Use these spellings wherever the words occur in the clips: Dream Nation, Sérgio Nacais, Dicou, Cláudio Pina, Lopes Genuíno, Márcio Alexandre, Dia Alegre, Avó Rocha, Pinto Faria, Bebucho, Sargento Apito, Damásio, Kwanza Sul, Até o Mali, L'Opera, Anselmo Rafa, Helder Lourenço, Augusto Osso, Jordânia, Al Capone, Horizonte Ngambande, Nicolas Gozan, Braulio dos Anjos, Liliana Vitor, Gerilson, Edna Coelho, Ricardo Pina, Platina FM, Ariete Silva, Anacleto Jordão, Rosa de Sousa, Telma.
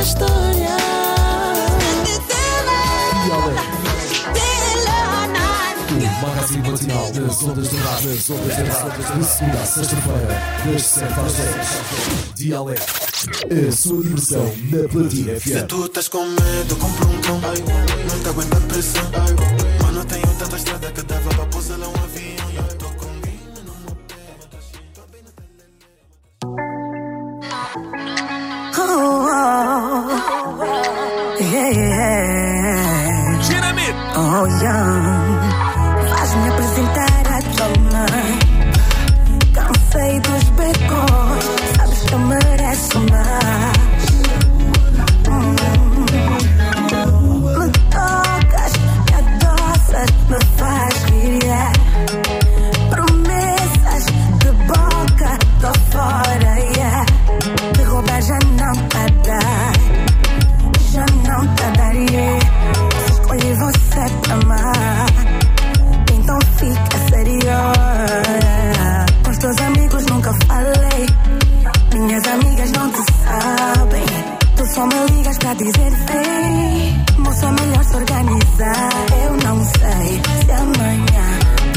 história. Dia Alegre, o magazine matinal das ondas de rádio, de segunda à sexta-feira, das 7 às 10. Dia Alegre, a sua diversão na Platina FM. Se tu estás com medo, compra um cão. Não te aguento a pressão. Mano, tenho tanta estrada que dava para pousar lá um avião. Eu tô com mina no meu pé, mas tô bem na Oh yeah, faz-me apresentar a Telma. Cansei dos becos, sabes que eu mereço mais. Me tocas, me adoças, me faz rir. Promessas de boca, tô fora. Yeah. De roubar já não tá dar, já não tá dar. Yeah. Escolhi você pra amar, então fica sério. Com os teus amigos nunca falei, minhas amigas não te sabem. Tu só me ligas pra dizer vem, moça, é melhor se organizar. Eu não sei se amanhã,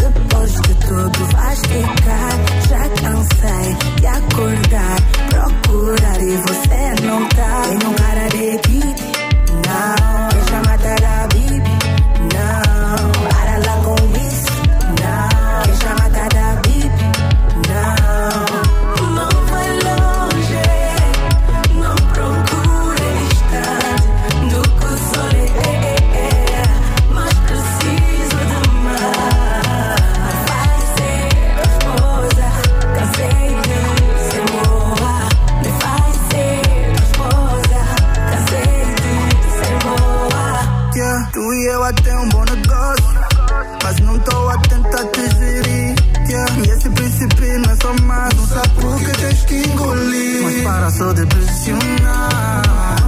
depois de tudo vais ficar. Já cansei de acordar, procurar e você não tá. Eu não pararei aqui, não. Já matará, baby, não. Para lá com isso, não. Já matará, baby, não. Não vai longe, não procure distante do que o sol é, mas preciso de amar. Vai ser a esposa, cansei de ser boa. Vai ser a esposa, cansei de ser boa. Yeah, tu e eu até um bom negócio, mas não tô atento a te gerir. Yeah, e esse príncipe não é só mais, não sabe por que tens que engolir. Mas para só de pressionar,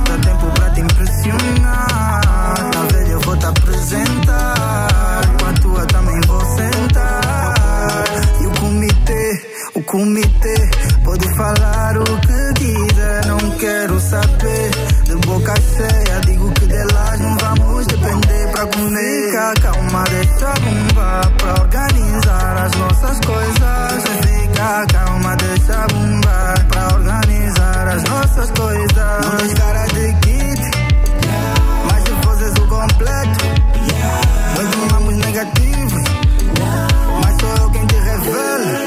dá tempo pra te impressionar. Talvez eu vou te apresentar, com a tua também vou sentar. E o comitê pode falar o que quiser. Não quero saber, de boca cheia digo que delas não vai. Fica calma, deixa a bomba pra organizar as nossas coisas. Fica calma, deixa a bomba pra organizar as nossas coisas. Não tens cara de kit, mas se fosses o completo. Mas não vamos negativos, mas sou eu quem te revela.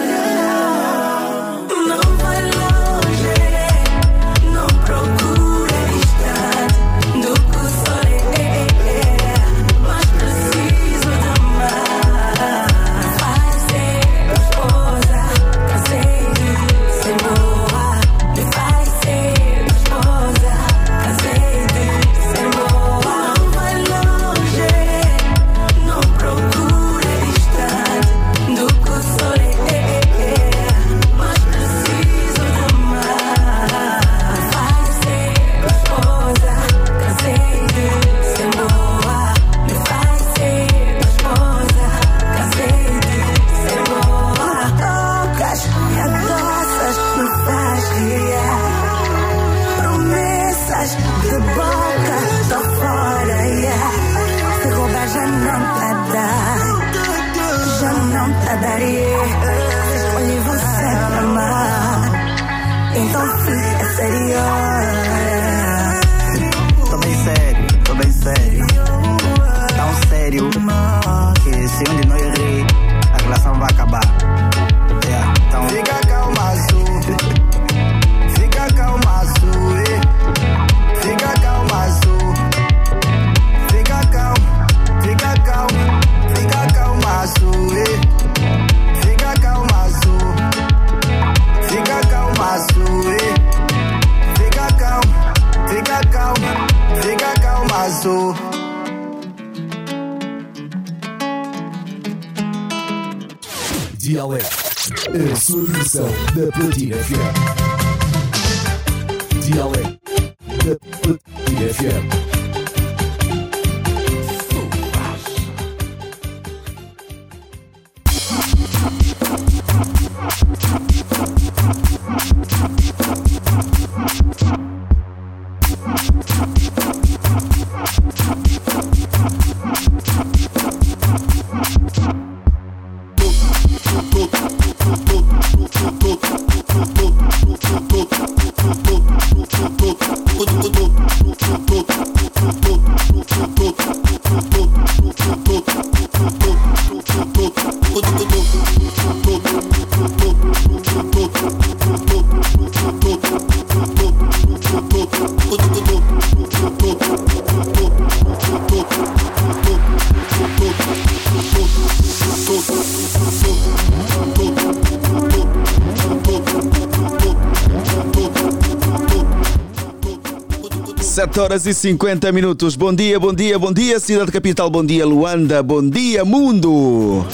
7h50. Bom dia, bom dia, bom dia, Cidade Capital, bom dia, Luanda, bom dia, mundo!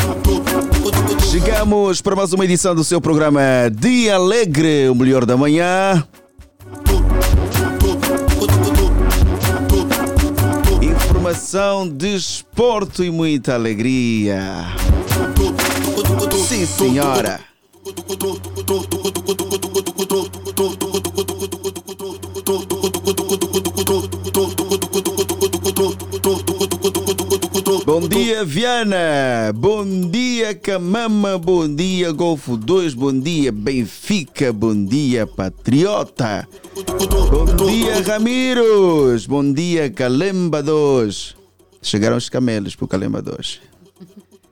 Chegamos para mais uma edição do seu programa Dia Alegre, o melhor da manhã. Informação, desporto e muita alegria. Sim, senhora. Bom dia, Viana, bom dia, Camama, bom dia, Golfo 2, bom dia, Benfica, bom dia, Patriota, bom dia, Ramiros, bom dia, Calemba 2. Chegaram os camelos para o Calemba 2.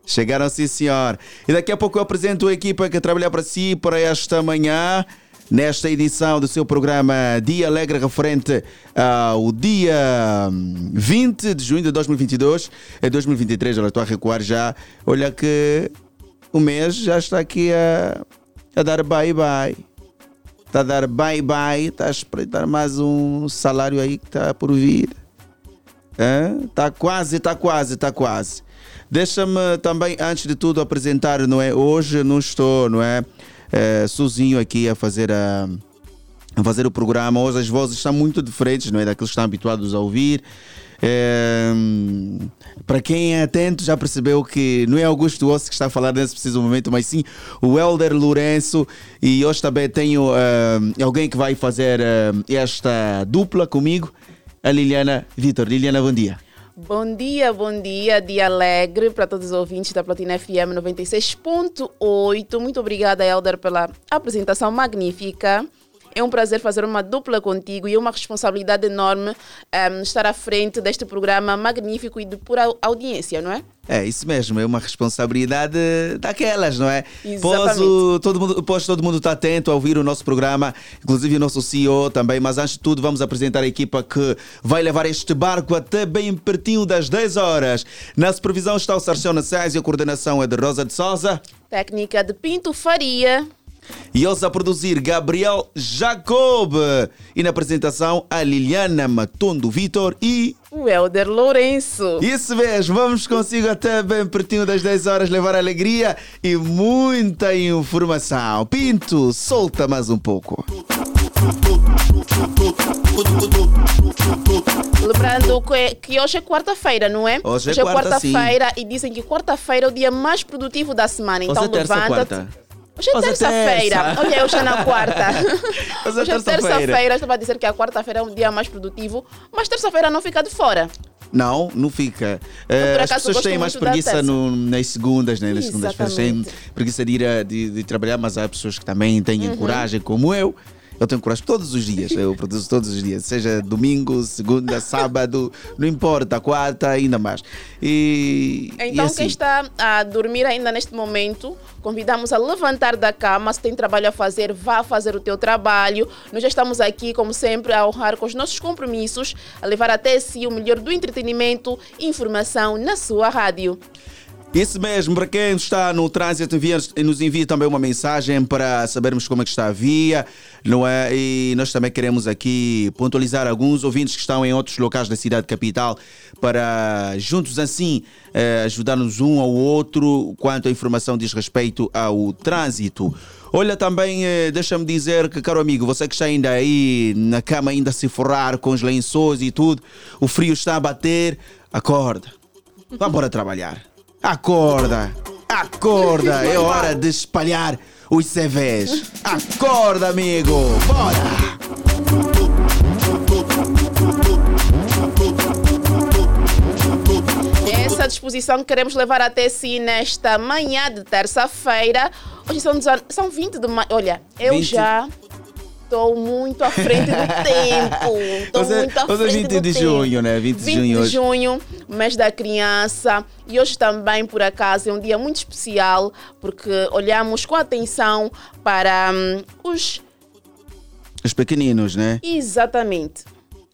Chegaram, sim, senhor. E daqui a pouco eu apresento a equipa que trabalha para si para esta manhã, nesta edição do seu programa Dia Alegre, referente ao dia 20 de junho de 2022. É 2023, olha, estou a recuar já. Olha que o mês já está aqui a dar bye-bye. Está a dar bye-bye, está a espreitar mais um salário aí que está por vir. Está quase. Deixa-me também, antes de tudo, apresentar, não é? Hoje não estou, não é? Sozinho aqui a fazer o programa. Hoje as vozes estão muito diferentes, não é? Daqueles que estão habituados a ouvir. Para quem é atento já percebeu que não é Augusto Osso que está a falar nesse preciso momento, mas sim o Helder Lourenço. E hoje também tenho alguém que vai fazer esta dupla comigo, a Liliana Vitor. Liliana, bom dia. Bom dia, dia alegre para todos os ouvintes da Platina FM 96.8. Muito obrigada, Helder, pela apresentação magnífica. É um prazer fazer uma dupla contigo e é uma responsabilidade enorme estar à frente deste programa magnífico e de pura audiência, não é? É, isso mesmo, é uma responsabilidade daquelas, não é? Exatamente. Todo mundo está atento a ouvir o nosso programa, inclusive o nosso CEO também, mas antes de tudo vamos apresentar a equipa que vai levar este barco até bem pertinho das 10 horas. Na supervisão está o Sérgio Nacais e a coordenação é de Rosa de Sousa. Técnica de Pinto Faria. E eles a produzir Gabriel Jacob. E na apresentação a Liliana Matondo Vitor e o Helder Lourenço. Isso mesmo, vamos consigo até bem pertinho das 10 horas levar alegria e muita informação. Pinto, solta mais um pouco. Lembrando que hoje é quarta-feira, não é? Hoje é quarta-feira, sim. E dizem que quarta-feira é o dia mais produtivo da semana. Então levanta-te. Hoje é terça-feira. Olha, hoje é na quarta. Hoje é terça-feira. Estava a dizer que a quarta-feira é um dia mais produtivo, mas terça-feira não fica de fora. Não fica. As pessoas têm mais preguiça nas segundas, né? Nas segundas, as pessoas têm preguiça de ir de trabalhar, mas há pessoas que também têm coragem, como eu. Eu tenho coragem todos os dias, eu produzo todos os dias, seja domingo, segunda, sábado, não importa, quarta, ainda mais. Então, assim, quem está a dormir ainda neste momento, convidamos a levantar da cama. Se tem trabalho a fazer, vá fazer o teu trabalho. Nós já estamos aqui, como sempre, a honrar com os nossos compromissos, a levar até si o melhor do entretenimento e informação na sua rádio. Isso mesmo, para quem está no trânsito, nos envia também uma mensagem para sabermos como é que está a via, não é? E nós também queremos aqui pontualizar alguns ouvintes que estão em outros locais da cidade capital para juntos assim ajudar-nos um ao outro quanto a informação diz respeito ao trânsito. Olha também, deixa-me dizer que, caro amigo, você que está ainda aí na cama ainda a se forrar com os lençóis e tudo, o frio está a bater, acorda, vá embora trabalhar. Acorda, é hora de espalhar os CVs. Acorda, amigo, bora! Essa disposição que queremos levar até si nesta manhã de terça-feira. Hoje são 20 de maio. Olha, eu 20. Já... Estou muito à frente do tempo. Hoje é 20 de junho, né? 20 de junho, mês da criança. E hoje também, por acaso, é um dia muito especial, porque olhamos com atenção para os Os pequeninos, né? Exatamente.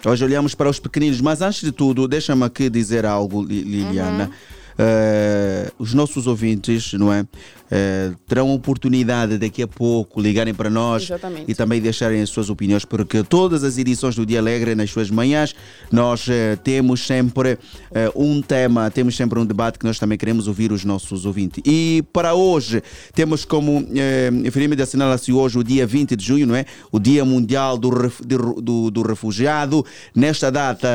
Hoje olhamos para os pequeninos, mas antes de tudo, deixa-me aqui dizer algo, Liliana. Os nossos ouvintes, não é? Terão a oportunidade daqui a pouco ligarem para nós. Exatamente. E também deixarem as suas opiniões, porque todas as edições do Dia Alegre, nas suas manhãs, nós temos sempre um tema, temos sempre um debate que nós também queremos ouvir os nossos ouvintes. E para hoje, temos como efeméride, assinala-se hoje o dia 20 de junho, não é? O Dia Mundial do Refugiado. Nesta data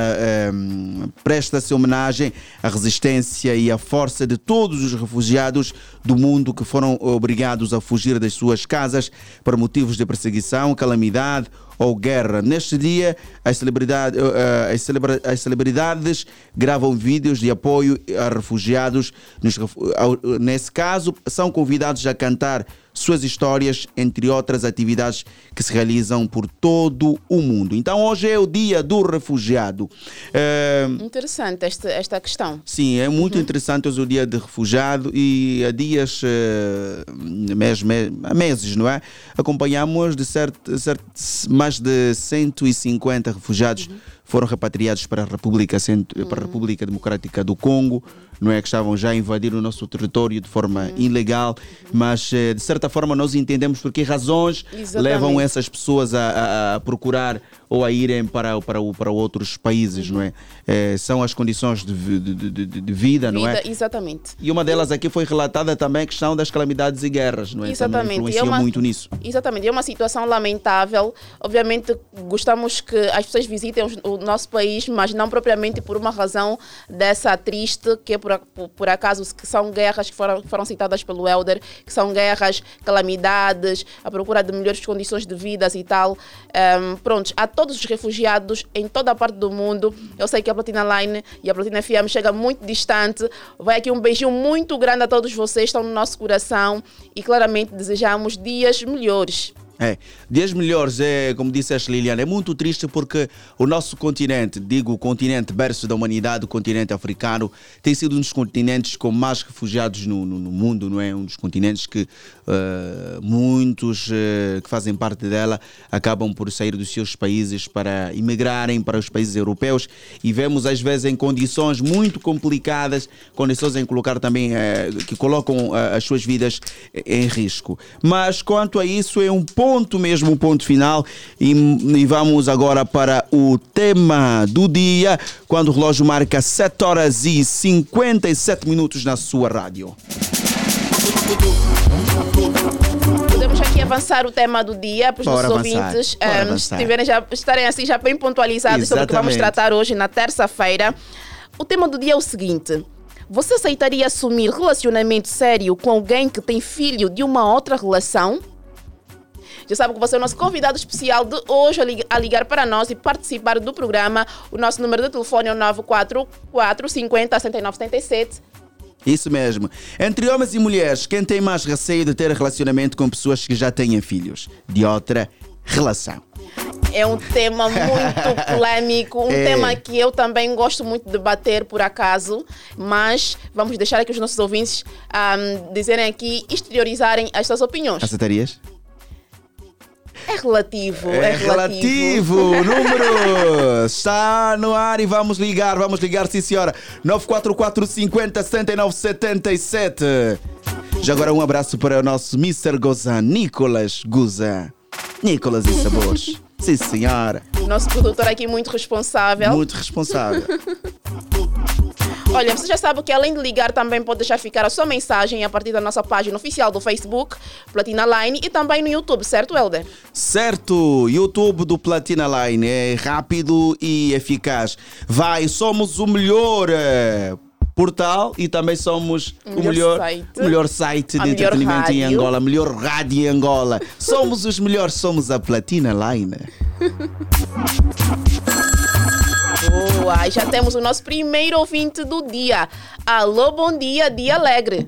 presta-se homenagem à resistência e à força de todos os refugiados do mundo que foram obrigados a fugir das suas casas por motivos de perseguição, calamidade ou guerra. Neste dia, as celebridades gravam vídeos de apoio a refugiados. Nesse caso, são convidados a cantar suas histórias, entre outras atividades que se realizam por todo o mundo. Então, hoje é o Dia do Refugiado. Interessante esta questão. Sim, é muito interessante. Hoje é o Dia do Refugiado e há dias, há meses, não é? Acompanhamos mais de 150 refugiados foram repatriados para a República Democrática do Congo, não é? Que estavam já a invadir o nosso território de forma ilegal, mas de certa forma nós entendemos porque razões levam essas pessoas a procurar ou a irem para outros países, não é? São as condições de vida, não é? Exatamente. E uma delas aqui foi relatada também a questão das calamidades e guerras, não é? Exatamente. Influencia muito nisso. Exatamente, é uma situação lamentável. Obviamente gostamos que as pessoas visitem o nosso país, mas não propriamente por uma razão dessa triste, que é por acaso, que são guerras que foram citadas pelo Helder, que são guerras, calamidades, a procura de melhores condições de vida e tal. A todos os refugiados em toda a parte do mundo, eu sei que a Platina Line e a Platina FM chega muito distante. Vai aqui um beijinho muito grande a todos vocês, estão no nosso coração e claramente desejamos dias melhores. Dias melhores, como disseste, Liliana, é muito triste porque o nosso continente, digo o continente berço da humanidade, o continente africano, tem sido um dos continentes com mais refugiados no mundo, não é? Um dos continentes que muitos que fazem parte dela acabam por sair dos seus países para imigrarem para os países europeus e vemos às vezes em condições muito complicadas, condições em colocar também, que colocam as suas vidas em risco. Mas quanto a isso, é um ponto final e vamos agora para o tema do dia, quando o relógio marca 7 horas e 57 minutos na sua rádio. Podemos aqui avançar o tema do dia para os nossos ouvintes estarem assim já bem pontualizados. Exatamente. Sobre o que vamos tratar hoje na terça-feira. O tema do dia é o seguinte: você aceitaria assumir relacionamento sério com alguém que tem filho de uma outra relação? Já sabe que você é o nosso convidado especial de hoje a ligar para nós e participar do programa. O nosso número de telefone é o 944-50-6977. Isso mesmo. Entre homens e mulheres, quem tem mais receio de ter relacionamento com pessoas que já têm filhos de outra relação? É um tema muito polêmico, tema que eu também gosto muito de debater, por acaso, mas vamos deixar aqui os nossos ouvintes dizerem aqui, exteriorizarem as suas opiniões. Aceitarias? É relativo. O número está no ar e vamos ligar, sim senhora. 944-50-7977. Já agora um abraço para o nosso Mr. Gozan, Nicolas Gozan. Nicolas e sabores. Sim senhora. Nosso produtor aqui muito responsável. Muito responsável. Olha, você já sabe que além de ligar também pode deixar ficar a sua mensagem a partir da nossa página oficial do Facebook, Platina Line, e também no YouTube, certo, Helder? Certo, YouTube do Platina Line, é rápido e eficaz. Vai, somos o melhor portal e também somos o melhor site de entretenimento em Angola, melhor rádio em Angola. Somos os melhores, somos a Platina Line. Boa, já temos o nosso primeiro ouvinte do dia. Alô, bom dia, Dia Alegre.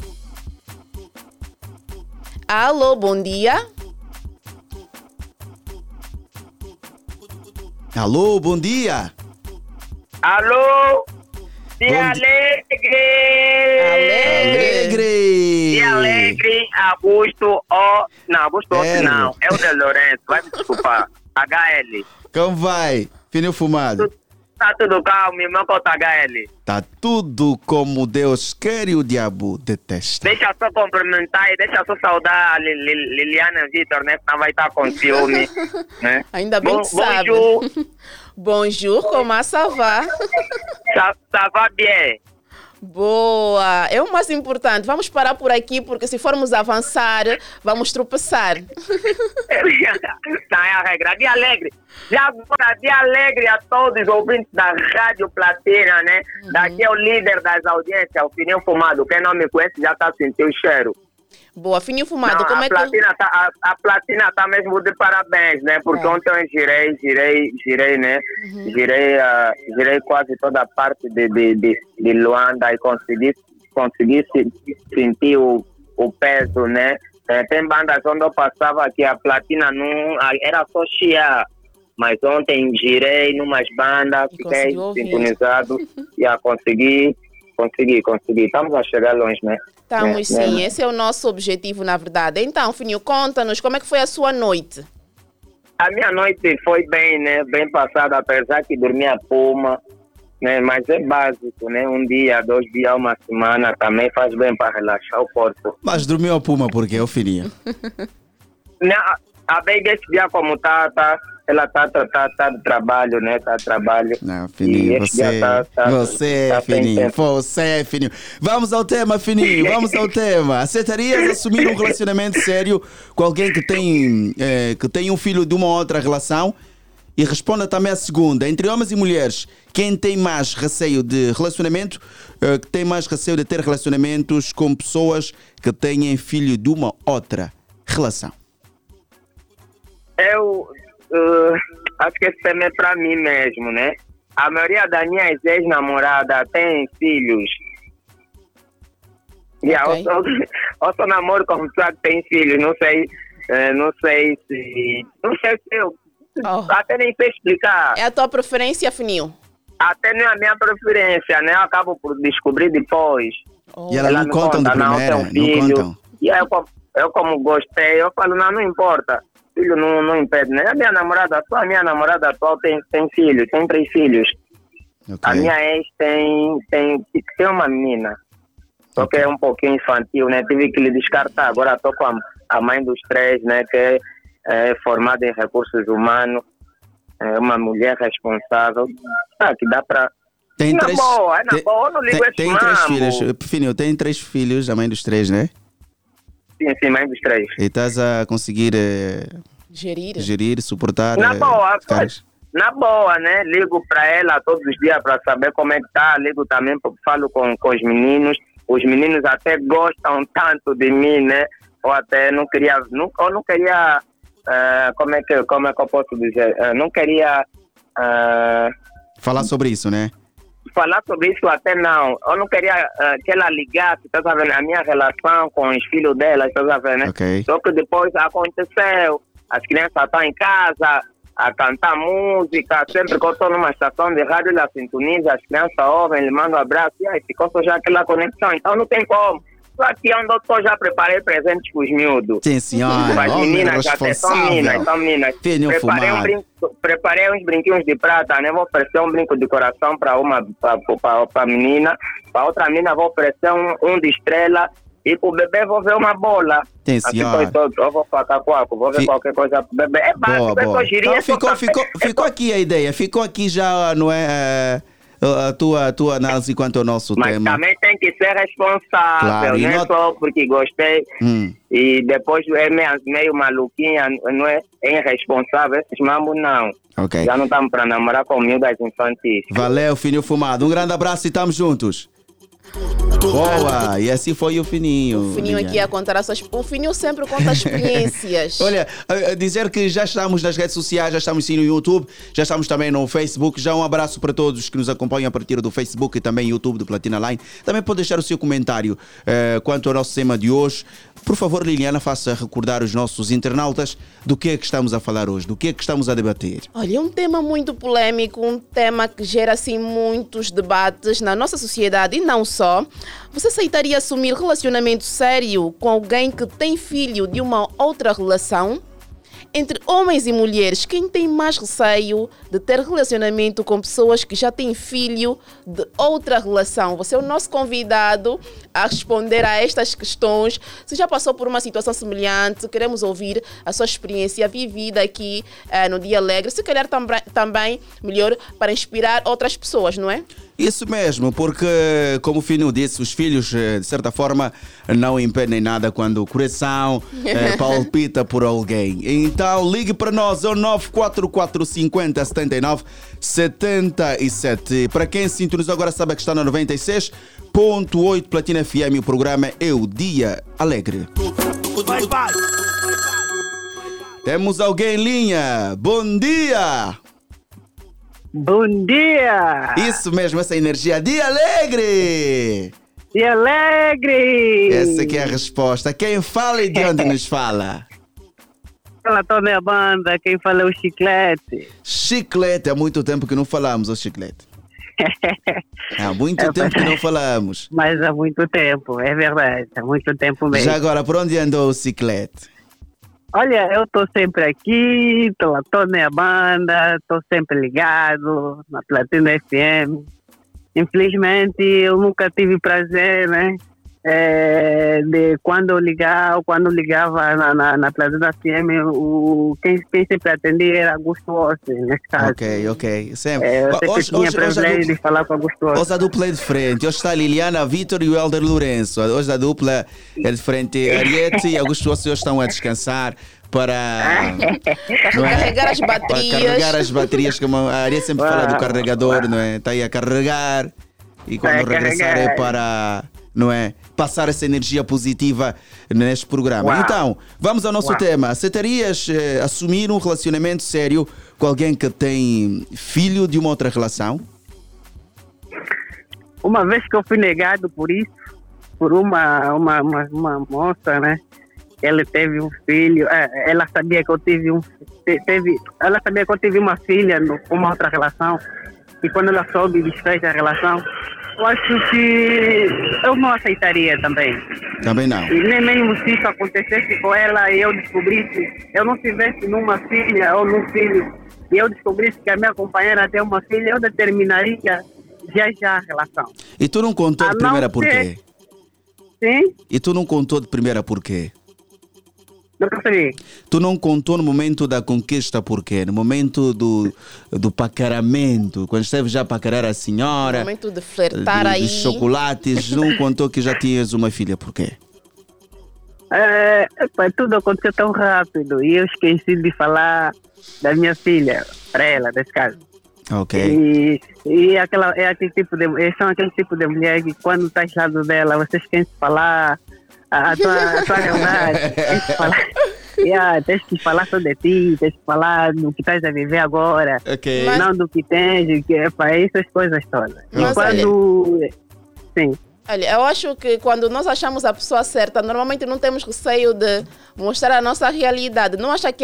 Alô, bom dia. Alô, bom dia. Alô, Dia Alegre. Dia Alegre, Augusto Osso, não, Helder Lourenço, vai me desculpar. HL. Como vai? Pneu fumado. Tá tudo calmo, irmão, conta HL. Tá tudo como Deus quer e o diabo detesta. Deixa só cumprimentar e deixa só saudar a Liliana Vitor, né? Senão vai estar com ciúme. Né? Ainda bem que sabe. Bonjour. Bonjour, como ça va? Ça va bien. Boa, é o mais importante. Vamos parar por aqui, porque se formos avançar, vamos tropeçar. Não é a regra. Dia Alegre. Já agora, Dia Alegre a todos os ouvintes da Rádio Platina, né? Uhum. Daqui é o líder das audiências, o Fininho Fumado. Quem não me conhece já está sentindo o cheiro. Boa, Fininho Fumado, não, como é Platina que... a Platina está mesmo de parabéns, né? Porque ontem eu girei, né? Uhum. Girei quase toda a parte de Luanda e consegui sentir o peso, né? Tem bandas onde eu passava que a Platina não... Era só chia. Mas ontem girei numas bandas, e fiquei sintonizado e a consegui. Estamos a chegar longe, né? Estamos sim, esse é o nosso objetivo, na verdade. Então, Fininho, conta-nos, como é que foi a sua noite? A minha noite foi bem, né? Bem passada, apesar que dormi a puma, né? Mas é básico, né? Um dia, 2 dias, uma semana também faz bem para relaxar o corpo. Mas dormiu a puma porque eu fininho. A bem desse dia como tá... Ela tá de trabalho, né? Tá de trabalho. Não, Fininho, você, Fininho. Você, Fininho. Vamos ao tema, Fininho. Vamos ao tema. Aceitarias assumir um relacionamento sério com alguém que tem um filho de uma outra relação? E responda também a segunda. Entre homens e mulheres, quem tem mais receio de relacionamento? Que tem mais receio de ter relacionamentos com pessoas que têm filho de uma outra relação? Acho que esse tema é para mim mesmo, né? A maioria das minhas ex-namoradas tem filhos. Eu só namoro com pessoa que tem filhos. Não sei se eu até nem sei explicar. É a tua preferência, Fininho? Até não é a minha preferência, né? Eu acabo por descobrir depois. Oh. E ela não conta de primeira, não contam. E aí eu como gostei, eu falo, não importa. Filho não impede, né? A minha namorada atual tem filho, tem 3 filhos. Okay. A minha ex tem uma menina, só okay. que é um pouquinho infantil, né? Tive que lhe descartar. Agora estou com a mãe dos 3, né? Que é formada em recursos humanos, é uma mulher responsável. Ah, que dá para... É na boa, eu não ligo esse mamo. Tem três filhos, a mãe dos 3, né? Sim, mãe dos 3. E estás a conseguir gerir, suportar? Na boa, né? Ligo para ela todos os dias para saber como é que tá. Ligo também, falo com os meninos. Os meninos até gostam tanto de mim, né? Ou até não queria, como é que eu posso dizer? Falar sobre isso, né? Falar sobre isso até não. Eu não queria que ela ligasse, tá sabendo? A minha relação com os filhos dela, tá sabendo, né? Okay. Só que depois aconteceu. As crianças estão em casa a cantar música. Sempre que eu estou numa estação de rádio, ela sintoniza, as crianças ouvem, ele manda um abraço. E aí ficou só já aquela conexão. Então não tem como. Só que onde eu estou já preparei presentes para os miúdos. Sim, senhora. As meninas já são meninas. Preparei uns brinquinhos de prata, né? Vou oferecer um brinco de coração para uma para menina. Para outra menina vou oferecer um de estrela. E pro bebê vou ver uma bola. Tem senhora. Eu vou falar com vou ver qualquer coisa pro bebê. É básico, é só girinha. Então, ficou aqui a ideia. Ficou aqui já, não é... A tua análise quanto ao nosso tema. Mas também tem que ser responsável, claro, não é só porque gostei e depois é meio maluquinha, não é? É irresponsável, esses mambos não. Okay. Já não estamos para namorar com miúdas infantis. Valeu, Fininho Fumado. Um grande abraço e estamos juntos. Boa, e assim foi o Fininho. O Fininho aqui a contar as suas... O Fininho sempre conta as experiências. Olha, dizer que já estamos nas redes sociais, já estamos sim no YouTube, já estamos também no Facebook. Já um abraço para todos que nos acompanham a partir do Facebook e também YouTube do Platina Line. Também pode deixar o seu comentário quanto ao nosso tema de hoje. Por favor, Liliana, faça recordar os nossos internautas do que é que estamos a falar hoje, do que é que estamos a debater. Olha, é um tema muito polémico, um tema que gera assim muitos debates na nossa sociedade e não só. Você aceitaria assumir relacionamento sério com alguém que tem filho de uma outra relação? Entre homens e mulheres, quem tem mais receio de ter relacionamento com pessoas que já têm filho de outra relação? Você é o nosso convidado a responder a estas questões. Se já passou por uma situação semelhante, queremos ouvir a sua experiência vivida aqui no Dia Alegre. Se calhar também melhor para inspirar outras pessoas, não é? Isso mesmo, porque como o Fino disse, os filhos de certa forma não impedem nada quando o coração palpita por alguém. Então ligue para nós, é o 944 50 79 77. Para quem sintonizou agora sabe que está na 96.8 Platina FM, o programa é o Dia Alegre. Temos alguém em linha, bom dia! Bom dia! Isso mesmo, essa energia. Dia Alegre! Dia Alegre! Essa aqui é a resposta. Quem fala e de onde nos fala? Fala toda a minha banda, quem fala é o Chiclete. Chiclete, há muito tempo que não falamos, o Chiclete. Há muito tempo que não falamos. Mas há muito tempo, é verdade, há muito tempo mesmo. Já agora, por onde andou o Chiclete? Olha, eu estou sempre aqui, estou na minha banda, estou sempre ligado na Platina FM. Infelizmente, eu nunca tive prazer, né? De quando eu ligava, na Platina FM, quem sempre atendia era Augusto Osso, nesse caso. Ok, sempre. Hoje tinha privilégio de falar com Augusto Osso. Hoje a dupla é de frente, hoje está a Liliana Vitor e o Helder Lourenço. Hoje a dupla é de frente, Ariete e Augusto Osso hoje estão a descansar para carregar as baterias, como a Ariete sempre fala do carregador, não é? Está aí a carregar e quando regressar é para... não é? Passar essa energia positiva neste programa. Uau. Então, vamos ao nosso tema. Aceitarias assumir um relacionamento sério com alguém que tem filho de uma outra relação? Uma vez que eu fui negado por isso, por uma moça, né? Ela teve um filho, ela sabia que eu tive uma filha com uma outra relação e quando ela soube desfez a relação, eu acho que eu não aceitaria também. Também não. E nem mesmo se isso acontecesse com ela e eu descobrisse, eu não tivesse numa filha ou num filho, e eu descobrisse que a minha companheira tem uma filha, eu determinaria já a relação. E tu não contou de primeira porquê? Sim? E tu não contou de primeira porquê? Não percebi. Tu não contou no momento da conquista porquê? No momento do pacaramento, quando esteve já a pacarar a senhora, no momento de flertar aí dos chocolates, não contou que já tinhas uma filha porquê? Tudo aconteceu tão rápido e eu esqueci de falar da minha filha para ela, nesse caso. Ok. E são aquele tipo de mulher que quando estás do lado dela, você esquece de falar a tua realidade, tens que falar, tens que falar só de ti, tens que falar do que estás a viver agora, não do que tens, que é para essas coisas todas. Mas quando... Sim. Olha, eu acho que quando nós achamos a pessoa certa, normalmente não temos receio de mostrar a nossa realidade. Não acha que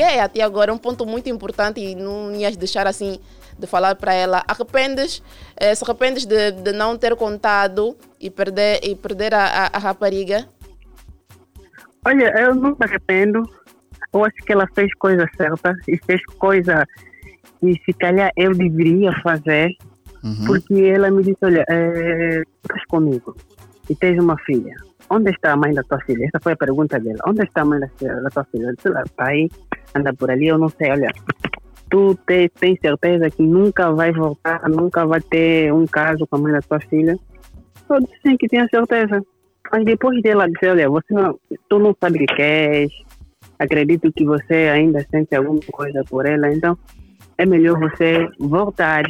é até agora um ponto muito importante e não ias deixar assim de falar para ela? Se arrependes de não ter contado e perder a rapariga? Olha, eu não me arrependo. Eu acho que ela fez coisa certa e fez coisa que se calhar eu deveria fazer. Uhum. Porque ela me disse, olha, estás comigo e tens uma filha, onde está a mãe da tua filha? Essa foi a pergunta dela, onde está a mãe da tua filha? Ela está aí, anda por ali, eu não sei, olha, tu tens certeza que nunca vai voltar, nunca vai ter um caso com a mãe da tua filha? Eu disse sim, que tenho certeza. Mas depois dela dizer, olha, tu não sabe o que queres, acredito que você ainda sente alguma coisa por ela, então é melhor você voltar,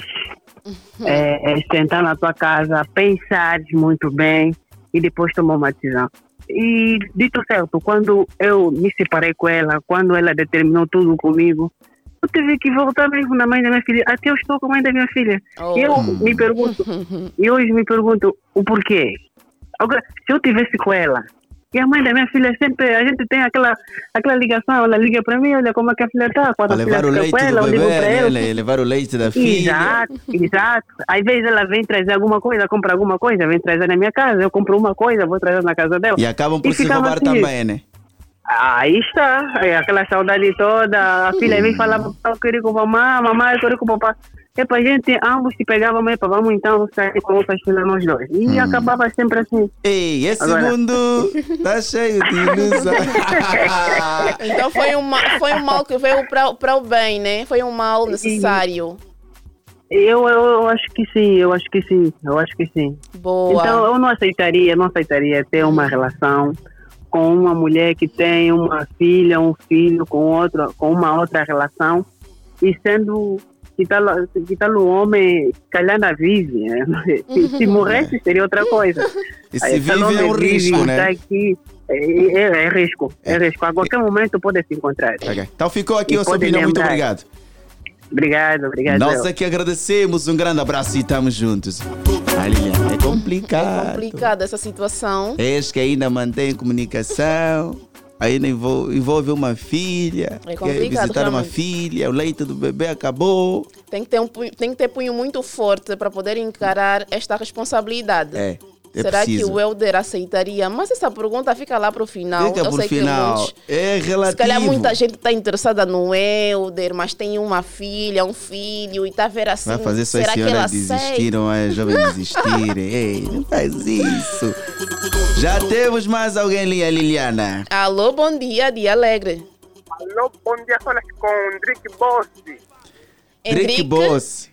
sentar na tua casa, pensar muito bem e depois tomar uma decisão. E dito certo, quando eu me separei com ela, quando ela determinou tudo comigo, eu tive que voltar mesmo na mãe da minha filha. Até eu estou com a mãe da minha filha. E hoje me pergunto o porquê. Agora, se eu tivesse com ela e a mãe da minha filha, sempre a gente tem aquela ligação, ela liga para mim, olha como é que a filha está, quando a filha está com ela, eu ligo para ela. Levar o leite da filha. Exato. Às vezes ela vem trazer alguma coisa, compra alguma coisa, vem trazer na minha casa, eu compro uma coisa, vou trazer na casa dela. E acabam por se roubar assim também, né? Aí está, é aquela saudade toda. A filha vem falar, papai, eu queria com mamãe, mamãe, eu queria com papai. É pra gente, ambos se pegavam, epa, vamos então sair com outras filhas nós dois. E acabava sempre assim. Ei, esse agora... mundo tá cheio de ilusão. Então foi um mal que veio para o bem, né? Foi um mal necessário. Eu acho que sim, eu acho que sim. Boa. Então eu não aceitaria ter uma relação com uma mulher que tem uma filha, um filho com uma outra relação e sendo que tal o homem calhando a vive, né? se morresse seria outra coisa. E se aí, vive é um risco, vive, né? Tá aqui, é risco. A qualquer momento pode se encontrar. Okay. Então ficou aqui a sua opinião, muito obrigado. Obrigado. Nós aqui agradecemos, um grande abraço e estamos juntos. Liliana, é complicado essa situação. És que ainda mantém comunicação, ainda envolve uma filha, quer visitar realmente. Uma filha, o leite do bebê acabou. Tem que ter punho muito forte para poder encarar esta responsabilidade. Será preciso. Que o Helder aceitaria? Mas essa pergunta fica lá para o final. É relativo. Se calhar muita gente está interessada no Helder, mas tem uma filha, um filho e está a ver assim. Vai fazer só as senhoras desistiram, as jovens desistirem. Ei, não faz isso. Já temos mais alguém ali, Liliana. Alô, bom dia, Dia Alegre. Alô, bom dia, fala com o Henrique Bossi. Henrique Bossi,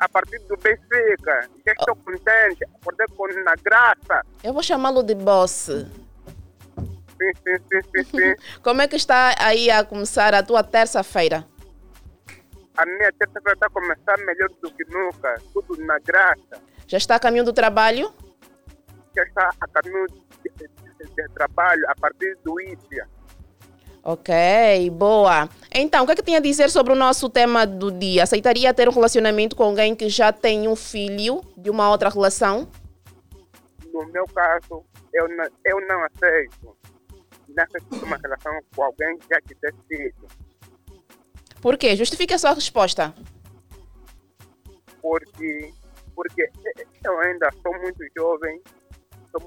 a partir do Benfica. Já estou contente, acordei na graça. Eu vou chamá-lo de Bossi. Sim. Como é que está aí a começar a tua terça-feira? A minha terça-feira está a começar melhor do que nunca, tudo na graça. Já está a caminho do trabalho? Já está a caminho de trabalho, a partir do Ítia. Ok, boa. Então, o que é que tem a dizer sobre o nosso tema do dia? Aceitaria ter um relacionamento com alguém que já tem um filho de uma outra relação? No meu caso, eu não aceito. Não aceito uma relação com alguém que já tem filho. Por quê? Justifique a sua resposta. Porque eu ainda sou muito jovem, eu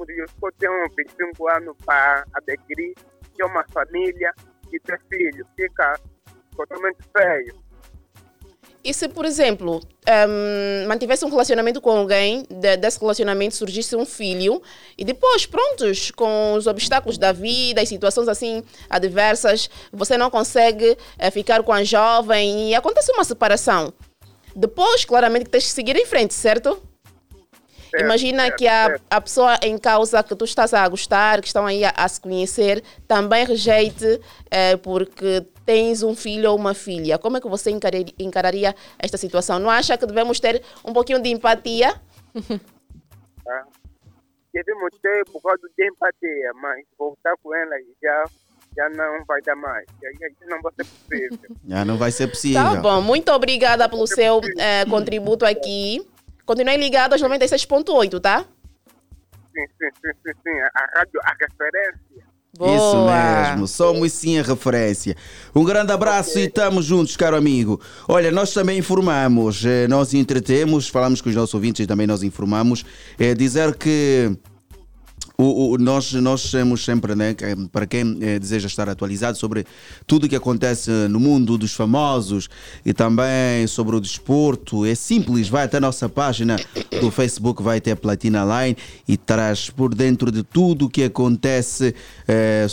tenho 25 anos para adquirir. Ter uma família e ter filhos fica totalmente feio. E se, por exemplo, mantivesse um relacionamento com alguém, desse relacionamento surgisse um filho, e depois, prontos, com os obstáculos da vida e situações assim adversas, você não consegue ficar com a jovem e acontece uma separação. Depois, claramente, tens que seguir em frente, certo? Imagina que a pessoa em causa que tu estás a gostar, que estão aí a se conhecer, também rejeite porque tens um filho ou uma filha. Como é que você encararia esta situação? Não acha que devemos ter um pouquinho de empatia? Devemos ter um pouco de empatia, mas voltar com ela já não vai dar mais. Já não vai ser possível. Tá bom, muito obrigada pelo seu contributo aqui. Continuem ligado aos 96.8, tá? Sim. A rádio, a referência. Boa. Isso mesmo, somos sim a referência. Um grande abraço e estamos juntos, caro amigo. Olha, nós também informamos, nós entretemos, falamos com os nossos ouvintes e também nós informamos. Dizer que nós temos sempre, né, para quem deseja estar atualizado sobre tudo o que acontece no mundo dos famosos e também sobre o desporto, é simples, vai até a nossa página do Facebook, vai até a Platina Line e traz por dentro de tudo o que acontece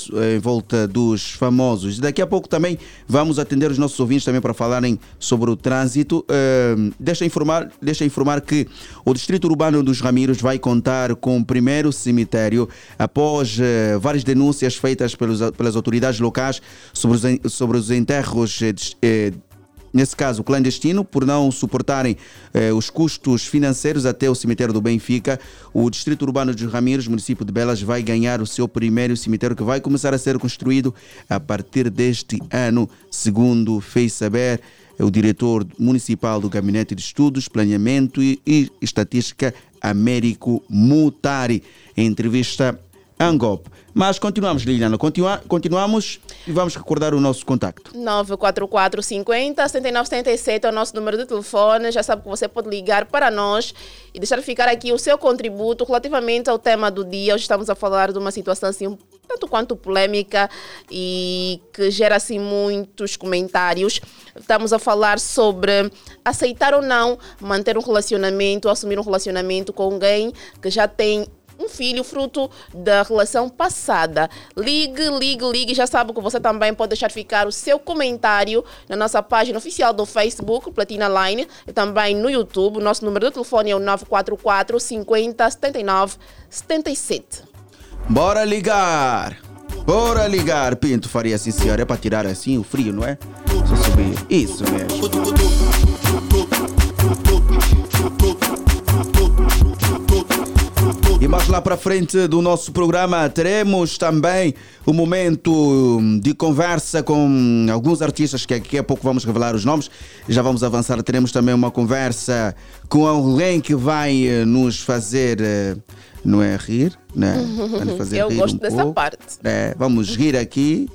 em volta dos famosos. Daqui a pouco também vamos atender os nossos ouvintes também para falarem sobre o trânsito. Deixa informar que o Distrito Urbano dos Ramírios vai contar com o primeiro cemitério após várias denúncias feitas pelas autoridades locais sobre os enterros, nesse caso clandestino, por não suportarem os custos financeiros até o cemitério do Benfica. O Distrito Urbano dos Ramírios, município de Belas, vai ganhar o seu primeiro cemitério, que vai começar a ser construído a partir deste ano, segundo fez saber o diretor municipal do Gabinete de Estudos, Planeamento e Estatística, Américo Mutari, em entrevista a Angop. Mas continuamos, Liliana, continuamos e vamos recordar o nosso contacto. 944-50-7977 é o nosso número de telefone. Já sabe que você pode ligar para nós e deixar ficar aqui o seu contributo relativamente ao tema do dia. Hoje estamos a falar de uma situação assim tanto quanto polêmica e que gera assim muitos comentários. Estamos a falar sobre aceitar ou não manter um relacionamento, assumir um relacionamento com alguém que já tem um filho fruto da relação passada. Ligue. Já sabe que você também pode deixar ficar o seu comentário na nossa página oficial do Facebook, Platina Line, e também no YouTube. Nosso número de telefone é o 944 50 79 77. Bora ligar! Bora ligar, Pinto Faria, sim senhora. É para tirar assim o frio, não é? Só subir. Isso mesmo. E mais lá para frente do nosso programa teremos também um momento de conversa com alguns artistas que daqui a pouco vamos revelar os nomes. Já vamos avançar. Teremos também uma conversa com alguém que vai nos fazer, não é, rir, né? Vai nos fazer rir. Eu gosto dessa parte. É, vamos rir aqui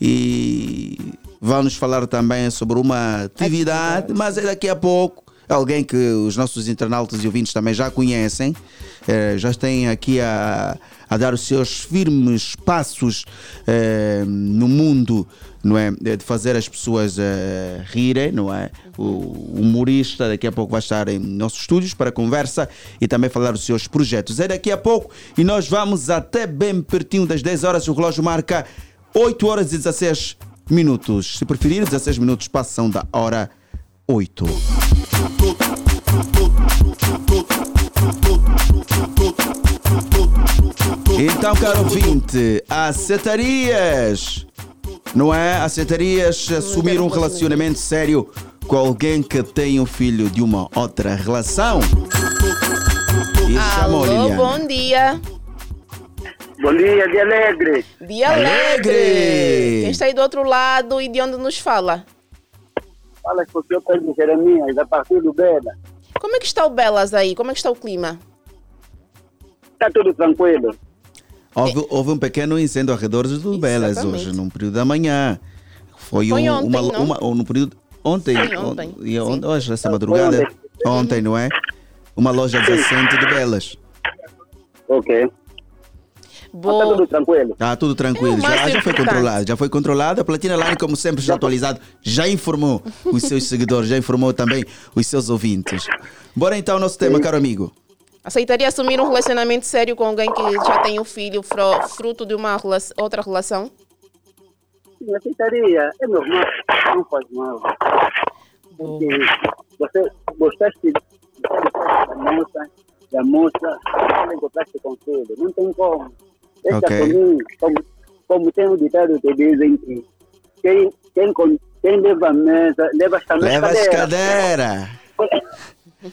e vamos falar também sobre uma atividade, mas é daqui a pouco. Alguém que os nossos internautas e ouvintes também já conhecem, já têm aqui a dar os seus firmes passos no mundo, não é? De fazer as pessoas rirem, não é? O humorista daqui a pouco vai estar em nossos estúdios para conversa e também falar dos seus projetos. É daqui a pouco e nós vamos até bem pertinho das 10 horas, o relógio marca 8 horas e 16 minutos. Se preferir, 16 minutos passam da hora 8. Então, caro ouvinte, aceitarias, não é? Aceitarias assumir um relacionamento sério com alguém que tem um filho de uma outra relação? Alô, bom dia. Bom dia, Dia Alegre. Dia Alegre. Quem está aí do outro lado e de onde nos fala? Fala que o senhor Pedro Jeremias, a partir do Bela. Como é que está o Belas aí? Como é que está o clima? Está tudo tranquilo. Houve um pequeno incêndio ao redor do Belas hoje, num período da manhã. Foi ontem, no período... Ontem. Hoje, essa madrugada. Ontem, não é? Uma loja decente de Belas. Ok. Boa. Está tudo tranquilo. Está tudo tranquilo. Já foi controlado. A Platina Line, como sempre, já atualizado. Já informou os seus seguidores, já informou também os seus ouvintes. Bora então ao nosso tema, caro amigo. Aceitaria assumir um relacionamento sério com alguém que já tem um filho fruto de uma outra relação? Sim, aceitaria. É normal. Não faz mal. Porque você gostaste da moça, não gostaste com tudo. Não tem como. Deixa comigo, como tem um ditado que dizem que quem leva a mesa, leva as cadeiras. Leva as cadeiras.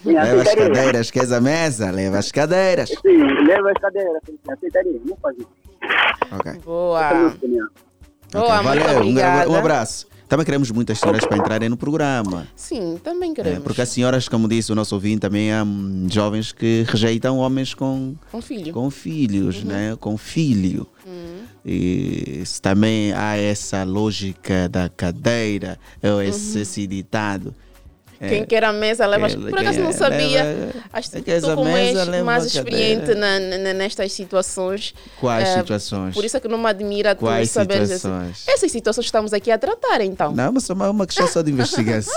Leva as cadeiras, queres a mesa? Leva as cadeiras. Sim, leva as cadeiras. Aceitaria, não faz isso. Ok. Boa. Boa, valeu, um abraço. Também queremos muitas senhoras para entrarem no programa. Sim, também queremos. Porque as senhoras, como disse o nosso ouvinte, também há jovens que rejeitam homens com filhos, uhum, né? Com filho. E também há essa lógica da cadeira, ou esse ditado. Quem quer a mesa leva... Por acaso não sabia, acho que tu como és mais experiente nestas situações. Quais situações? Por isso é que não me admira tu saberes essas situações que estamos aqui a tratar, então. Não, mas é uma questão só de investigação.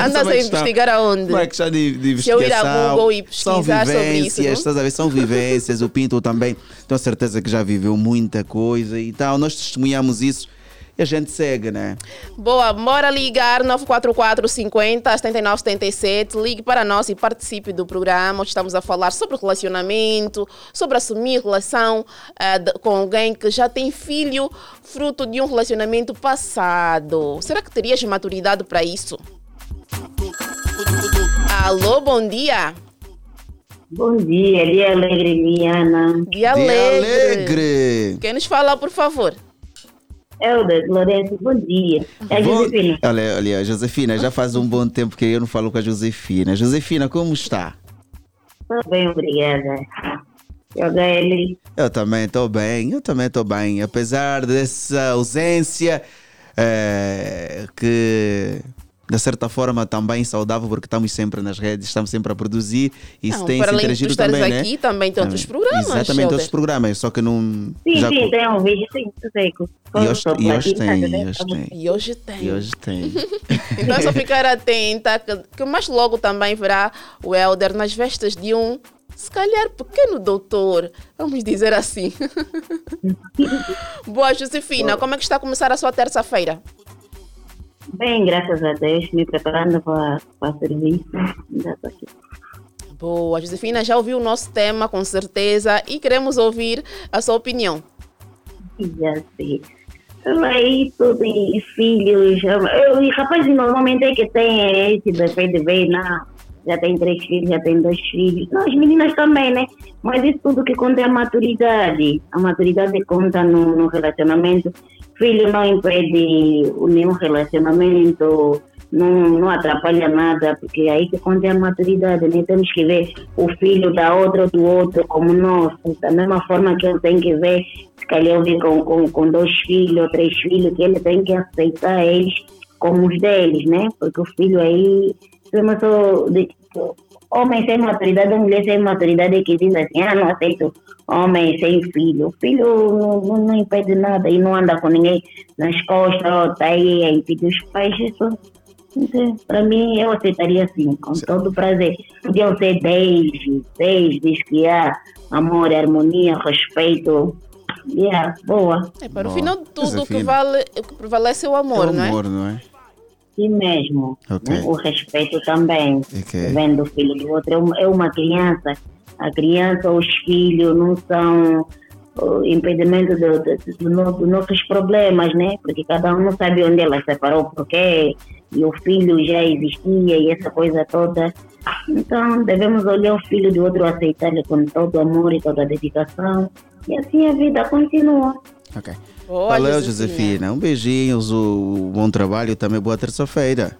Andas a investigar aonde? Uma questão de investigação. Se eu ir a Google e pesquisar sobre isso, não? Estás a ver, são vivências. O Pinto também, tenho certeza que já viveu muita coisa e tal. Nós testemunhamos isso. E a gente segue, né? Boa, bora ligar 944-50-7977. Ligue para nós e participe do programa. Hoje estamos a falar sobre relacionamento, sobre assumir relação com alguém que já tem filho, fruto de um relacionamento passado. Será que terias maturidade para isso? Alô, bom dia. Bom dia, Dia Alegre, Liliana. Dia Alegre. Quem nos fala, por favor? Helder Lourenço, bom dia. É a Josefina. Olha, Josefina, já faz um bom tempo que eu não falo com a Josefina. Josefina, como está? Estou bem, obrigada. Eu também estou bem. Apesar dessa ausência que de certa forma também saudável, porque estamos sempre nas redes, estamos sempre a produzir e não, se tem se interagido também, né? Aqui também tem outros programas. Exatamente, Helder. Outros programas, só que não... Sim, já... sim, tem um vídeo, sim, sossego. E hoje tem. Então é só ficar atenta, que mais logo também verá o Helder nas vestas de um, se calhar, pequeno doutor, vamos dizer assim. Boa, Josefina, como é que está a começar a sua terça-feira? Bem, graças a Deus, me preparando para serviço. Boa, Josefina, já ouviu o nosso tema, com certeza, e queremos ouvir a sua opinião. Já sei. Aí, tudo em filhos. Os rapazes normalmente é que tem esse defeito de ver, não. Já tem 3 filhos, já tem 2 filhos. Não, as meninas também, né? Mas isso tudo que conta é a maturidade. A maturidade conta no relacionamento. Filho não impede nenhum relacionamento, não atrapalha nada, porque aí que conta a maturidade, né? Temos que ver o filho da outra ou do outro como nosso, da mesma forma que ele tem que ver, se calhar eu vim com 2 filhos ou 3 filhos, que ele tem que aceitar eles como os deles, né? Porque o filho aí, homem sem maturidade, mulher sem maturidade, que diz assim, não aceito homem sem filho. O filho não impede nada e não anda com ninguém nas costas, está aí a impedir os pais. Isso, para mim, eu aceitaria assim, com todo prazer. Podiam ser 10, diz que há amor, harmonia, respeito. Boa. É, para o final de tudo, o que prevalece é o amor, não é? O amor, não é? Si mesmo, okay. Né? O respeito também, okay. Vendo o filho do outro, é uma criança, a criança ou os filhos não são impedimento dos nossos problemas, né? Porque cada um não sabe onde ela separou, porque e o filho já existia e essa coisa toda, então devemos olhar o filho do outro, aceitar-lhe com todo amor e toda dedicação, e assim a vida continua. Ok. Valeu, Josefina. Um beijinho, um bom trabalho, também boa terça-feira.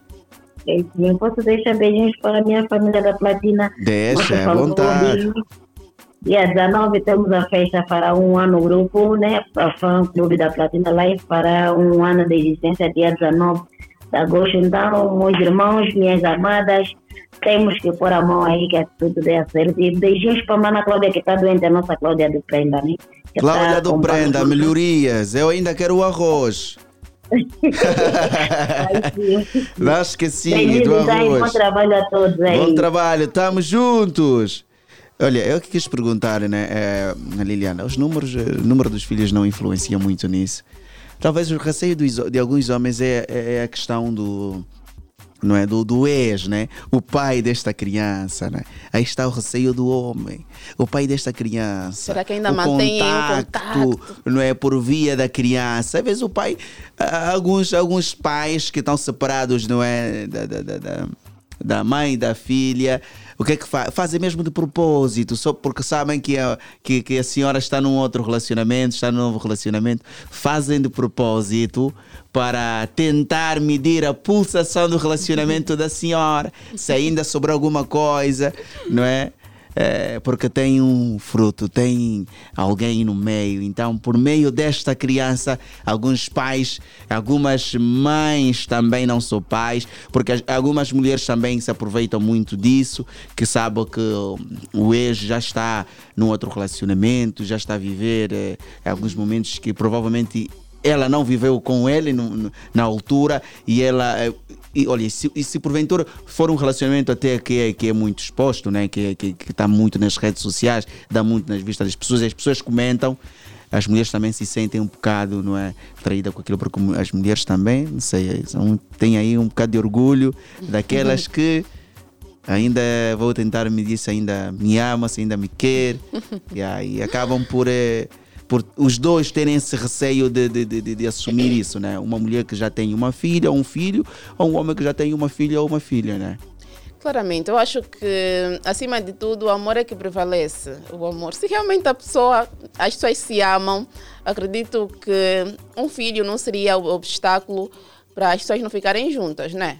Eu posso deixar beijinhos para a minha família da Platina? Deixa, à vontade. E às 19 temos a festa para 1 ano grupo, né? A fã clube da Platina Live para 1 ano de existência, dia 19 de agosto. Então, meus irmãos, minhas amadas, temos que pôr a mão aí que tudo dê certo. E beijinhos para a mana Cláudia, que está doente, a nossa Cláudia do Prenda, né? Cláudia do Prenda, melhorias. Eu ainda quero o arroz. Não esqueci do arroz. Bom trabalho a todos aí. Bom trabalho, estamos juntos. Olha, eu que quis perguntar, né, Liliana, os números, o número dos filhos não influencia muito nisso. Talvez o receio de alguns homens é a questão do... Não é? Do ex, né? O pai desta criança, né? Aí está o receio do homem. O pai desta criança. Será que ainda mantém o contato? Não é? Por via da criança. Às vezes o pai... Alguns pais que estão separados, não é? Da mãe, da filha... O que é que fazem mesmo de propósito, só porque sabem que a senhora está num outro relacionamento, está num novo relacionamento, fazem de propósito para tentar medir a pulsação do relacionamento da senhora, se ainda sobrou alguma coisa, não é? Porque tem um fruto, tem alguém no meio. Então, por meio desta criança, alguns pais, algumas mães também não são pais, porque algumas mulheres também se aproveitam muito disso, que sabem que o ex já está num outro relacionamento, já está a viver alguns momentos que provavelmente ela não viveu com ele na altura, e ela... olha, se porventura for um relacionamento até que é muito exposto, né? Que está muito nas redes sociais, dá muito nas vistas das pessoas, as pessoas comentam, as mulheres também se sentem um bocado, não é, traídas com aquilo, porque as mulheres também, não sei, têm aí um bocado de orgulho daquelas que... Ainda vou tentar medir se ainda me ama, se ainda me quer, e acabam por os dois terem esse receio de assumir isso, né? Uma mulher que já tem uma filha ou um filho, ou um homem que já tem uma filha ou uma filha, né? Claramente, eu acho que, acima de tudo, o amor é que prevalece, o amor. Se realmente as pessoas se amam, acredito que um filho não seria o obstáculo para as pessoas não ficarem juntas, né?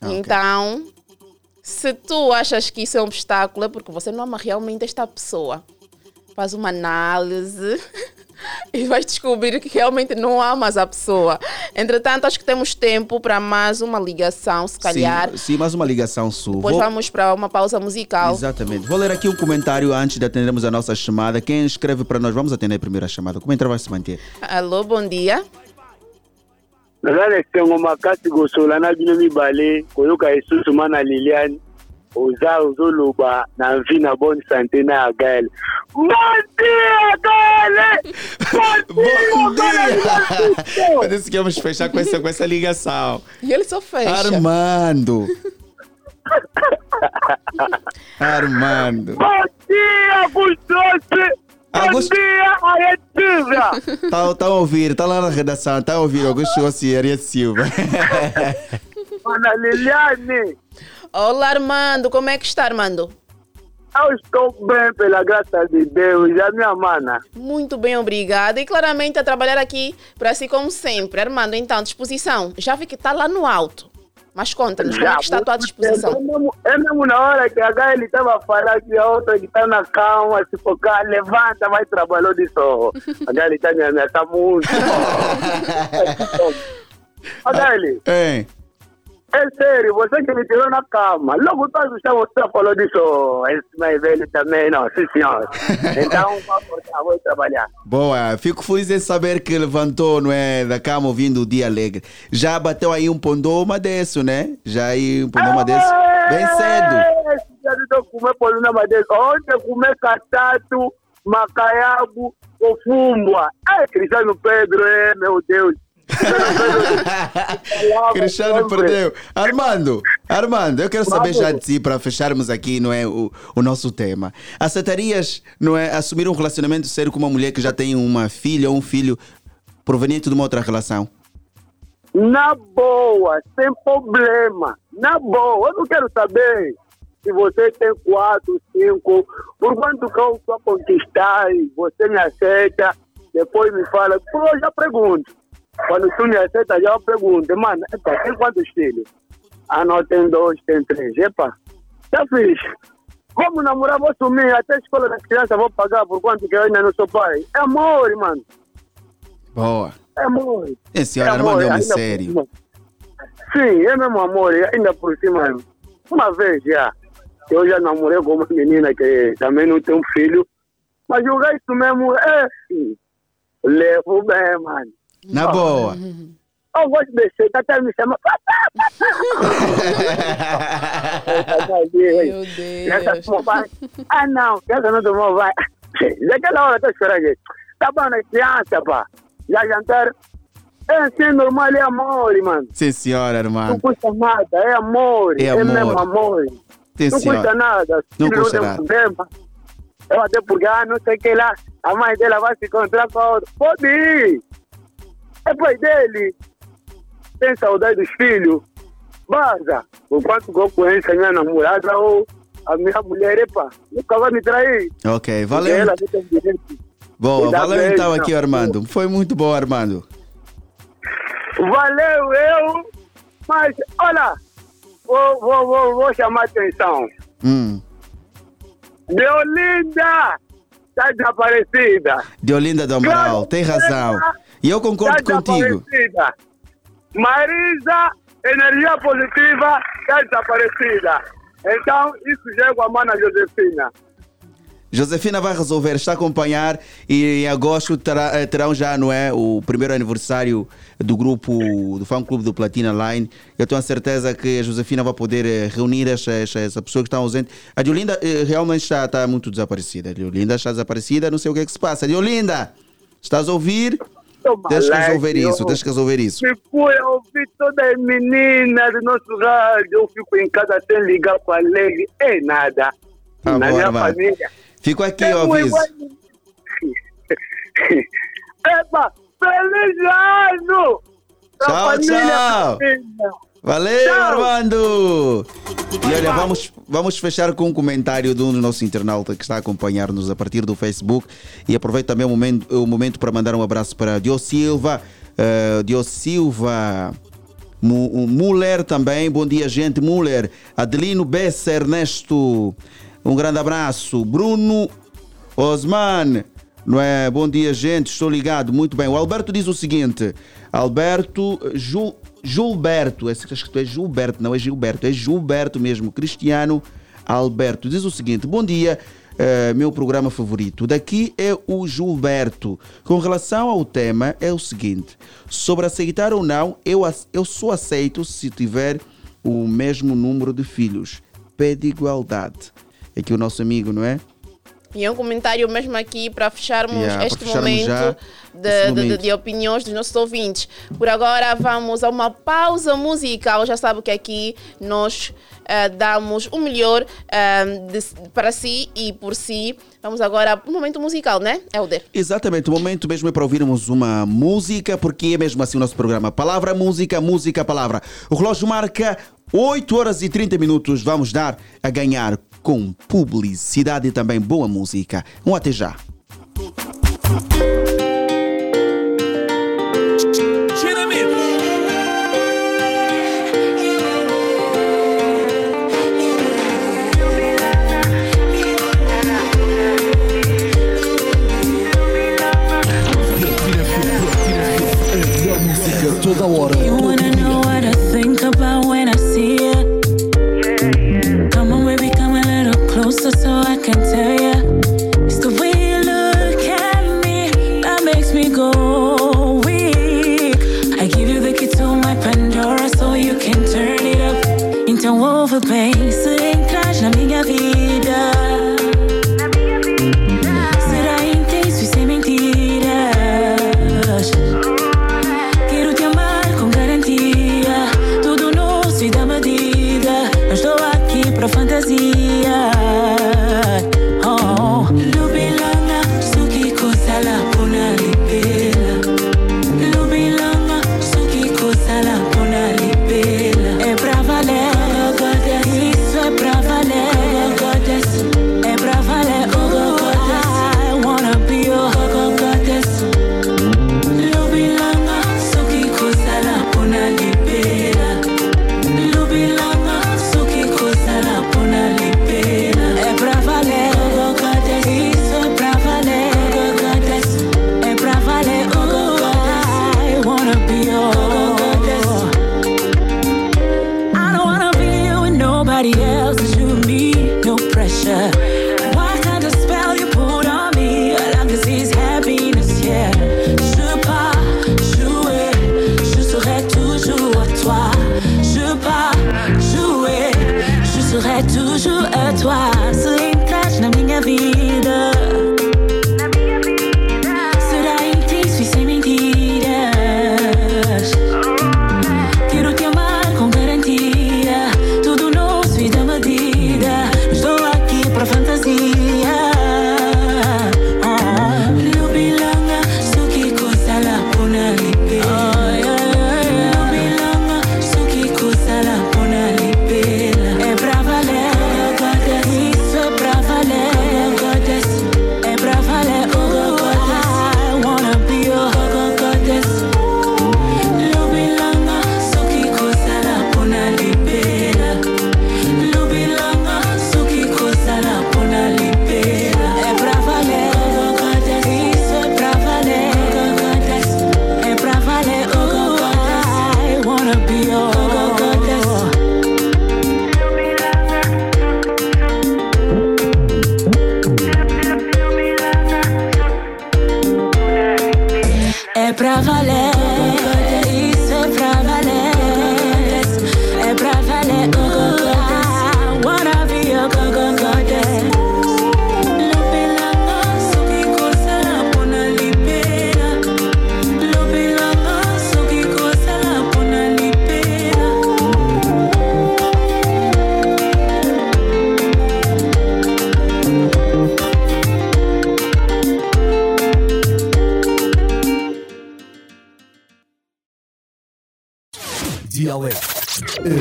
Okay. Então, se tu achas que isso é um obstáculo, é porque você não ama realmente esta pessoa. Faz uma análise, e vais descobrir que realmente não amas a pessoa. Entretanto, acho que temos tempo para mais uma ligação, se calhar. Sim, mais uma ligação sua. Depois vamos para uma pausa musical. Exatamente. Vou ler aqui um comentário antes de atendermos a nossa chamada. Quem escreve para nós, vamos atender primeiro a chamada. Como entrar vai se manter? Alô, bom dia. Bom dia! Parece que vamos fechar com essa ligação. E ele só fecha. Armando. Bom dia, Augusto! Augusto... Bom dia, Ariete Silva! Está a ouvir, está lá na redação, está a ouvir Augusto Osso e Ariete Silva. Ana Liliane! Olá, Armando, como é que está, Armando? Eu estou bem, pela graça de Deus, a minha mana. Muito bem, obrigada. E claramente a trabalhar aqui para si como sempre. Armando, então, disposição. Já vi que está lá no alto. Mas conta-nos, como é que está a tua disposição? É mesmo na hora que a Gael estava a falar que a outra que está na cama, se focar, levanta, vai trabalhar de sol. A Gael está me ameaçando muito. A Gael, é sério, você que me tirou na cama. Logo todo você falou disso. Esse mais velho também, não, sim senhor. Então, vou trabalhar. Boa, fico feliz de saber que levantou, não é, da cama ouvindo o Dia Alegre. Já bateu aí um pondoma desse, né? Já aí um pondoma desse. Bem cedo. Eu comi pondoma desse. Ontem eu comi catato, macaiabo, cofumbua. Cristiano Pedro, meu Deus. Cristiano perdeu. Armando, eu quero saber já de si, para fecharmos aqui, não é, o nosso tema. Aceitarias, não é, assumir um relacionamento sério com uma mulher que já tem uma filha ou um filho proveniente de uma outra relação? Na boa, sem problema. Na boa, eu não quero saber se você tem 4, 5. Por quanto que eu só conquistar e você me aceita, depois me fala. Pô, eu já pergunto. Quando tu me aceita, já eu pergunto, mano, tem quantos filhos? Ah, não, tem 2, tem 3, epa, já fiz. Como namorar, vou sumir, até a escola das crianças vou pagar, por quanto que eu ainda não sou pai. É amor, mano. Boa. É amor. Esse senhor Armando é um sério. Sim, é mesmo amor, ainda por cima. Uma vez já, eu já namorei com uma menina que também não tem um filho, mas o resto mesmo é, sim, levo bem, mano. Na boa. Eu vou te deixar, tá até me chamando. Meu Deus. Ah, não, essa não tomou, vai. Daquela hora eu tô esperando gente. Tá bom, na criança, pá. Já jantaram. É assim, normal, é amor, mano. Sim, senhora, irmã. Não custa nada, é amor. É mesmo amor. Sim, não custa nada. Não custa nada. Eu até porque, não sei o que lá, a mãe dela vai se encontrar com a outra. Pode ir. É pai dele, tem saudade dos filhos, baza. O quanto que eu conheço a minha namorada ou a minha mulher, epa, nunca vai me trair. Ok, valeu. Ela bom, valeu então aqui, Armando. Foi muito bom, Armando. Valeu, eu. Mas, olha, vou chamar a atenção. Deolinda, está desaparecida. Deolinda do Amaral, tem razão. E eu concordo contigo. Marisa, energia positiva, está desaparecida. Então, isso já com a mana Josefina. Josefina vai resolver, está a acompanhar. E em agosto terão já, não é, o primeiro aniversário do grupo, do fã-clube do Platina Line. Eu tenho a certeza que a Josefina vai poder reunir essa pessoa que está ausente. A Deolinda realmente está muito desaparecida. A Deolinda está desaparecida, não sei o que é que se passa. Deolinda, estás a ouvir? Tens que resolver isso. Eu ouvi todas as meninas do nosso rádio. Eu fico em casa sem ligar para a Lei. É nada. Tá na bom, minha mano. Família. Fico aqui, eu aviso. Epa, feliz ano! Tchau, tchau! Valeu, tchau. Armando! E olha, vamos fechar com um comentário de um dos nossos internautas que está a acompanhar-nos a partir do Facebook. E aproveito também o momento para mandar um abraço para Dio Silva Muller também. Bom dia, gente. Muller, Adelino Bessa, Ernesto, um grande abraço. Bruno Osman, Não é? Bom dia, gente, estou ligado, muito bem. O Alberto diz o seguinte, Alberto Gilberto, acho que tu é Gilberto, não é Gilberto, é Gilberto mesmo, Cristiano Alberto, diz o seguinte, bom dia, meu programa favorito, daqui é o Gilberto. Com relação ao tema, é o seguinte, sobre aceitar ou não, eu só aceito se tiver o mesmo número de filhos, pé de igualdade. Aqui o nosso amigo, não é? E é um comentário mesmo aqui para fecharmos este momento de opiniões dos nossos ouvintes. Por agora vamos a uma pausa musical. Já sabe que aqui nós damos o melhor para si e por si. Vamos agora para um momento musical, né, Helder? Exatamente, o momento mesmo é para ouvirmos uma música, porque é mesmo assim o nosso programa. Palavra, música, música, palavra. O relógio marca 8 horas e 30 minutos. Vamos dar a ganhar com publicidade e também boa música. Um até já. Toda hora. You wanna know what I think about when I see it? Come on, baby, come a little closer so I can tell ya. It's the way you look at me that makes me go weak. I give you the key to my Pandora so you can turn it up. Então ouve bem, se entras na minha vida.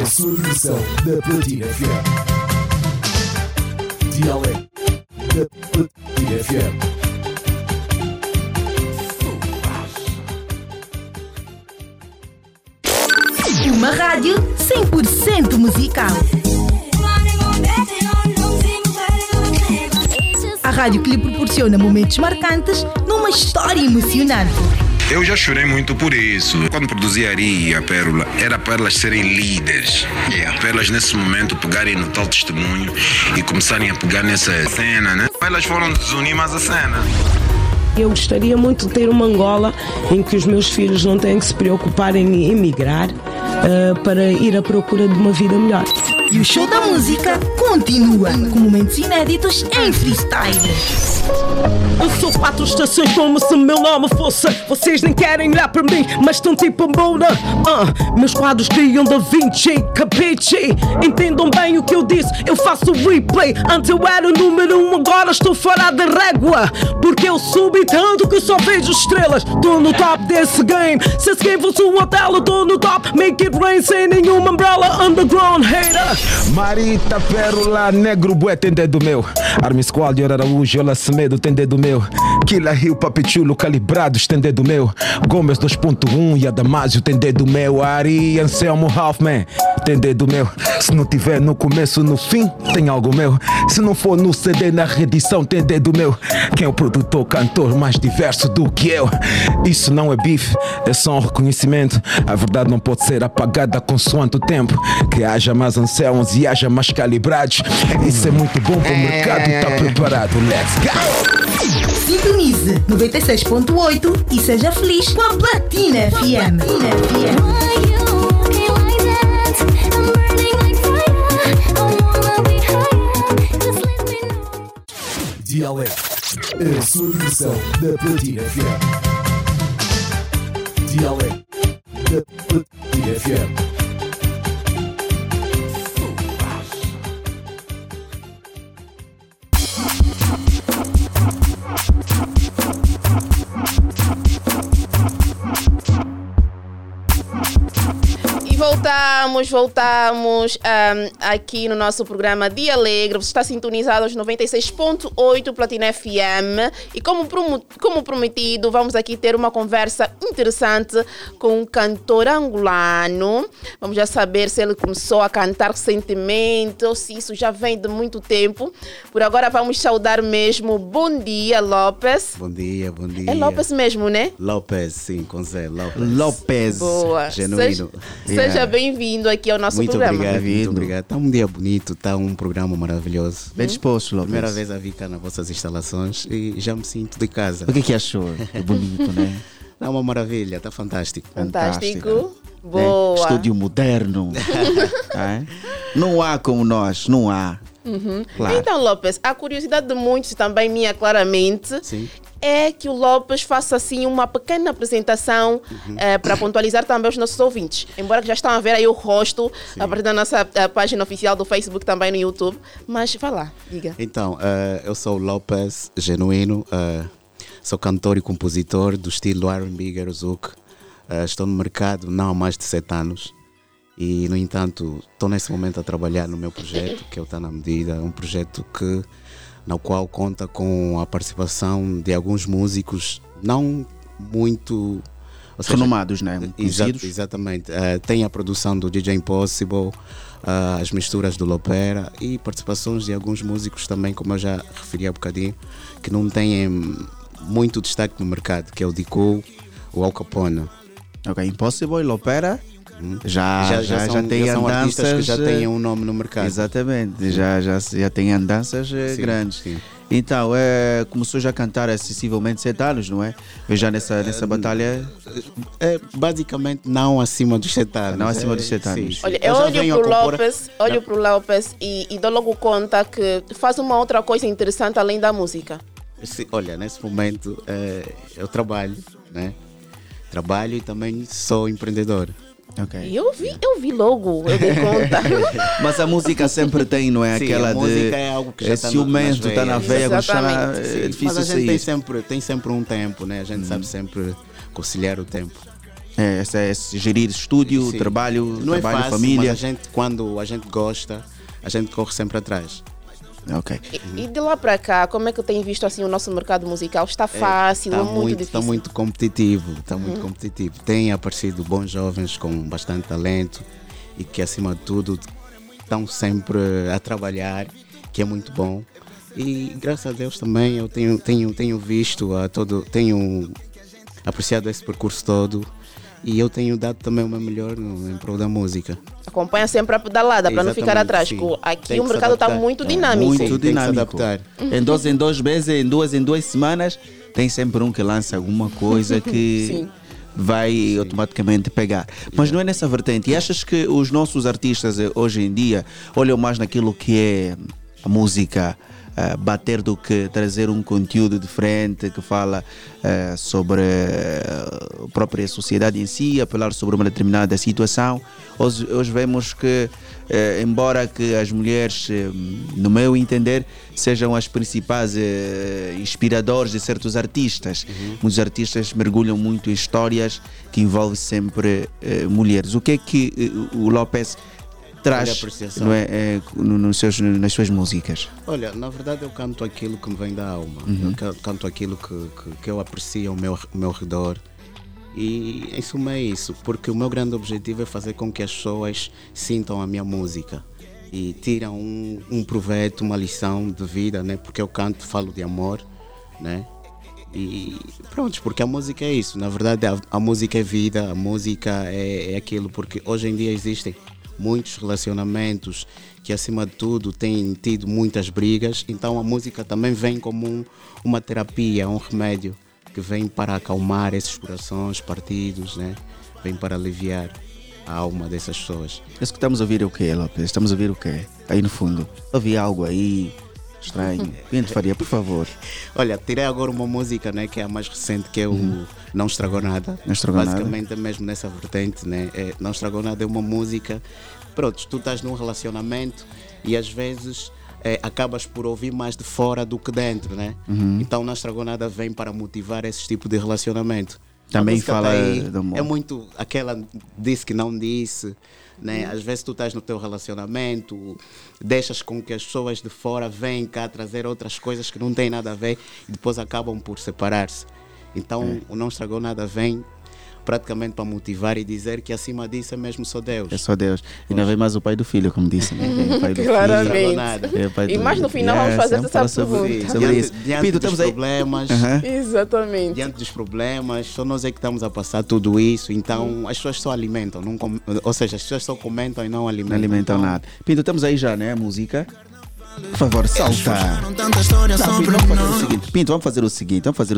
A solução da Platina FM. Dia Alegre da Platina FM. Uma rádio 100% musical. A rádio que lhe proporciona momentos marcantes numa história emocionante. Eu já chorei muito por isso. Quando produzi a Ari e a Pérola, era para elas serem líderes. Yeah. Para elas, nesse momento, pegarem no tal testemunho e começarem a pegar nessa cena, né? Elas foram desunir mais a cena. Eu gostaria muito de ter uma Angola em que os meus filhos não têm que se preocupar em emigrar para ir à procura de uma vida melhor. E o show da música continua com momentos inéditos em freestyle. Eu sou 4 estações como se meu nome fosse. Vocês nem querem olhar para mim, mas estão tipo Mona. Meus quadros criam Da Vinci, capiche? Entendam bem o que eu disse, eu faço replay. Antes eu era o número 1, agora estou fora da régua. Porque eu subi tanto que só vejo estrelas. Estou no top desse game. Se esse game fosse uma tela, estou no top. Make it rain sem nenhuma umbrella. Underground hater. Marita, Pérola, Negro, Bué, tem dedo meu. Army Squad, Yor Araújo, Yola Semedo, tem dedo meu. Killa Rio, Papichulo, Calibrados, tem dedo meu. Gomes 2.1 e a Damásio, tem dedo meu. Ari, Anselmo, Halfman, tem dedo meu. Se não tiver no começo, no fim, tem algo meu. Se não for no CD, na reedição, tem dedo meu. Quem é o produtor, cantor mais diverso do que eu? Isso não é bife, é só um reconhecimento. A verdade não pode ser apagada consoante o tempo. Que haja mais anseio e haja mais calibrados. Isso é muito bom para o mercado. Tá preparado? Let's go! Sintonize 96.8 e seja feliz com a Platina FM. Dia Alegre, a sua versão da Platina FM. Dia Alegre, da Platina FM. Voltamos aqui no nosso programa Dia Alegre. Você está sintonizado aos 96.8 Platina FM. E como prometido, vamos aqui ter uma conversa interessante com um cantor angolano. Vamos já saber se ele começou a cantar recentemente ou se isso já vem de muito tempo. Por agora vamos saudar mesmo. Bom dia, Lopes. Bom dia, bom dia. É Lopes mesmo, né? Lopes, sim, com Zé. Lopes. Boa. Genuíno. Seja bem-vindo aqui ao nosso programa. Obrigado, muito obrigado. Está um dia bonito, está um programa maravilhoso. Bem disposto, Lopes. Primeira vez a vir cá nas vossas instalações e já me sinto de casa. O que achou? É bonito, né? É uma maravilha, está fantástico. Fantástico. Boa. Né? Estúdio moderno. É? Não há como nós, não há. Uhum. Claro. Então, Lopes, a curiosidade de muitos, também minha claramente, sim, é que o Lopes faça assim uma pequena apresentação, para pontualizar também os nossos ouvintes. Embora que já estão a ver aí o rosto, sim, a partir da nossa página oficial do Facebook, também no YouTube. Mas vá lá, diga. Então, eu sou o Lopes Genuíno, sou cantor e compositor do estilo R&B Garozouk. Estou no mercado não há mais de 7 anos. E, no entanto, estou nesse momento a trabalhar no meu projeto, que é o Tá Na Medida, um projeto que, no qual conta com a participação de alguns músicos não muito... seja, renomados, né? Exatamente. Tem a produção do DJ Impossible, as misturas do L'Opera e participações de alguns músicos também, como eu já referi há bocadinho, que não têm muito destaque no mercado, que é o Dicou, o Al Capone. Ok, Impossible e L'Opera... Já tem andanças que já têm um nome no mercado. Exatamente, já tem andanças, sim, grandes. Sim. Então, começou já a cantar acessivelmente 7 anos, não é? Eu já nessa batalha... basicamente não acima dos 7 anos. Não acima dos 7 anos. Olha, eu olho para o Lopes e dou logo conta que faz uma outra coisa interessante além da música. Sim, olha, nesse momento eu trabalho, né? Trabalho e também sou empreendedor. Okay. Eu vi logo, eu dei conta. Mas a música sempre tem, não é? Sim, aquela a música de, é algo que já está ciumento, está na veia, está é difícil. Mas a gente tem sempre um tempo, né? A gente sabe sempre conciliar o tempo. É gerir estúdio, sim, trabalho, não trabalho, é fácil, família. Mas quando a gente gosta, a gente corre sempre atrás. Okay. E de lá para cá, como é que tem visto assim o nosso mercado musical? Está fácil, está muito difícil? Está muito competitivo, Tem aparecido bons jovens com bastante talento e que acima de tudo estão sempre a trabalhar, que é muito bom. E graças a Deus também eu tenho visto tenho apreciado esse percurso todo. E eu tenho dado também o meu melhor em prol da música. Acompanha sempre a pedalada para não ficar atrás. Sim. Aqui o mercado está muito dinâmico. Muito dinâmico. Em dois meses, em duas semanas, tem sempre um que lança alguma coisa que sim, vai sim, automaticamente pegar. Mas não é nessa vertente. E achas que os nossos artistas hoje em dia olham mais naquilo que é a música? Bater do que trazer um conteúdo diferente que fala sobre a própria sociedade em si, apelar sobre uma determinada situação. Hoje vemos que, embora que as mulheres, no meu entender, sejam as principais inspiradoras de certos artistas, muitos artistas mergulham muito em histórias que envolvem sempre mulheres. O que é que o Lopes traz nas suas músicas? Olha, na verdade eu canto aquilo que me vem da alma. Eu canto aquilo que eu aprecio ao meu redor. E em suma é isso, porque o meu grande objetivo é fazer com que as pessoas sintam a minha música e tiram um proveito, uma lição de vida, né? Porque eu canto, falo de amor, né? E pronto, porque a música é isso. Na verdade a música é vida, a música é aquilo, porque hoje em dia existem muitos relacionamentos que, acima de tudo, têm tido muitas brigas. Então a música também vem como uma terapia, um remédio que vem para acalmar esses corações partidos, né? Vem para aliviar a alma dessas pessoas. Isso que estamos a ouvir é o quê, Lopes? Estamos a ouvir o quê? Aí no fundo. Ouvi algo aí estranho. Pinto Faria, por favor. Olha, tirei agora uma música, né, que é a mais recente, que é o Não Estragou Nada. Não Estragou Basicamente Nada. É mesmo nessa vertente, né? Não Estragou Nada é uma música. Pronto, tu estás num relacionamento e às vezes acabas por ouvir mais de fora do que dentro, né? Então Não Estragou Nada vem para motivar esse tipo de relacionamento. Também fala do amor. É muito aquela disse que não disse, né? Às vezes tu estás no teu relacionamento, deixas com que as pessoas de fora venham cá trazer outras coisas que não têm nada a ver e depois acabam por separar-se. Então o Não Estragou Nada vem praticamente para motivar e dizer que acima disso é mesmo só Deus. É só Deus. E não vem mais o pai do filho, como disse, né? É o pai do filho. Nada. É pai do... E mais no final vamos fazer essa pergunta. Diante dos problemas. Exatamente. Diante dos problemas, só nós é que estamos a passar tudo isso. Então as pessoas só alimentam. Ou seja, as pessoas só comentam e não alimentam. Não alimentam nada. Pinto, estamos aí já, né? A música. Por favor, salta. Pinto, vamos fazer o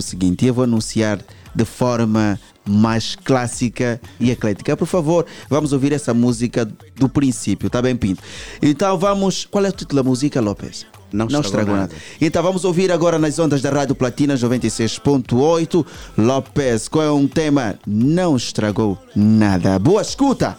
seguinte. Eu vou anunciar de forma mais clássica e eclética. Por favor, vamos ouvir essa música do princípio, tá bem, Pinto? Então vamos... Qual é o título da música, Lopes? Não Estragou Nada. Então vamos ouvir agora nas ondas da Rádio Platina 96.8. Lopes, qual é um tema? Não Estragou Nada. Boa escuta!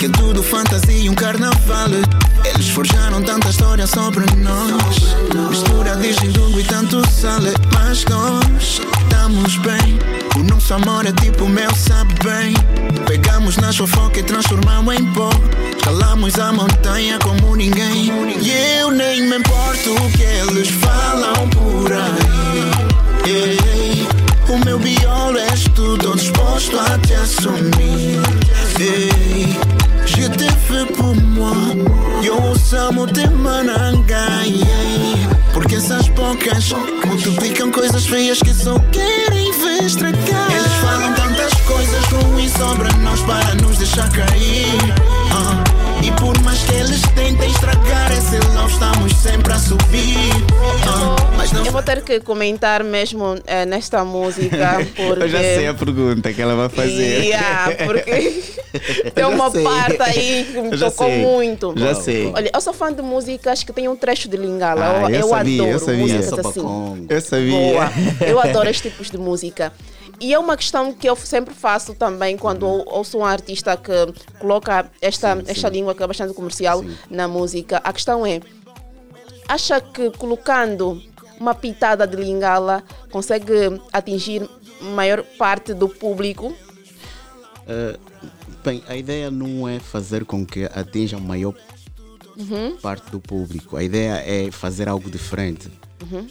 Que é tudo fantasia e carnaval. Eles forjaram tanta história sobre nós. Mistura de jindugo e tanto sale. Mas nós estamos bem. O nosso amor é tipo o meu, sabe bem. Pegamos na fofoca e transformamos em pó. Calamos a montanha como ninguém. E eu nem me importo o que eles falam por aí. O meu biolo és tu, tô disposto a te assumir. Hey, je te fais pour moi. Yo samo te manangai. Porque essas bocas multiplicam coisas feias que só querem ver estragar. Eles falam tantas coisas ruins sobre nós para nos deixar cair. E por mais que eles tentem estragar esse love, estamos sempre a subir. Mas não... Eu vou ter que comentar mesmo nesta música porque... Eu já sei a pergunta que ela vai fazer. Porque tem uma parte aí que me tocou muito. Já sei. Olha, eu sou fã de músicas que tem um trecho de lingala. Eu adoro músicas assim. Eu sabia. Boa. Eu adoro estes tipos de música. E é uma questão que eu sempre faço também quando ouço um artista que coloca esta língua que é bastante comercial na música. A questão é, acha que colocando uma pitada de lingala consegue atingir maior parte do público? Bem, a ideia não é fazer com que atinja a maior parte do público. A ideia é fazer algo diferente,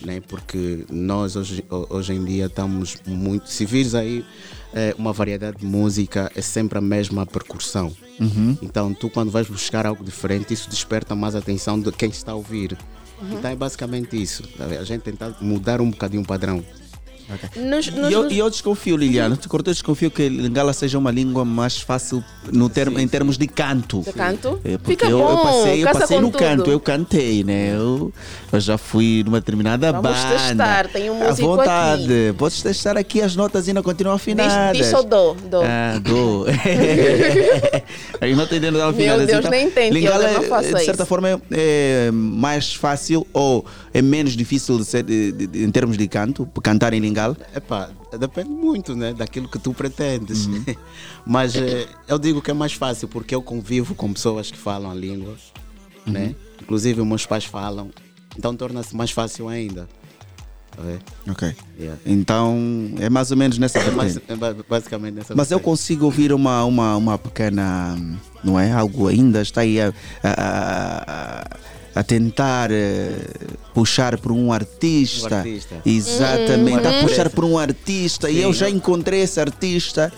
né? Porque nós hoje em dia estamos muito... Se vires aí uma variedade de música, é sempre a mesma percussão. Então, tu quando vais buscar algo diferente, isso desperta mais a atenção de quem está a ouvir. Então, é basicamente isso. A gente tentar mudar um bocadinho o padrão. Okay. Eu desconfio, Liliana, eu desconfio que lingala seja uma língua mais fácil no termo, em termos de canto. De canto? É, fica bom, eu passei no tudo. Canto, eu cantei, né? Eu já fui numa determinada banda. Vamos testar, tem um músico à vontade, aqui. Podes testar aqui as notas e ainda continuam afinadas. Diz ou dou. Ah, dou. Aí não tem dentro da afinada. Meu Deus, então, nem entendo, lingala, eu não faço isso. De certa forma é mais fácil ou é menos difícil de ser, em termos de canto, cantar em lingala. Epá, depende muito, né, daquilo que tu pretendes. Mas eu digo que é mais fácil porque eu convivo com pessoas que falam a língua, né? Inclusive meus pais falam, então torna-se mais fácil ainda. Ok. Yeah. Então é mais ou menos nessa vertente. Basicamente nessa vertente. Mas eu consigo ouvir uma pequena, não é? Algo ainda está aí a tentar puxar por um artista. Exatamente, a puxar por um artista. Sim. E eu já encontrei esse artista.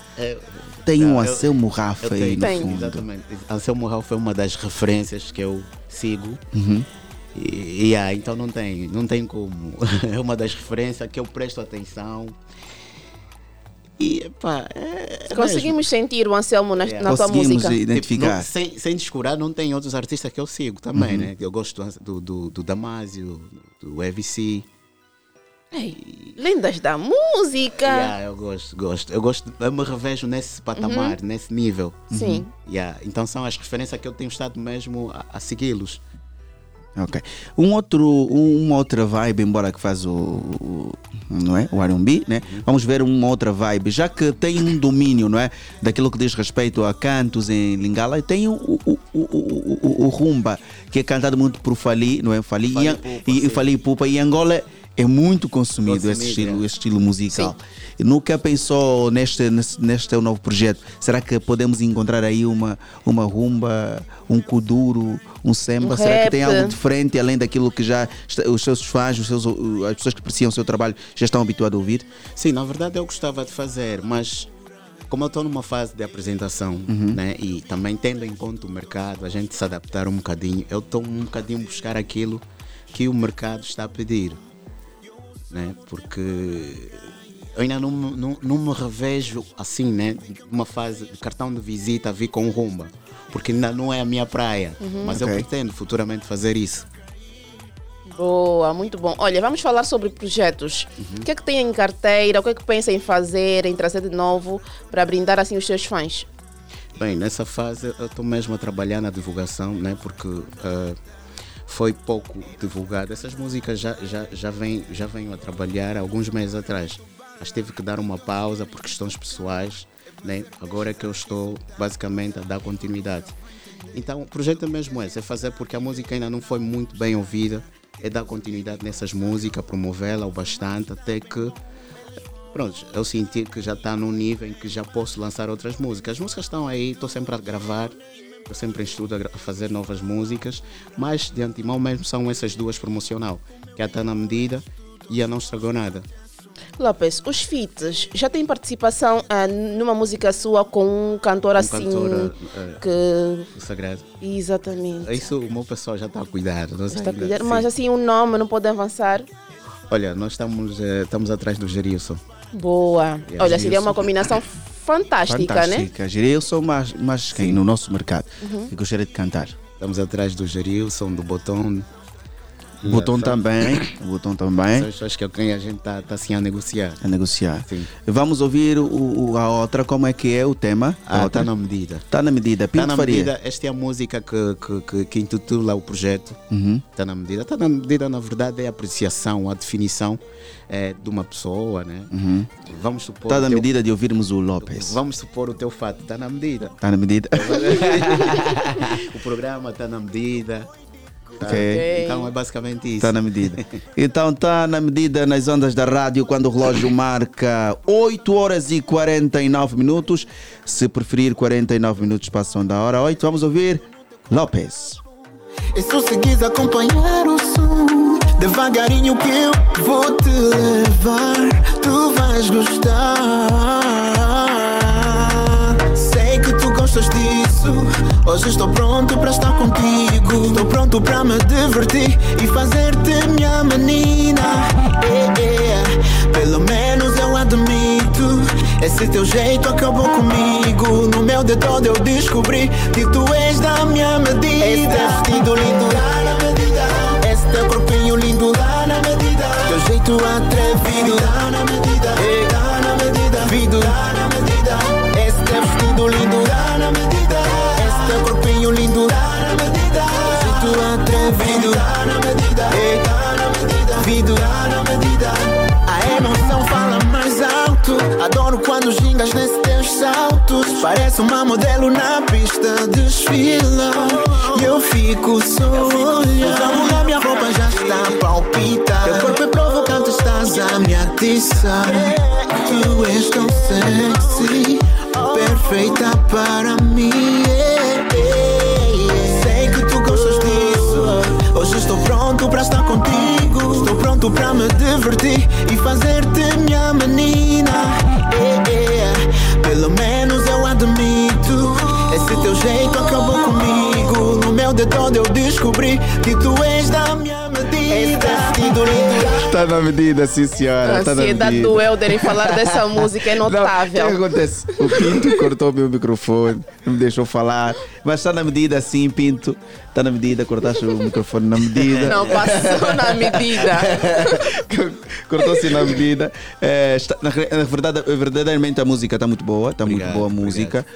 Tem um Anselmo Rafa aí no fundo. Exatamente. Anselmo Rafa é uma das referências que eu sigo. Então não tem como. É uma das referências que eu presto atenção. E, epá, conseguimos mesmo sentir o Anselmo na tua música. Identificar. Tipo, sem descurar, não tem outros artistas que eu sigo também, né? Eu gosto do Damásio, do EVC. Lendas da música! Yeah, eu gosto, eu me revejo nesse patamar, nesse nível. Sim. Yeah, então são as referências que eu tenho estado mesmo a segui-los. Ok. Uma outra vibe, embora que faz não é? O R&B, né? Vamos ver uma outra vibe, já que tem um domínio, não é? Daquilo que diz respeito a cantos em lingala, tem o rumba, que é cantado muito por Fali, não é? Fali e Pupa, e Angola é muito consumido esse estilo musical. Sim. Nunca pensou neste novo projeto? Será que podemos encontrar aí uma rumba, um kuduro, um samba? Será que tem algo diferente além daquilo que já os seus fãs, as pessoas que apreciam o seu trabalho já estão habituadas a ouvir? Sim, na verdade eu gostava de fazer, mas como eu estou numa fase de apresentação, né, e também tendo em conta o mercado, a gente se adaptar um bocadinho, eu estou um bocadinho a buscar aquilo que o mercado está a pedir. Né? Porque eu ainda não me revejo assim, né? Uma fase de cartão de visita vir com rumba, porque ainda não é a minha praia, mas eu pretendo futuramente fazer isso. Boa, muito bom. Olha, vamos falar sobre projetos. O que é que tem em carteira? O que é que pensa em fazer, em trazer de novo para brindar assim os seus fãs? Bem, nessa fase eu estou mesmo a trabalhar na divulgação, né? Porque foi pouco divulgado. Essas músicas já venho a trabalhar há alguns meses atrás, mas tive que dar uma pausa por questões pessoais, né? Agora é que eu estou basicamente a dar continuidade. Então o projeto é mesmo esse, é fazer porque a música ainda não foi muito bem ouvida, é dar continuidade nessas músicas, promovê-la o bastante até que, pronto, eu senti que já está num nível em que já posso lançar outras músicas. As músicas estão aí, estou sempre a gravar. Eu sempre estudo a fazer novas músicas, mas de antemão mesmo são essas duas promocional, que é a Tá Na Medida e a Não Estragou Nada. Lopes, os feats, já tem participação numa música sua com um cantor assim? Cantora, que... Sagrado. Exatamente. Isso o meu pessoal já está a cuidar. Está a cuidar, mas assim, um nome não pode avançar? Olha, nós estamos atrás do Gerilson. Boa. É, olha, seria uma combinação fantástica, né? Fantástica. Gerilson, mas quem no nosso mercado que gostaria de cantar. Estamos atrás do Gerilson, do Botão. Botão também. Botão também. Acho que é quem a gente está assim a negociar. Sim. Vamos ouvir a outra, como é que é o tema? Está Na Medida. Está Na Medida. Pinto Faria. Medida, esta é a música que intitula o projeto. Está Na Medida. Está Na Medida, na verdade, é a apreciação, a definição de uma pessoa, né? Vamos supor. Está na medida de ouvirmos o Lopes. Vamos supor o teu fato. Está na medida. Está na medida. O programa está na medida. Okay. Então é basicamente isso. Está na medida. Então está na medida nas ondas da rádio quando o relógio marca 8 horas e 49 minutos. Se preferir, 49 minutos passam da hora 8. Vamos ouvir Lopes. E se seguires acompanhar o som, devagarinho que eu vou te levar, tu vais gostar. Sei que tu gostas disso. Hoje estou pronto para estar contigo. Estou pronto para me divertir e fazer-te minha menina. Pelo menos eu admito, esse teu jeito acabou comigo. No meu dedo eu descobri que tu és da minha medida. Esse teu vestido lindo dá na medida. Esse teu corpinho lindo dá na medida. Teu jeito atrevido dá na medida. Dá na medida. Vido dá na medida. Esse teu vestido lindo dá na medida. Esse teu corpinho lindo dá na medida. Teu jeito atrevido dá na medida. Dá na medida. Vido dá na medida. A emoção fala mais alto. Adoro quando gingas nesses teus saltos. Parece uma modelo na pista de desfila. E eu fico só olhando. A minha roupa já está a palpitar. Teu corpo é provocante, estás a me atiçar. Tu és tão sexy, perfeita para mim. Sei que tu gostas disso. Hoje estou pronto para estar contigo. Estou pronto pra me divertir e fazer-te minha menina. Pelo menos eu admito, esse teu jeito acabou comigo. No meu dedo eu descobri que tu és da minha medida. Está na medida, sim senhora. A ansiedade do Helder em falar dessa música é notável. O que acontece? O Pinto cortou meu microfone, não me deixou falar. Mas está na medida, sim, Pinto. Está na medida, cortaste o microfone na medida. Não, passou na medida. Cortou-se na medida. É, está, na verdade, verdadeiramente a música está muito boa. Está muito boa a música.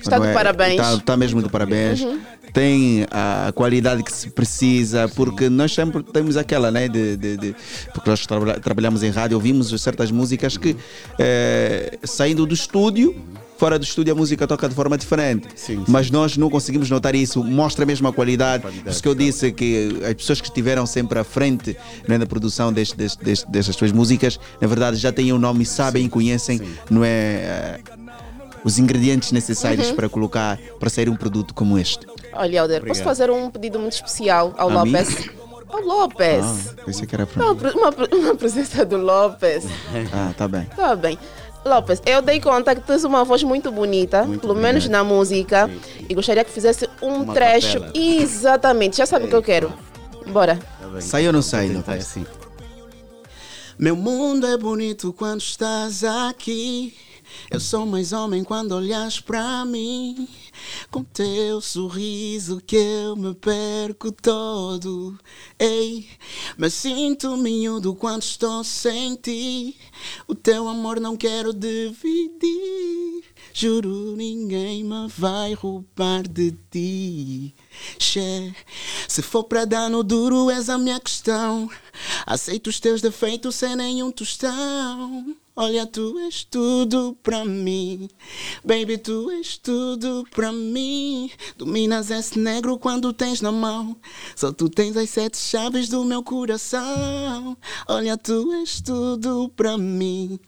Está de parabéns. Está mesmo de parabéns. Uhum. Tem a qualidade que se precisa, porque nós sempre temos aquela, né? Porque nós trabalhamos em rádio, ouvimos certas músicas que, saindo do estúdio, fora do estúdio a música toca de forma diferente. Sim. Mas nós não conseguimos notar isso. Mostra mesmo a qualidade. Por isso que eu disse que as pessoas que estiveram sempre à frente, né, na produção destas suas músicas, na verdade já têm o nome, sabem, conhecem, não é, os ingredientes necessários para colocar, para sair um produto como este. Olha, Helder, posso fazer um pedido muito especial ao Lopes? O Lopes. Pensei que era para uma presença do Lopes. Tá bem. Tá bem. Lopes, eu dei conta que tens uma voz muito bonita, muito pelo menos na música, sim. E gostaria que fizesse uma trecho. Capela. Exatamente, já sabe o que eu quero. Bora. Tá, sai ou não sai, Lopes? Sim. Meu mundo é bonito quando estás aqui. Eu sou mais homem quando olhas para mim. Com teu sorriso que eu me perco todo. Ei, mas sinto miúdo quando estou sem ti. O teu amor não quero dividir. Juro, ninguém me vai roubar de ti. Che, se for para dar no duro, és a minha questão. Aceito os teus defeitos sem nenhum tostão. Olha, tu és tudo pra mim. Baby, tu és tudo pra mim. Dominas esse negro quando tens na mão. Só tu tens as 7 chaves do meu coração. Olha, tu és tudo pra mim.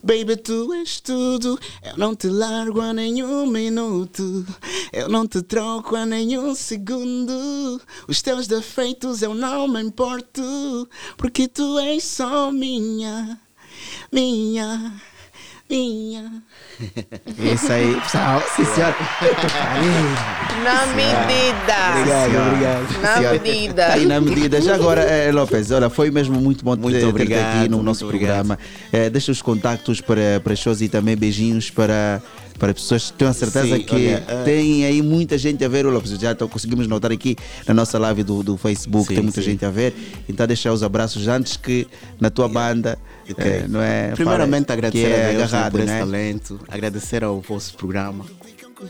Baby, tu és tudo. Eu não te largo a nenhum minuto. Eu não te troco a nenhum segundo. Os teus defeitos eu não me importo, porque tu és só minha. Minha, minha. Isso aí, pessoal. Sim, senhora. Na medida. Obrigado. Na medida. Aí, na medida. Já agora, Lopes, olha, foi mesmo muito bom ter-te aqui no nosso programa. Deixa os contactos para shows e também beijinhos para pessoas que tenho a certeza. Sim, que olha, tem aí muita gente a ver. Olha, já conseguimos notar aqui na nossa live do Facebook, sim, tem muita gente a ver. Então deixar os abraços antes que na tua banda, não é? Primeiramente fala, agradecer a Deus agarrado, por esse talento, agradecer ao vosso programa.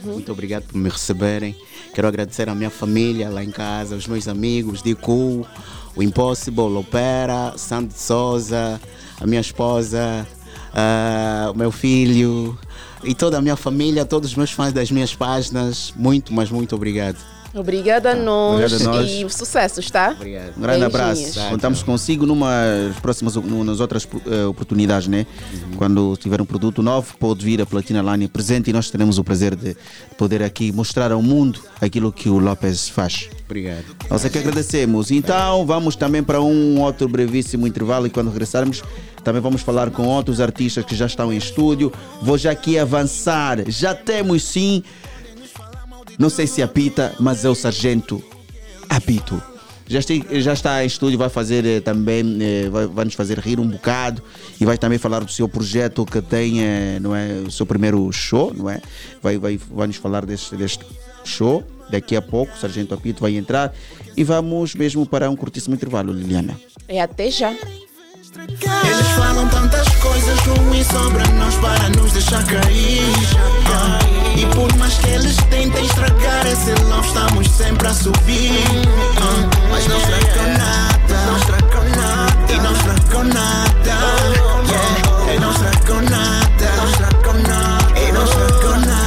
Muito obrigado por me receberem. Quero agradecer à minha família lá em casa, aos meus amigos, Dicou, o Impossible, L'Opera, Santo de Sousa, a minha esposa, o meu filho. E toda a minha família, todos os meus fãs das minhas páginas, muito, mas muito obrigado. Obrigada a nós, e sucessos, tá? Obrigado. Um grande abraço. Contamos consigo nas outras oportunidades, né? Uhum. Quando tiver um produto novo, pode vir a Platina Line presente e nós teremos o prazer de poder aqui mostrar ao mundo aquilo que o Lopes faz. Obrigado. Nós é que agradecemos. Então, vamos também para um outro brevíssimo intervalo e quando regressarmos, também vamos falar com outros artistas que já estão em estúdio. Vou já aqui avançar. Já temos sim, não sei se apita, mas é o Sargento Apito. Já está em estúdio, vai fazer também, vai nos fazer rir um bocado e vai também falar do seu projeto que tem, não é, o seu primeiro show, não é? Vai nos falar deste show. Daqui a pouco o Sargento Apito vai entrar e vamos mesmo para um curtíssimo intervalo, Liliana. É até já. Eles falam tantas coisas ruins sobre nós para nos deixar cair. E por mais que eles tentem estragar esse love, estamos sempre a subir. Mas não estragou nada, não estragou nada, e não estragou nada, e não estragou nada, não estragou nada, e não estragou nada.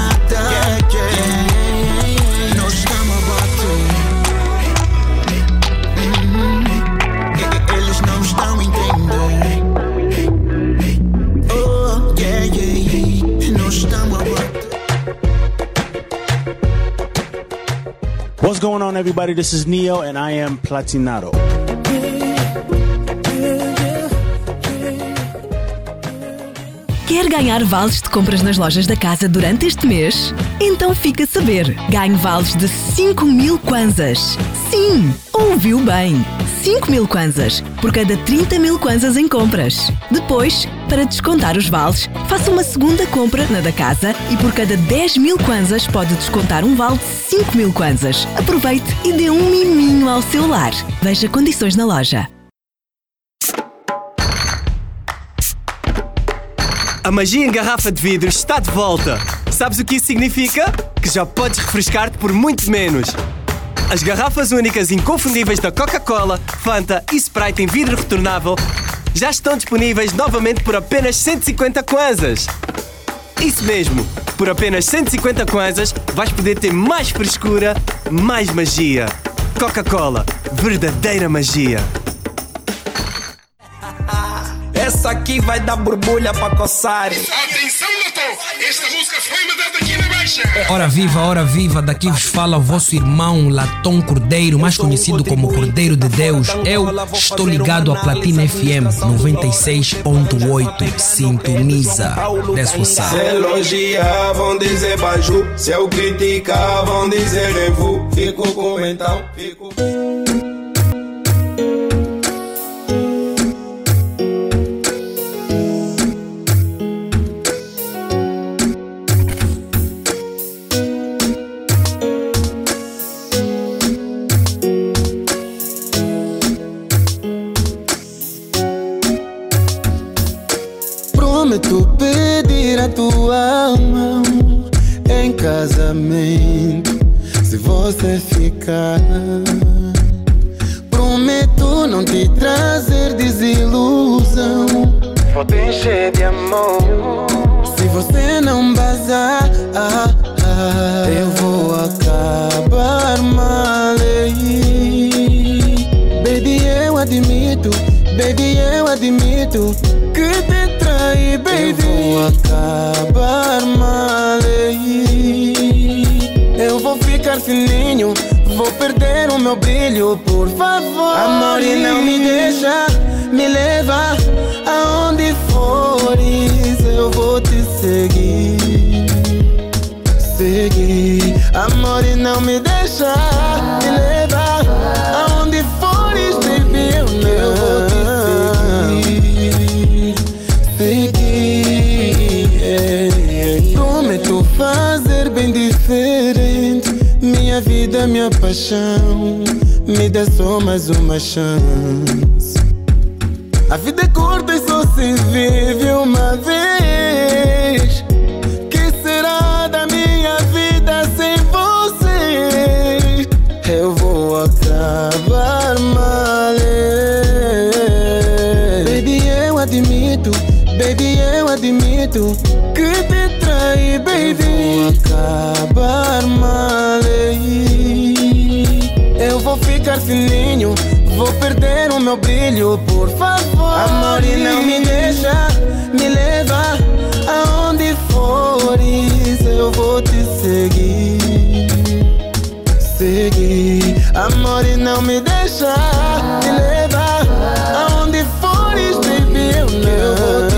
Nós estamos a bater, eles não estão entendendo. What's going on, everybody? This is Neo, and I am Platinado. Quer ganhar vales de compras nas lojas da casa durante este mês? Então fica a saber. Ganhe vales de 5.000 kwanzas. Sim, ouviu bem. 5.000 kwanzas por cada 30.000 kwanzas em compras. Depois, para descontar os vales, faça uma segunda compra na da casa e por cada 10.000 kwanzas pode descontar um vale de 5.000 kwanzas. Aproveite e dê um miminho ao seu lar. Veja condições na loja. A magia em garrafa de vidro está de volta. Sabes o que isso significa? Que já podes refrescar-te por muito menos. As garrafas únicas inconfundíveis da Coca-Cola, Fanta e Sprite em vidro retornável já estão disponíveis novamente por apenas 150 kwanzas. Isso mesmo, por apenas 150 kwanzas vais poder ter mais frescura, mais magia. Coca-Cola, verdadeira magia. Essa aqui vai dar borbulha para coçar. Atenção, doutor! Esta música foi mandada aqui na Baixa. Ora viva, daqui vos fala o vosso irmão Latom Cordeiro, mais conhecido como Cordeiro de Deus. Eu estou ligado à Platina FM 96.8. Sintoniza dessa sala. Se elogiar, vão dizer baju. Se eu criticar, vão dizer revu. Fico com mental, fico com... Prometo pedir a tua mão em casamento se você ficar. Prometo não te trazer desilusão. Vou te encher de amor se você não bazar. Eu vou acabar mal. Baby, eu admito. Baby, eu admito que te traí, baby. Eu vou acabar mal. Eu vou ficar fininho, vou perder o meu brilho, por favor. Amor, e não me deixa, me leva aonde fores. Eu vou te seguir, seguir. Amor, e não me deixa, me leva aonde fores, baby. Eu vou te fazer bem diferente. Minha vida, minha paixão, me dá só mais uma chance. A vida é curta e só se vive uma vez. Que será da minha vida sem você? Eu vou acabar mal. Baby, eu admito. Baby, eu admito que te traí, baby. Eu vou acabar mal. vou ficar fininho, vou perder o meu brilho, por favor. Amor, e não me deixa, me leva aonde fores, eu vou te seguir, seguir. Amor, e não me deixa, me leva aonde fores, baby, eu vou te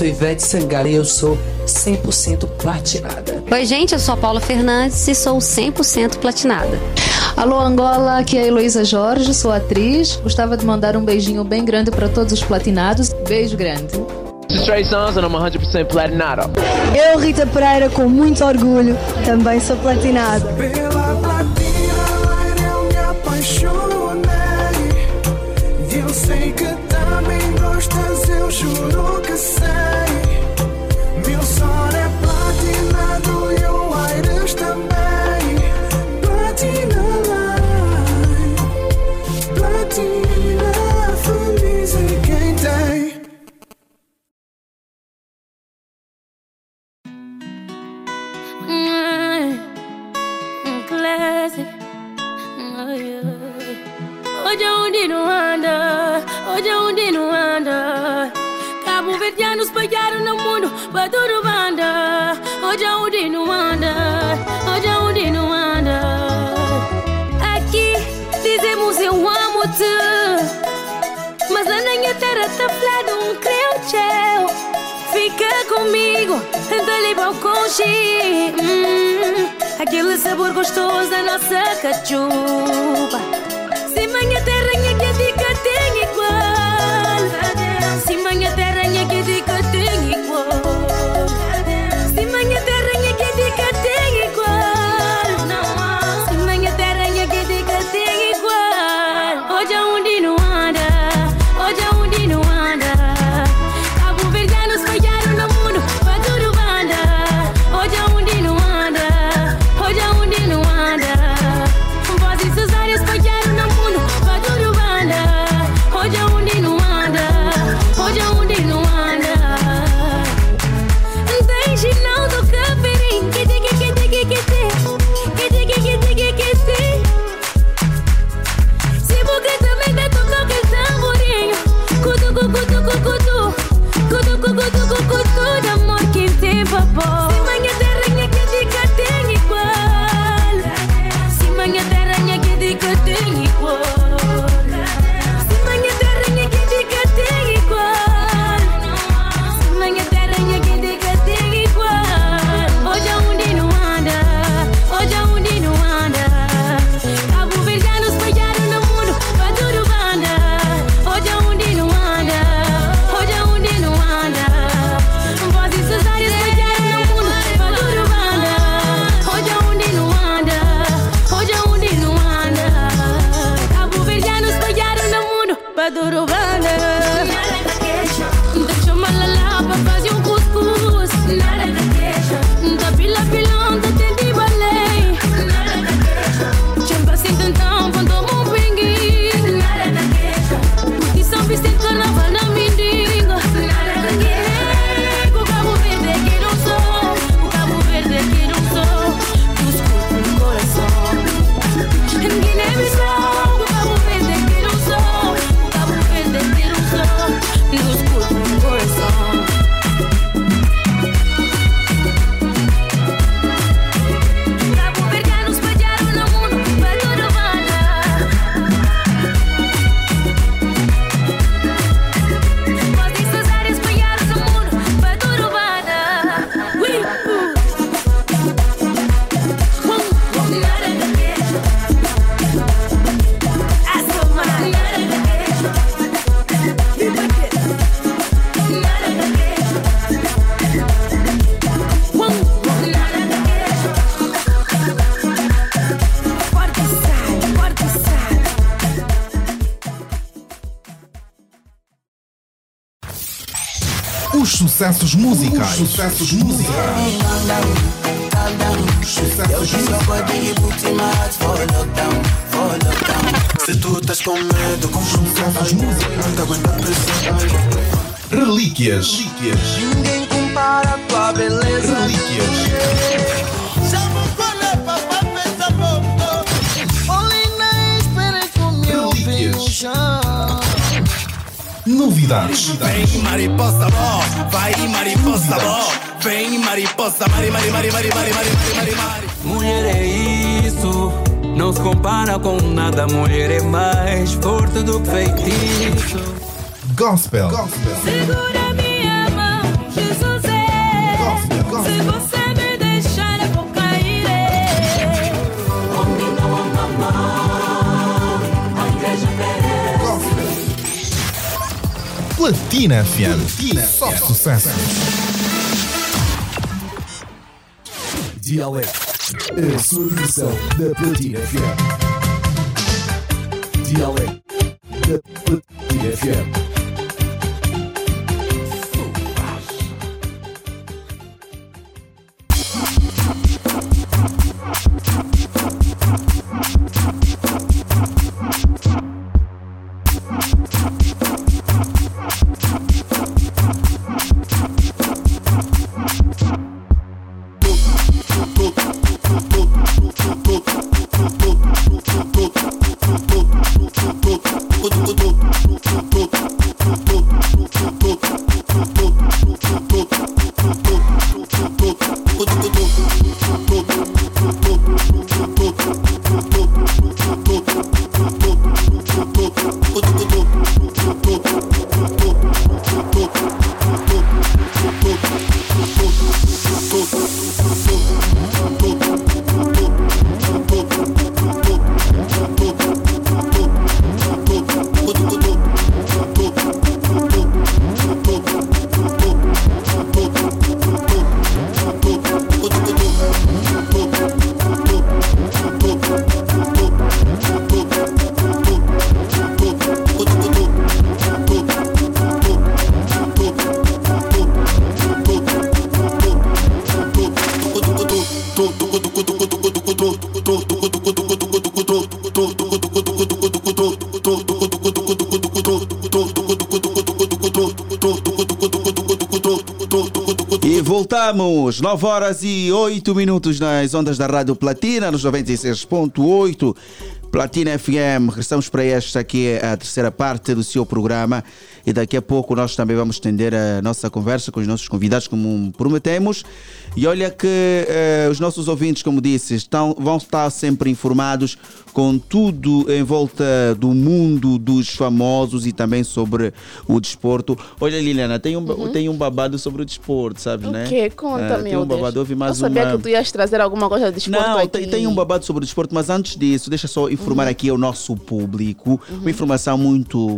Ivete Sangari, eu sou 100% platinada. Oi, gente, eu sou a Paula Fernandes e sou 100% platinada. Alô, Angola, aqui é a Heloísa Jorge, sou atriz. Gostava de mandar um beijinho bem grande para todos os platinados. Beijo grande. I'm 100% platinada. Eu, Rita Pereira, com muito orgulho, também sou platinada. Pela platina, eu me apaixonei. E eu sei que também gostas, eu juro que sei. Aquele sabor gostoso da nossa cachupa. Se manha terrinha que dica tem igual. Se manha terrinha que dica tem igual. Se manha terrinha que dica tem igual. Se manha terrinha que dica tem igual. Hoje é dia não anda. Hoje é dia não anda. Cabo Verdeano nos falharam no mundo. Para tudo banda. Hoje é dia não anda. Hoje é dia não anda. Vozes dos ares falharam no mundo. Para tudo banda. Hoje é dia não anda. Hoje é dia não anda. Tem sinal do café. Que diga, que diga, que diga. Que diga, que diga, que diga. Se porque também dá tocar que tamborinho. Cutu, cutu, cutu, cutu. Cutu, cutu, cutu, cutu. De amor que tem papo. Os sucessos musicais. Os sucessos musicais. Os sucessos musicais. Se tu estás com medo, com as músicas, não te aguenta a pressão. Relíquias. Ninguém compara a tua beleza. Relíquias. Já vou falar para pensar pouco. Olina, esperei com meu chão. Novidades. Vem mariposa, bom. Vai mariposa, bom. Vem mariposa, mari. Mulher é isso. Não se compara com nada, mulher é mais forte do que feitiço. Gospel. Segura minha mão, Jesus é. Gospel. Se você me deixar, eu vou cair. Homem não ama mal, a igreja merece. Gospel. Platina FM. Só sucesso. Dia Alegre. A sua versão da Platina FM. Dia Alegre da Platina FM. Voltamos, 9 horas e 8 minutos nas ondas da Rádio Platina, nos 96.8 Platina FM. Regressamos para esta aqui, a terceira parte do seu programa, e daqui a pouco nós também vamos estender a nossa conversa com os nossos convidados, como prometemos. E olha que os nossos ouvintes, como disse, vão estar sempre informados com tudo em volta do mundo dos famosos e também sobre o desporto. Olha, Liliana, tem um babado sobre o desporto, sabes, né? O quê? Conta-me, tem um babado. Eu sabia que tu ias trazer alguma coisa de desporto. Não, aqui. Tem um babado sobre o desporto, mas antes disso, deixa só informar aqui ao nosso público uma informação muito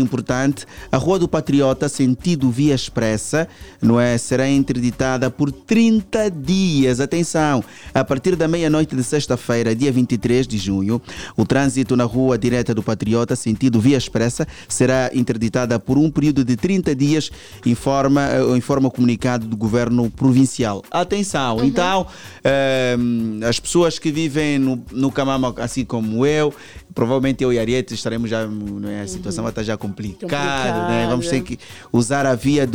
importante. A Rua do Patriota, sentido via expressa, não é? Será interditada por 30 dias. Atenção, a partir da meia-noite de sexta-feira, dia 23 de junho, o trânsito na Rua Direta do Patriota, sentido via expressa, será interditada por um período de 30 dias, informa o comunicado do Governo Provincial. Atenção, então, as pessoas que vivem no Camama, assim como eu, provavelmente eu e Ariete estaremos já, né, a situação vai estar já complicada, né? Vamos ter que usar a via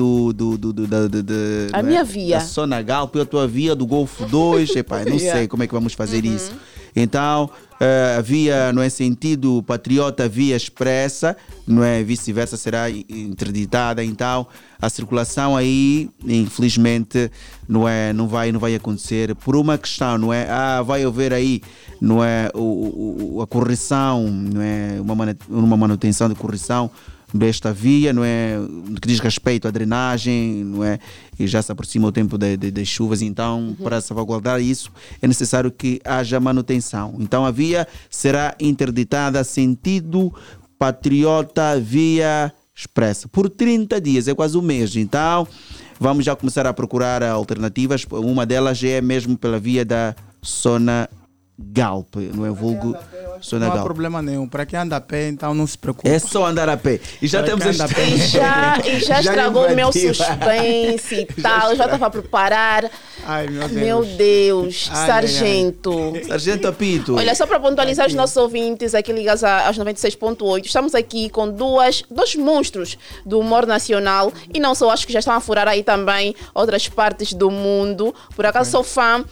minha via. A Sonagalp, a tua via do Golfo 2, epa, não sei como é que vamos fazer isso. Então, a via, não é, sentido Patriota, via expressa, não é, vice-versa, será interditada. Então, a circulação aí, infelizmente, não vai acontecer por uma questão, não é? Vai haver aí, não é, a correção, não é, uma manutenção de correção desta via, não é, que diz respeito à drenagem, não é, e já se aproxima o tempo das chuvas, então para salvaguardar isso é necessário que haja manutenção. Então a via será interditada sentido Patriota via expressa por 30 dias, é quase um mês. Então vamos já começar a procurar alternativas. Uma delas é mesmo pela via da Sonagalp, não é, vulgo Sonegão. Não há problema nenhum. Para quem anda a pé, então não se preocupe. É só andar a pé. E já pra temos este... E já estragou o meu suspense e tal. Já estava a preparar. Ai, meu Deus. Meu Deus. Ai, Sargento. Ai. Sargento Apito. Olha, só para pontualizar os nossos ouvintes aqui ligados aos 96.8. Estamos aqui com dois monstros do humor nacional. E não só, acho que já estão a furar aí também outras partes do mundo. Por acaso sou fã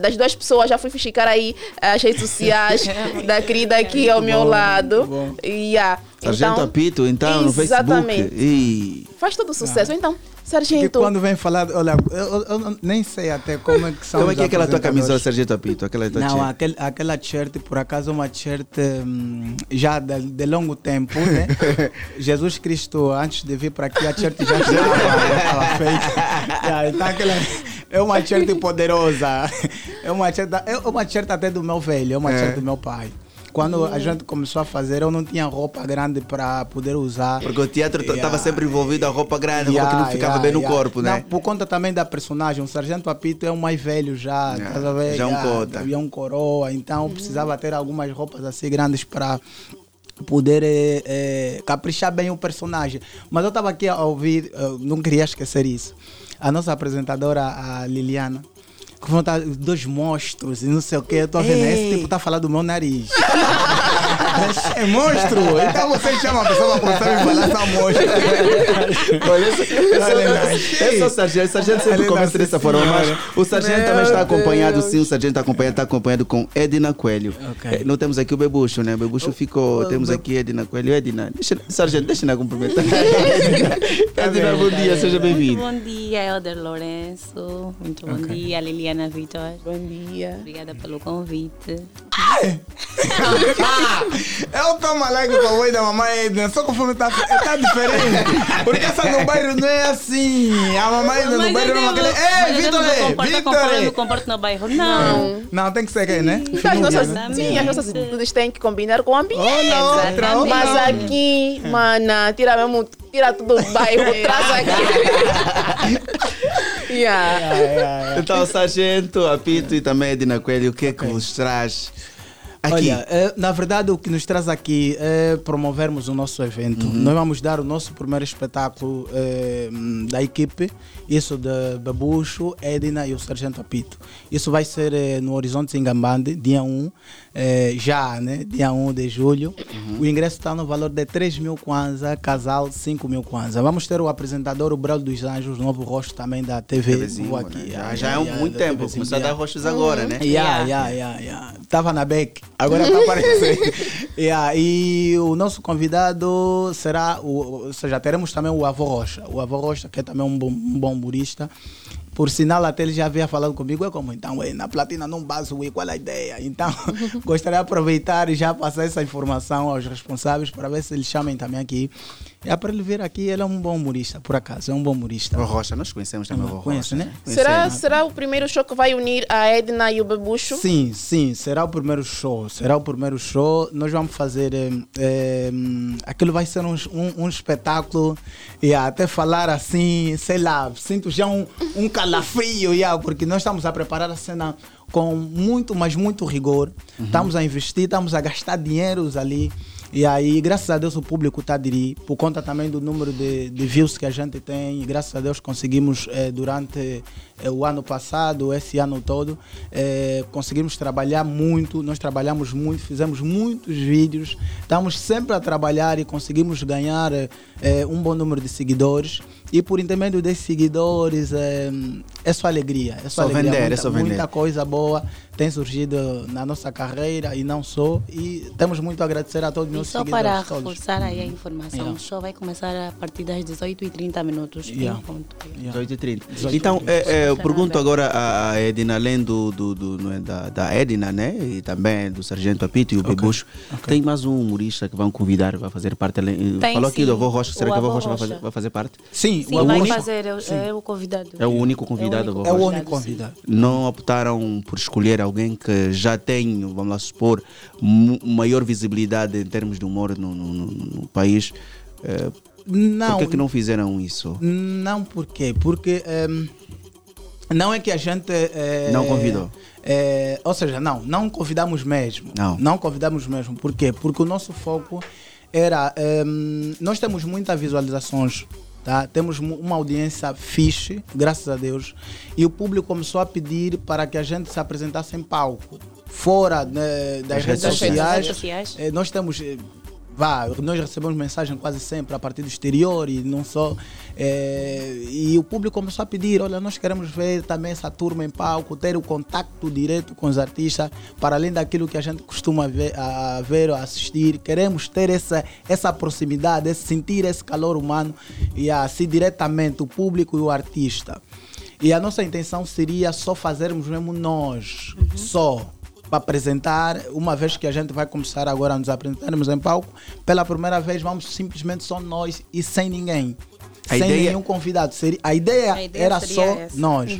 das duas pessoas. Já fui fixicar aí as redes sociais da querida aqui ao meu lado. Yeah. Sargento então, Apito, então, no Facebook. E... faz todo o sucesso, então. Sargento. Porque quando vem falar, olha, eu nem sei até como é que são. Como é que é aquela tua camisola, Sargento Apito? Aquela tua não, aquela t-shirt, por acaso, uma t-shirt já de longo tempo, né? Jesus Cristo, antes de vir para aqui, a t-shirt já estava feita. Então, aquela... é uma t-shirt poderosa. É uma t-shirt até do meu velho, é uma t-shirt do meu pai. Quando a gente começou a fazer, eu não tinha roupa grande para poder usar. Porque o teatro estava sempre envolvido a roupa grande, roupa que não ficava bem no corpo, né? Não, por conta também da personagem. O Sargento Apito é o mais velho já. Já é um cota. Já é um coroa. Então precisava ter algumas roupas assim grandes para poder caprichar bem o personagem. Mas eu estava aqui a ouvir, não queria esquecer isso. A nossa apresentadora, a Liliana. Que vão estar dois monstros e não sei o que. Eu tô vendo, esse tipo tá falando do meu nariz. É monstro! Então você chama a pessoa pra contar e vai lançar monstro. Olha, o sargento sempre começa dessa forma, mas o sargento também está acompanhado, sim. O sargento está acompanhado com Edna Coelho. Okay. Não temos aqui o Bebucho, né? O Bebucho ficou. Temos aqui Edna Coelho. Edna, sargento, deixa-me cumprimentar. Edna, bom dia, seja bem-vindo. Muito bom dia, Helder Lourenço. Muito bom dia, Liliana Vitor. Bom dia. Obrigada pelo convite. Eu tomo alegre com a voz da mamãe Edna, só conforme tá diferente. Porque essa no bairro não é assim. A mamãe Edna no bairro não é uma criança. Vitor! Me comporto no bairro, não. Não, tem que ser gay, né? As nossas atitudes têm que combinar com o ambiente. Mas aqui, mana, tira tudo do bairro, traz aqui. Então, Sargento Apito e também Edna Coelho, o que é que vos traz aqui? Olha, na verdade o que nos traz aqui é promovermos o nosso evento. Nós vamos dar o nosso primeiro espetáculo da equipe, isso de Bebucho, Edna e o Sargento Apito. Isso vai ser no Horizonte Ngambande, dia 1, dia 1 de julho. O ingresso está no valor de 3.000 kwanza, casal 5.000 kwanza. Vamos ter o apresentador, o Braulio dos Anjos, novo rosto também da TV. TVzinho, aqui. Né? Já é muito tempo, começou a dar rostos agora, né? Estava na BEC. Agora está aparecendo. E o nosso convidado será, ou seja, teremos também o Avó Rocha. O Avó Rocha, que é também um bom humorista. Por sinal, até ele já havia falado comigo, na Platina não base, qual é a ideia? Então, gostaria de aproveitar e já passar essa informação aos responsáveis para ver se eles chamem também aqui. É para ele vir aqui, ele é um bom humorista, por acaso, é um bom humorista. O Rocha, nós conhecemos também o Rocha. Conheço, né? Será o primeiro show que vai unir a Edna e o Bebucho? Sim, será o primeiro show. Nós vamos fazer... aquilo vai ser um espetáculo, até falar assim, sei lá, sinto já um calafrio, porque nós estamos a preparar a cena com muito, mas muito rigor. Estamos a investir, estamos a gastar dinheiros ali. E aí, graças a Deus, o público está a aderir, por conta também do número de views que a gente tem. E graças a Deus conseguimos, durante o ano passado, esse ano todo, conseguimos trabalhar muito. Nós trabalhamos muito, fizemos muitos vídeos, estamos sempre a trabalhar e conseguimos ganhar um bom número de seguidores. E por intermédio desses seguidores, é só alegria. É só alegria, vender, muita coisa boa tem surgido na nossa carreira e não só. E temos muito a agradecer a todos os nossos seguidores. E só para reforçar aí a informação, o show vai começar a partir das 18h30. Yeah. 18h30. Então, eu pergunto agora a Edna, além da Edna, né? E também do Sargento Apito e o Bebucho. Okay. Tem mais um humorista que vão convidar, vai fazer parte? Falou aqui do Avô Rocha. Será que o Avô Rocha vai fazer parte? Sim, o vai fazer, é o convidado. É o único convidado. É o único convidado. Não optaram por escolher alguém que já tem, vamos lá supor, maior visibilidade em termos de humor no país. Por que não fizeram isso? Não, por quê? Porque Não é que a gente... não convidou. Ou seja, não convidamos mesmo. Não convidamos mesmo. Por quê? Porque o nosso foco era... nós temos muitas visualizações, tá? Temos uma audiência fixe, graças a Deus. E o público começou a pedir para que a gente se apresentasse em palco. Fora das redes sociais. Nós temos... nós recebemos mensagem quase sempre a partir do exterior e não só. E o público começou a pedir: olha, nós queremos ver também essa turma em palco, ter o contacto direto com os artistas, para além daquilo que a gente costuma ver ou assistir. Queremos ter essa proximidade, sentir esse calor humano e assim diretamente o público e o artista. E a nossa intenção seria só fazermos mesmo nós, só. Para apresentar, uma vez que a gente vai começar agora a nos apresentarmos em palco, pela primeira vez vamos simplesmente só nós e sem ninguém, nenhum convidado. A ideia era só essa. Nós.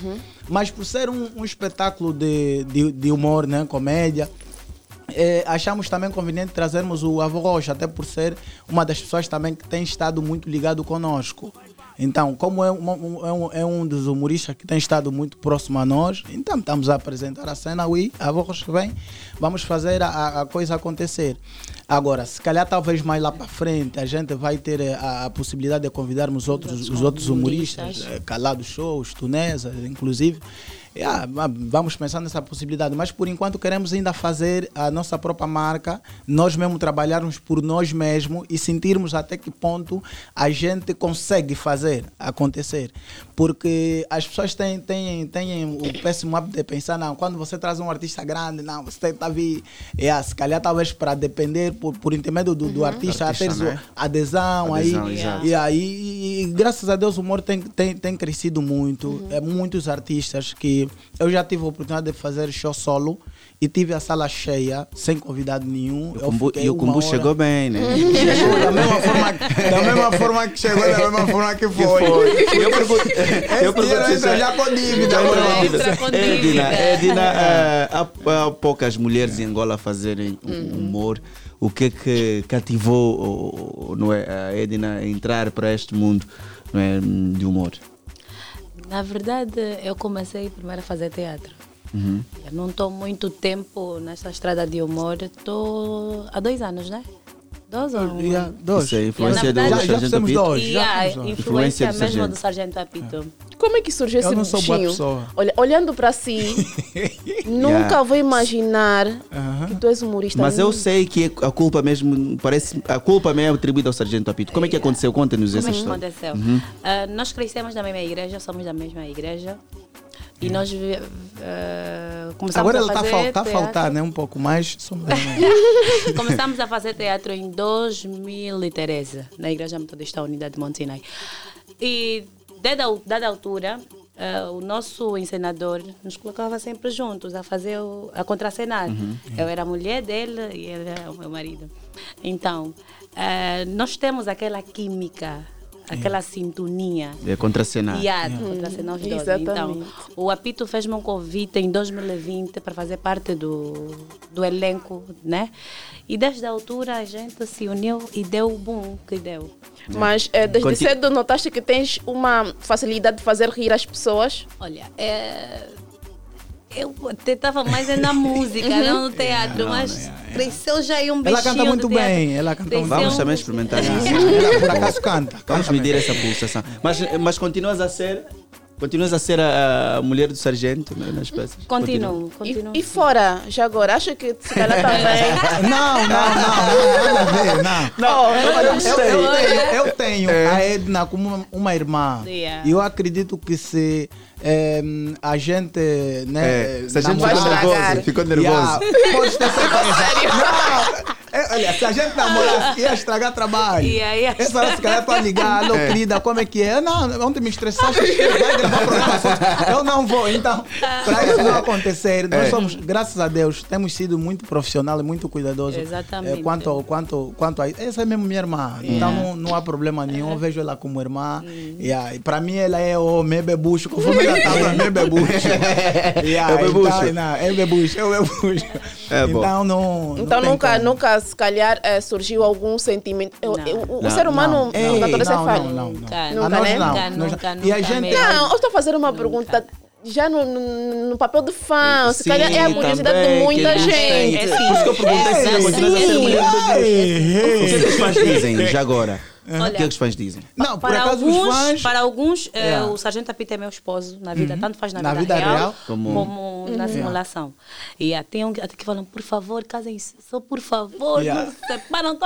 Mas por ser um espetáculo de humor, né, comédia, achamos também conveniente trazermos o Avó Rocha, até por ser uma das pessoas também que tem estado muito ligado conosco. Então, como é um dos humoristas que tem estado muito próximo a nós, então estamos a apresentar a cena, a voz vem, vamos fazer a coisa acontecer. Agora, se calhar talvez mais lá para frente, a gente vai ter a possibilidade de convidarmos os outros humoristas, Calado Shows, Tunesa, inclusive. Vamos pensar nessa possibilidade, mas por enquanto queremos ainda fazer a nossa própria marca, nós mesmos trabalharmos por nós mesmos e sentirmos até que ponto a gente consegue fazer acontecer, porque as pessoas têm o péssimo hábito de pensar, quando você traz um artista grande, você tem que vir, se calhar talvez para depender por intermédio do artista, né? adesão e graças a Deus o humor tem crescido muito, muitos artistas que eu já tive a oportunidade de fazer show solo e tive a sala cheia, sem convidado nenhum. E o Kumbu chegou bem, né? Da mesma forma que chegou, da mesma forma que foi. Eu pergunto já com dívida. Edna, há poucas mulheres em Angola fazerem humor. O que é que cativou a Edna a entrar para este mundo de humor? Na verdade, eu comecei primeiro a fazer teatro. Eu não estou muito tempo nessa estrada de humor. Estou há 2 anos, né? 2 anos. Yeah, 2. Isso, influência do Sargento Apito. Influência mesmo do Sargento Apito. Como é que surgiu esse bichinho? Olhando para si, nunca vou imaginar que tu és humorista. Mas eu sei que a culpa mesmo é atribuída ao Sargento Apito. Como é que aconteceu? Conta-nos essa história. Como é que aconteceu? Nós crescemos na mesma igreja, somos da mesma igreja. E nós começamos agora a fazer teatro. Agora está a faltar, né? Um pouco mais. Começamos a fazer teatro em 2013, na Igreja Metodista Unidade de Monte Sinai. E, dada altura, o nosso encenador nos colocava sempre juntos a fazer a contracenar. Eu era a mulher dele e ele era o meu marido. Então, nós temos aquela química, aquela sintonia. É contracenar. Contracenar os dois. Então, o Apito fez-me um convite em 2020 para fazer parte do elenco, né? E desde a altura a gente se uniu e deu o boom que deu. Mas desde cedo notaste que tens uma facilidade de fazer rir as pessoas? Olha, eu tentava mais na música, não no teatro, mas cresceu já aí um bichinho. Ela canta muito bem. Vamos também experimentar isso. Por acaso canta. Vamos medir essa pulsação. Mas continuas a ser a mulher do sargento, né, nas peças? Continuo. E fora, já agora, acha que se calhar também? Não. Eu tenho a Edna como uma irmã. E eu acredito que se... a gente, né? Se a gente ficou nervoso. Pode ter certeza. Olha, se a gente namorasse, ia estragar trabalho. Essa hora, se calhar, para ligar, alô, querida, como é que é? Ontem me estressaste, eu não vou. Então, para isso não acontecer, nós somos, graças a Deus, temos sido muito profissional e muito cuidadoso. Exatamente. Quanto a isso. Essa é mesmo minha irmã. Então, não há problema nenhum. Eu vejo ela como irmã. E para mim, ela é o meu bebucho, conforme ela estava, meu bebucho. É o bebucho. Então, nunca. Se calhar surgiu algum sentimento. O ser humano na natureza é falho. Nunca, né? E a gente... Não, eu estou a fazer uma pergunta já no papel do fã, sim, é a curiosidade de muita gente. É, por isso que eu perguntei se ele continua a ser mulher do Bebucho. O que os fãs dizem já agora? Olha, o que os fãs dizem? Não, por acaso alguns, os fãs... Para alguns, o Sargento Apito é meu esposo na vida, tanto faz na vida real como na simulação. E tem um até que falam, por favor, casem-se, só por favor, não se separam, de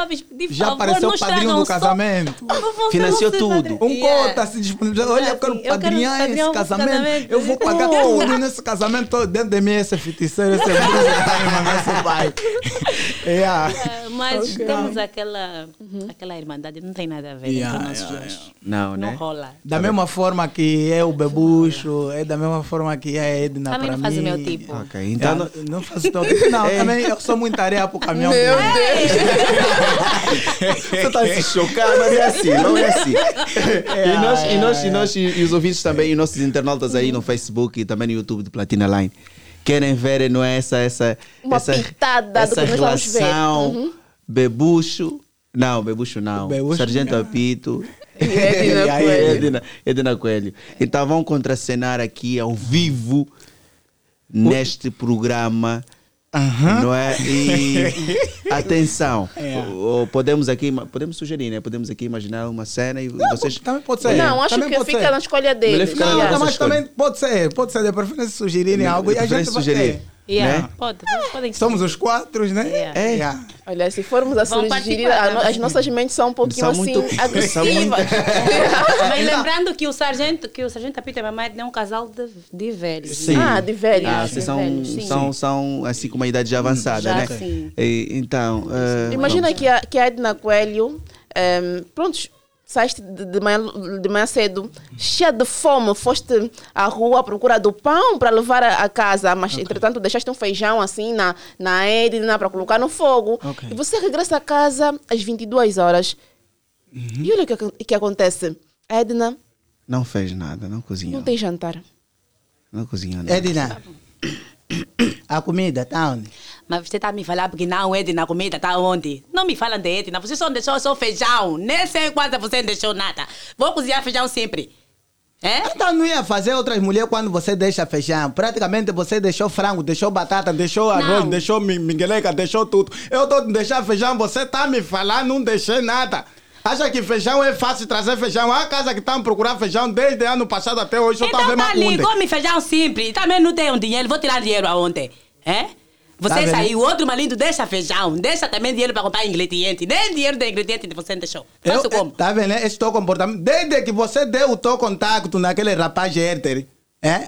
já favor, apareceu o padrinho do casamento. Financiou tudo. Um cota se disponibiliza. Olha, eu quero padrinhar esse casamento. Eu vou pagar tudo nesse casamento, todo dentro de mim, essa feiticeira, essa irmã, pai. Mas temos aquela irmandade, não tem nada a ver entre nós dois. Não, né? Não rola. Da mesma forma que é o Bebucho, é da mesma forma que é a Edna também para mim. Também não faz o meu tipo. Okay, então... não faz o teu tipo. Não, também eu sou muito areia pro caminhão. Meu Deus! Você está se chocando, mas é assim, não é assim. E nós, e os ouvintes também, e nossos internautas aí no Facebook e também no YouTube do Platina Line, querem ver, não é essa pitada essa do que relação, Bebucho... Não, Bebucho não. Sargento Apito. E Edna Coelho. Então vão contracenar aqui ao vivo neste programa. Não é? E atenção, podemos sugerir, né? Podemos aqui imaginar uma cena e não, vocês... Também pode ser. Não, acho também que fica na escolha deles. Não, mas também pode ser. De preferência sugerirem algo e a gente sugerir. Né? Podem ser. Somos os quatro, né? Olha, se formos a sugerir, as nossas mentes são um pouquinho assim agressivas. Mas lembrando que o sargento Apito e a mamãe é um casal de velhos. Sim. Ah, de velhos. Ah, vocês são assim com uma idade já avançada, né? Sim. Então. Imagina que a Edna Coelho, saíste de manhã cedo, cheia de fome, foste à rua à procura do pão para levar a casa, mas entretanto deixaste um feijão assim na Edna para colocar no fogo. E você regressa a casa às 22 horas. E olha o que acontece. A Edna não fez nada, não cozinhou. Não tem jantar. Não cozinhou nada. Edna, a comida está onde? Mas você está a me falar porque não, Edna, a comida está onde? Não me falam de Edna, você só deixou só feijão. Nem sei quanto você não deixou nada. Vou cozinhar feijão sempre. Então não ia fazer outras mulheres quando você deixa feijão. Praticamente você deixou frango, deixou batata, deixou arroz, deixou migueleca, deixou tudo. Eu estou a deixar feijão, você está a me falar, não deixei nada. Acha que feijão é fácil trazer feijão? A casa que está a procurar feijão desde ano passado até hoje, eu estava vendo a onde. Então come feijão simples, também não tenho dinheiro, vou tirar dinheiro aonde? Você saiu, outro marido deixa feijão, deixa também dinheiro para comprar ingrediente, nem dinheiro do ingrediente você não deixou. Faço como? Tá vendo, esse teu comportamento, desde que você deu o teu contato naquele rapaz Herter,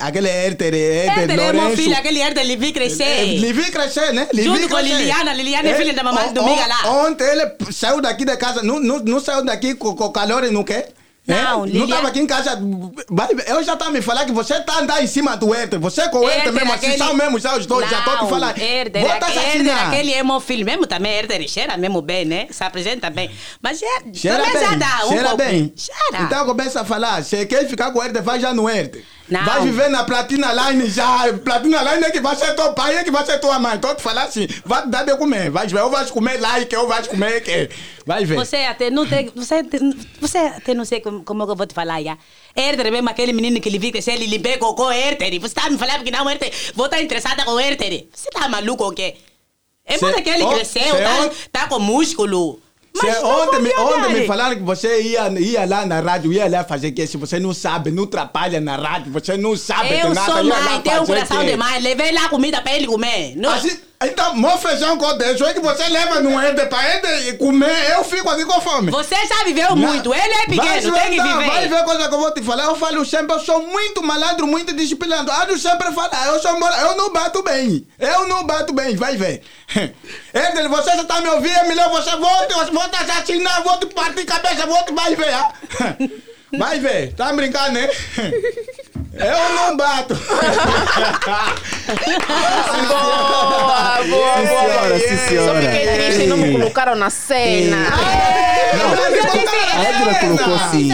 aquele Herter Lourenço. É meu filho, aquele Herter, ele vi crescer. Né? Junto com Liliana é filha da mamãe do Miga lá. Ontem ele saiu daqui da casa, não saiu daqui com calor e não quer? Não estava aqui em casa. Eu já estava me falando que você está andando em cima do Herder. Você com o Herder mesmo, assim, aquele... são mesmo, já os dois, não, já estou te falando. Herder, aquele é meu filho mesmo também, Herder, cheira mesmo bem, né? Se apresenta bem. Mas cheira bem. Então começa a falar, se quer ficar com o Herder, vai já no Herder. Não. Vai viver na Platina Line já. Platina Line é que vai ser teu pai, é que vai ser tua mãe. Então tu fala assim, vai te dar de comer. Vai ver, ou vais comer lá e que eu vais comer que. Vai ver. Você até não sei como eu vou te falar, já. Herder mesmo, aquele menino que ele vi crescer, ele limpei com Herder. Você está me falando que não, Herder. Vou estar interessada com Herder. Você está maluco ou quê? É porque ele cresceu, tá com músculo. Ontem me falaram que você ia lá na rádio, ia lá fazer que se você não sabe, não trabalha na rádio, você não sabe de nada. Eu sou mãe, tenho um coração de mãe, levei lá comida para ele comer. Não. Assim, então, meu feijão que eu deixo é que você leva no Herder para ele comer, eu fico assim com fome. Você já viveu muito, ele é pequeno, tem que viver. Vai ver coisa que eu vou te falar, eu falo sempre, eu sou muito malandro, muito disciplinado. Eu sempre falo, eu não bato bem, vai ver. Herder, você já está me ouvindo, é melhor você vou te assassinar, vou te partir cabeça, vai ver. Vai ver, tá brincando, né? Eu não bato. Boa. Só fiquei triste e não me colocaram na cena. A Edna colocou sim.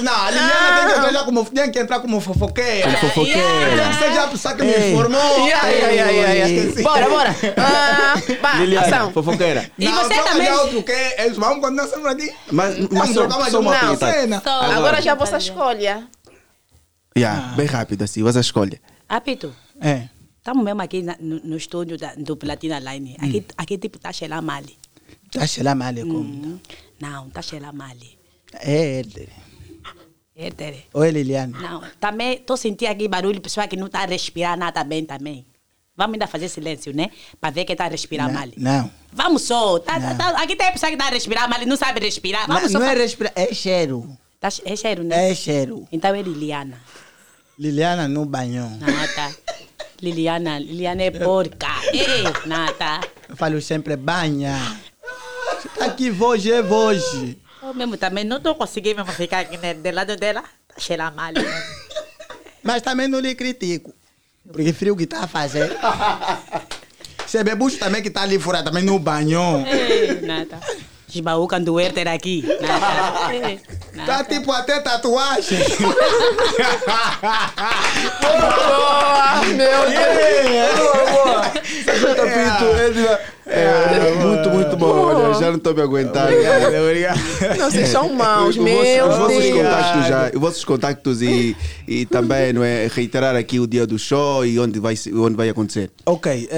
Não, a Liliana tem que entrar como fofoqueira. Você já sabe que me informou. Bora. Liliana, fofoqueira. E você também. Eles vão continuar sempre aqui. Mas só uma cena. Agora já a vossa escolha. Bem rápido assim, você escolhe. Apito. É. Estamos mesmo aqui no estúdio do Platina Line. Aqui tipo tá cheirando mal. Tá cheirando mal como? Não, tá cheirando mal. É Helder. Helder. Oi, Liliana. Não, também estou sentindo aqui barulho, pessoal que não está a respirar nada bem também. Vamos ainda fazer silêncio, né? Para ver quem está a respirar mal. Não. Vamos só. Aqui tem pessoa que está a respirar mal e não sabe respirar. Vamos não, só. Não é respirar, é cheiro. Tá, é cheiro, né? É cheiro. Então é Liliana. Liliana no banho. Ah, tá. Liliana é porca. Ei, nada. Eu falo sempre banha. Tá aqui hoje, é hoje. Eu mesmo também não estou conseguindo ficar aqui do lado dela. Tá cheirando mal. Né? Mas também não lhe critico. Porque frio que tá a fazer. Você Bebucho também que tá ali fora, também no banho. Ei, nada. Esbaúca do Herter aqui. Nada. Ei, nada. Tá tipo até tatuagem. Boa, meu Deus. Boa. Muito, muito bom. Olha, eu já não estou me aguentando. Obrigado. Não, vocês são maus, meu Deus. Os vossos contactos e também não é, reiterar aqui o dia do show e onde vai acontecer. Ok,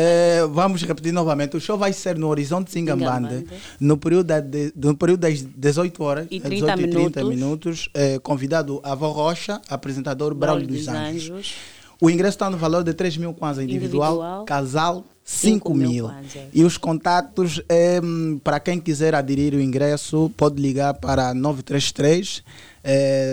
vamos repetir novamente. O show vai ser no Horizonte Ngambande, no período das 18h30. Convidado Avó Rocha, apresentador Braulio dos Anjos. O ingresso está no valor de 3 mil kwanza individual, casal 5 mil. E os contatos, para quem quiser adquirir o ingresso, pode ligar para 933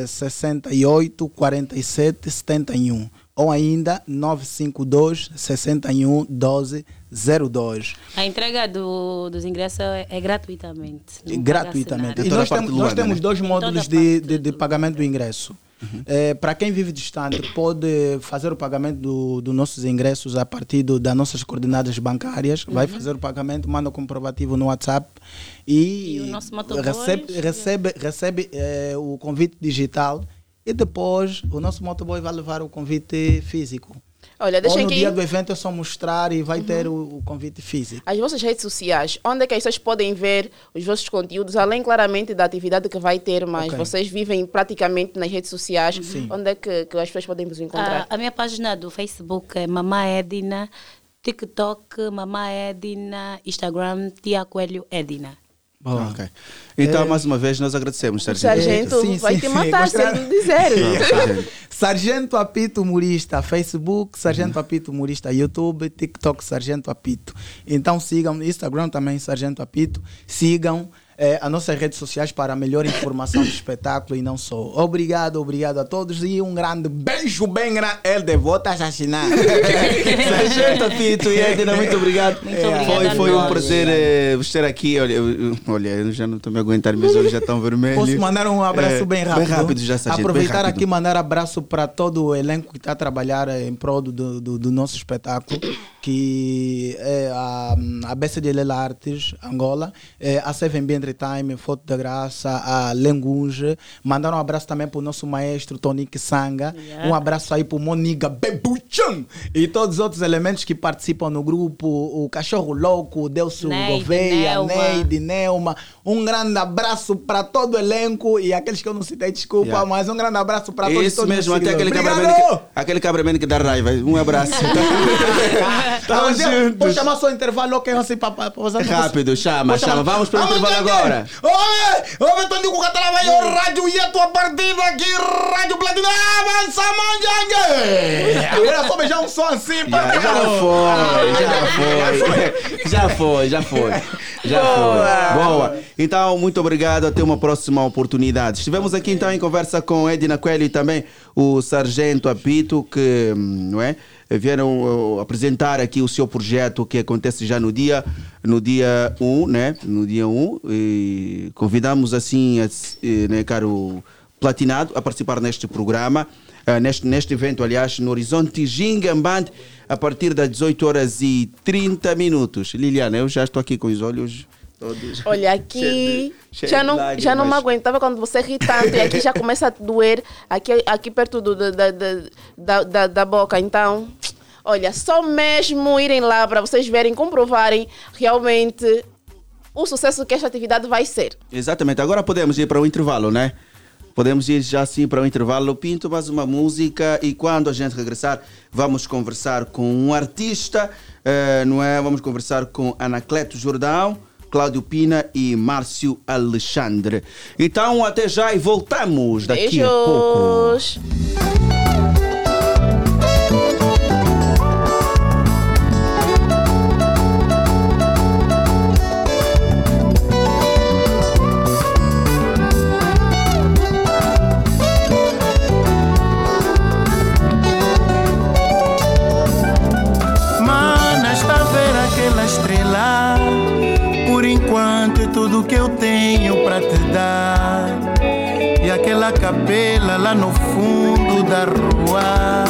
68 47 71 ou ainda 952 61 12 02. A entrega dos ingressos é gratuitamente. Gratuitamente. E nós temos dois módulos de pagamento do ingresso. Uhum. Para quem vive distante, pode fazer o pagamento dos nossos ingressos a partir das nossas coordenadas bancárias. Vai fazer o pagamento, manda o comprovativo no WhatsApp e o nosso motoboy recebe o convite digital e depois o nosso motoboy vai levar o convite físico. Olha, ou no dia do evento é só mostrar e vai ter o convite físico. As vossas redes sociais, onde é que as pessoas podem ver os vossos conteúdos, além claramente da atividade que vai ter, mas vocês vivem praticamente nas redes sociais, onde é que as pessoas podem nos encontrar? A minha página do Facebook é Mamá Edna, TikTok, Mamá Edna, Instagram, Tia Coelho Edna. Bom, Então, mais uma vez, nós agradecemos, Sargento. Sargento, vai te matar, sem me dizer. Sargento Apito Humorista, Facebook, Sargento Apito Humorista, YouTube, TikTok, Sargento Apito. Então, sigam no Instagram também, Sargento Apito. Sigam as nossas redes sociais para melhor informação do espetáculo e não só. Obrigado a todos e um grande beijo bem grande. Helder, vou te assassinar. Sargento Apito e Edna, muito obrigado. Foi um prazer vos ter aqui. Olha, eu já não estou me aguentando, meus olhos já estão vermelhos. Posso mandar um abraço bem rápido? Bem rápido já, Sargento. Aproveitar aqui e mandar abraço para todo o elenco que está a trabalhar em prol do nosso espetáculo, que é a Bessa de Lela Artes, Angola, a Seven Bendry Time, Foto da Graça, a Lengunge. Mandaram um abraço também para o nosso maestro Tony Kisanga. Um abraço aí para o Moniga Bebuchão e todos os outros elementos que participam no grupo, o Cachorro Louco, o Delcio Gouveia, Neide, Nelma. Um grande abraço para todo o elenco e aqueles que eu não citei, desculpa, mas um grande abraço para todos. Isso mesmo, até aquele cameraman que dá raiva. Um abraço. Tamo juntos. Vou chamar só o intervalo, ok? Assim, rápido, chama. Vamos para o intervalo agora. Homem, tô com o Catalavai, o rádio e a tua partida aqui, rádio Platina, avança, manjanga! Eu era só beijar um som assim, parceiro! Já foi. Boa! Então, muito obrigado, até uma próxima oportunidade. Estivemos aqui então em conversa com Edna Coelho e também o Sargento Apito, que, não é? Vieram apresentar aqui o seu projeto que acontece já no dia 1, né? No dia 1, e convidamos assim, né, caro Platinado, a participar neste programa, neste evento, aliás, no Horizonte Ngambande, a partir das 18h30. Liliana, eu já estou aqui com os olhos... Olha, aqui já não me aguentava quando você é irritante. Aqui já começa a doer, aqui perto da boca. Então, olha, só mesmo irem lá para vocês verem, comprovarem realmente o sucesso que esta atividade vai ser. Exatamente. Agora podemos ir para o intervalo, né? Podemos ir já assim para o intervalo. Pinto, mais uma música, e quando a gente regressar, vamos conversar com um artista, não é? Vamos conversar com Anacleto Jordão, Cláudio Pina e Márcio Alexandre. Então, até já e voltamos daqui a pouco. Tudo que eu tenho pra te dar, e aquela capela lá no fundo da rua.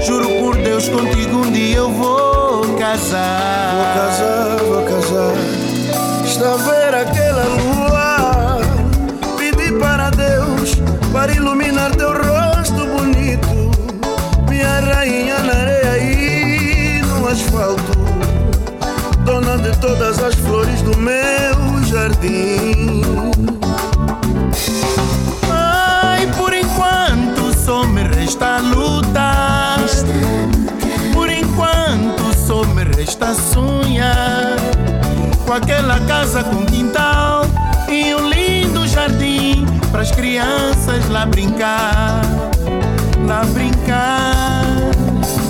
Juro por Deus, contigo um dia eu vou casar. Vou casar, vou casar. Está a ver aquela lua? Pedi para Deus para iluminar teu rosto bonito, minha rainha na areia aí no asfalto, dona de todas as flores do meu jardim. Ai, por enquanto só me resta lutar, por enquanto só me resta sonhar, com aquela casa com quintal e um lindo jardim, pras crianças lá brincar, lá brincar.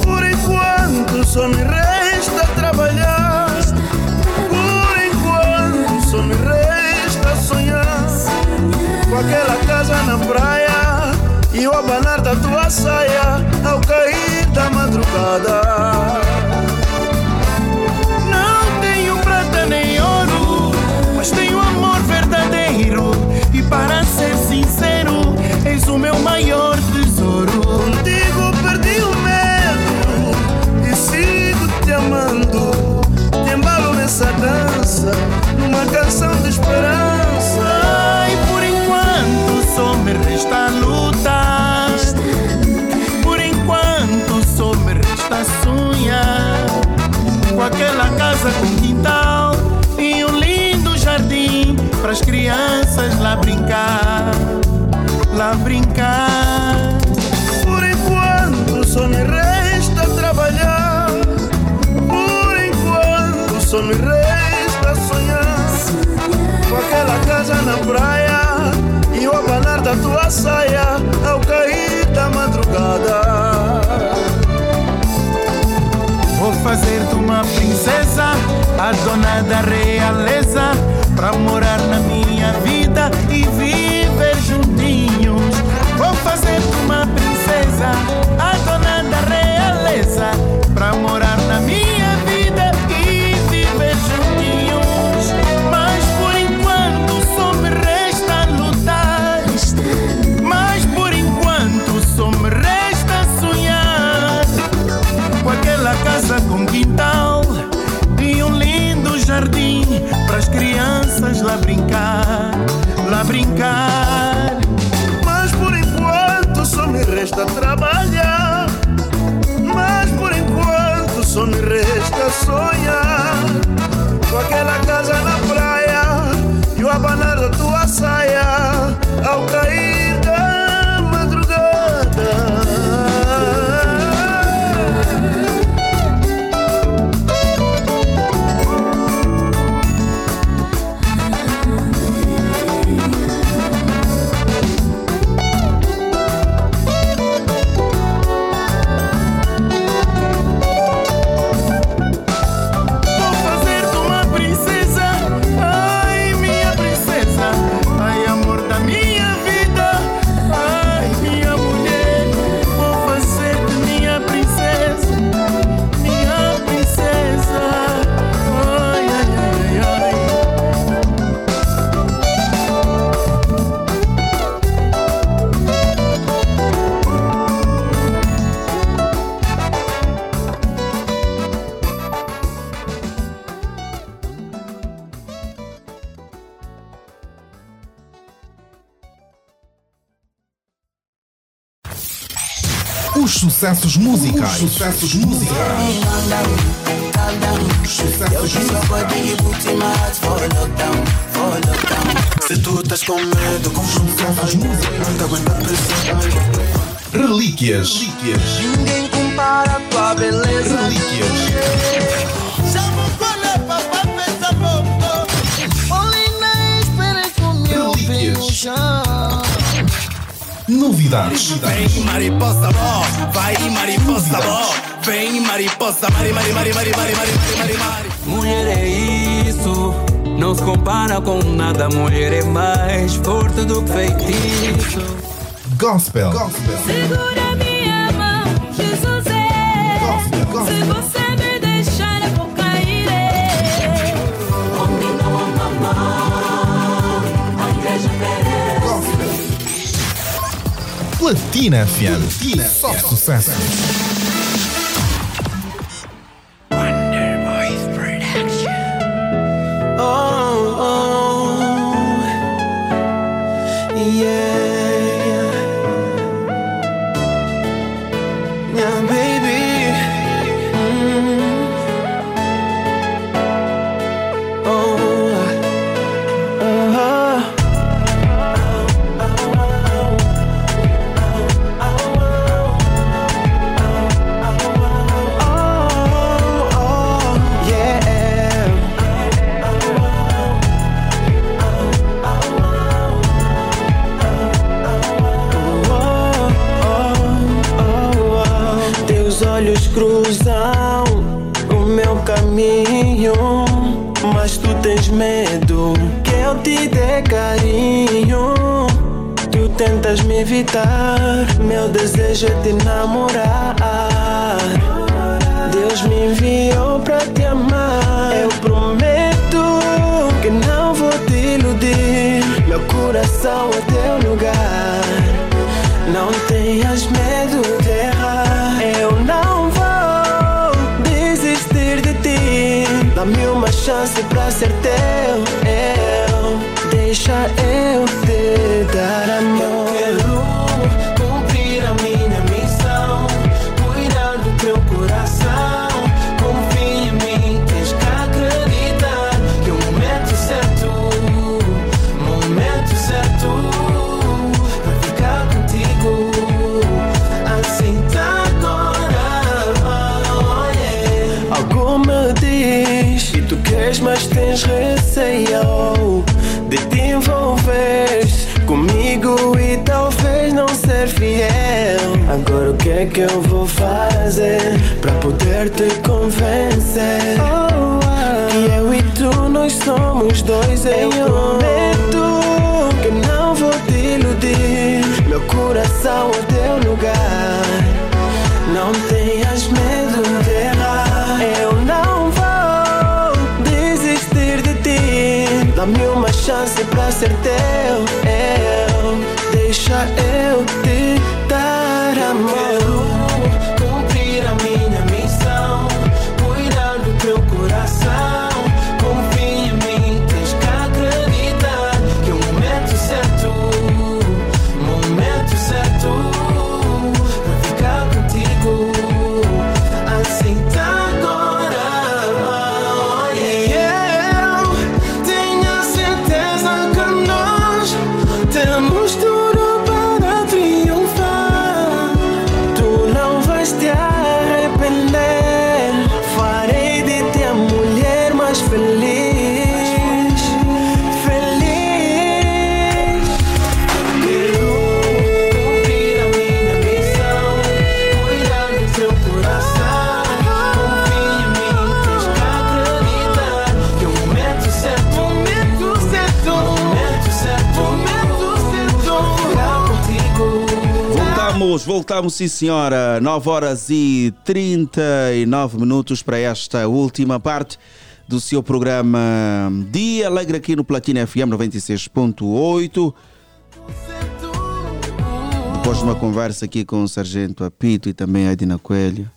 Por enquanto só me resta trabalhar, só me resta sonhar, com aquela casa na praia e o abanar da tua saia ao cair da madrugada. Não tenho prata nem ouro, mas tenho amor verdadeiro, e para ser sincero, és o meu maior tesouro. Contigo perdi o medo e sigo te amando. Te embalo nessa dança, uma canção de esperança. Ai, por enquanto só me resta lutar, por enquanto só me resta sonhar, com aquela casa com quintal e um lindo jardim, pras crianças lá brincar, lá brincar. Por enquanto só me resta trabalhar, por enquanto só me resta sonhar, com aquela casa na praia e o abanar da tua saia ao cair da madrugada. Vou fazer-te uma princesa, a dona da realeza, pra morar na minha vida e viver juntinhos. Vou fazer-te uma princesa, a dona da realeza, pra morar na minha vida e viver juntinhos. Casa com quintal e um lindo jardim, pras crianças lá brincar, lá brincar. Mas por enquanto só me resta trabalhar, mas por enquanto só me resta sonhar, com aquela casa na praia e o abanar da tua saia ao cair da madrugada. Sucessos musicais. Sucessos musicais. Se tu estás com medo, conjunção faz música. Não te aguenta a pressão. Relíquias. Relíquias. Ninguém compara a tua beleza. Relíquias. Já vou falar pra pensar pouco. Olha, espere com meu filho já. Novidades. Vem mariposa, bom. Vai mariposa, bom. Vem mariposa, mari, mari, mari, mari, mari, mari, mari. Mulher é isso, não se compara com nada. Mulher é mais forte do que feitiço. Gospel. Gospel. Segura minha mão, Jesus é. Gospel. Gospel. Se você me deixar, eu vou cair. Homem não ama mal, a igreja merece. Gospel. Platina FM. Platina. Só sucesso. Meu desejo é te namorar. Deus me enviou pra te amar. Eu prometo que não vou te iludir. Meu coração é teu lugar. Não tenhas medo de errar. Eu não vou desistir de ti. Dá-me uma chance pra ser teu. Eu, deixa eu te dar amor. Mas tens receio de te envolver comigo e talvez não ser fiel. Agora o que é que eu vou fazer pra poder te convencer? Que eu e tu nós somos dois em um. Eu prometo que não vou te iludir. Meu coração é teu lugar. Não tenhas medo de errar. Eu não vou dá-me uma chance pra ser teu. Eu, deixa eu te dar amor. Eu quero cumprir a minha missão, cuidar do teu coração. Confia em mim, tens que acreditar que o momento certo, momento certo pra ficar contigo. Assim tá. Voltamos, sim senhora, 9 horas e 39 minutos para esta última parte do seu programa Dia Alegre aqui no Platina FM 96.8. Depois de uma conversa aqui com o Sargento Apito e também a Edna Coelho,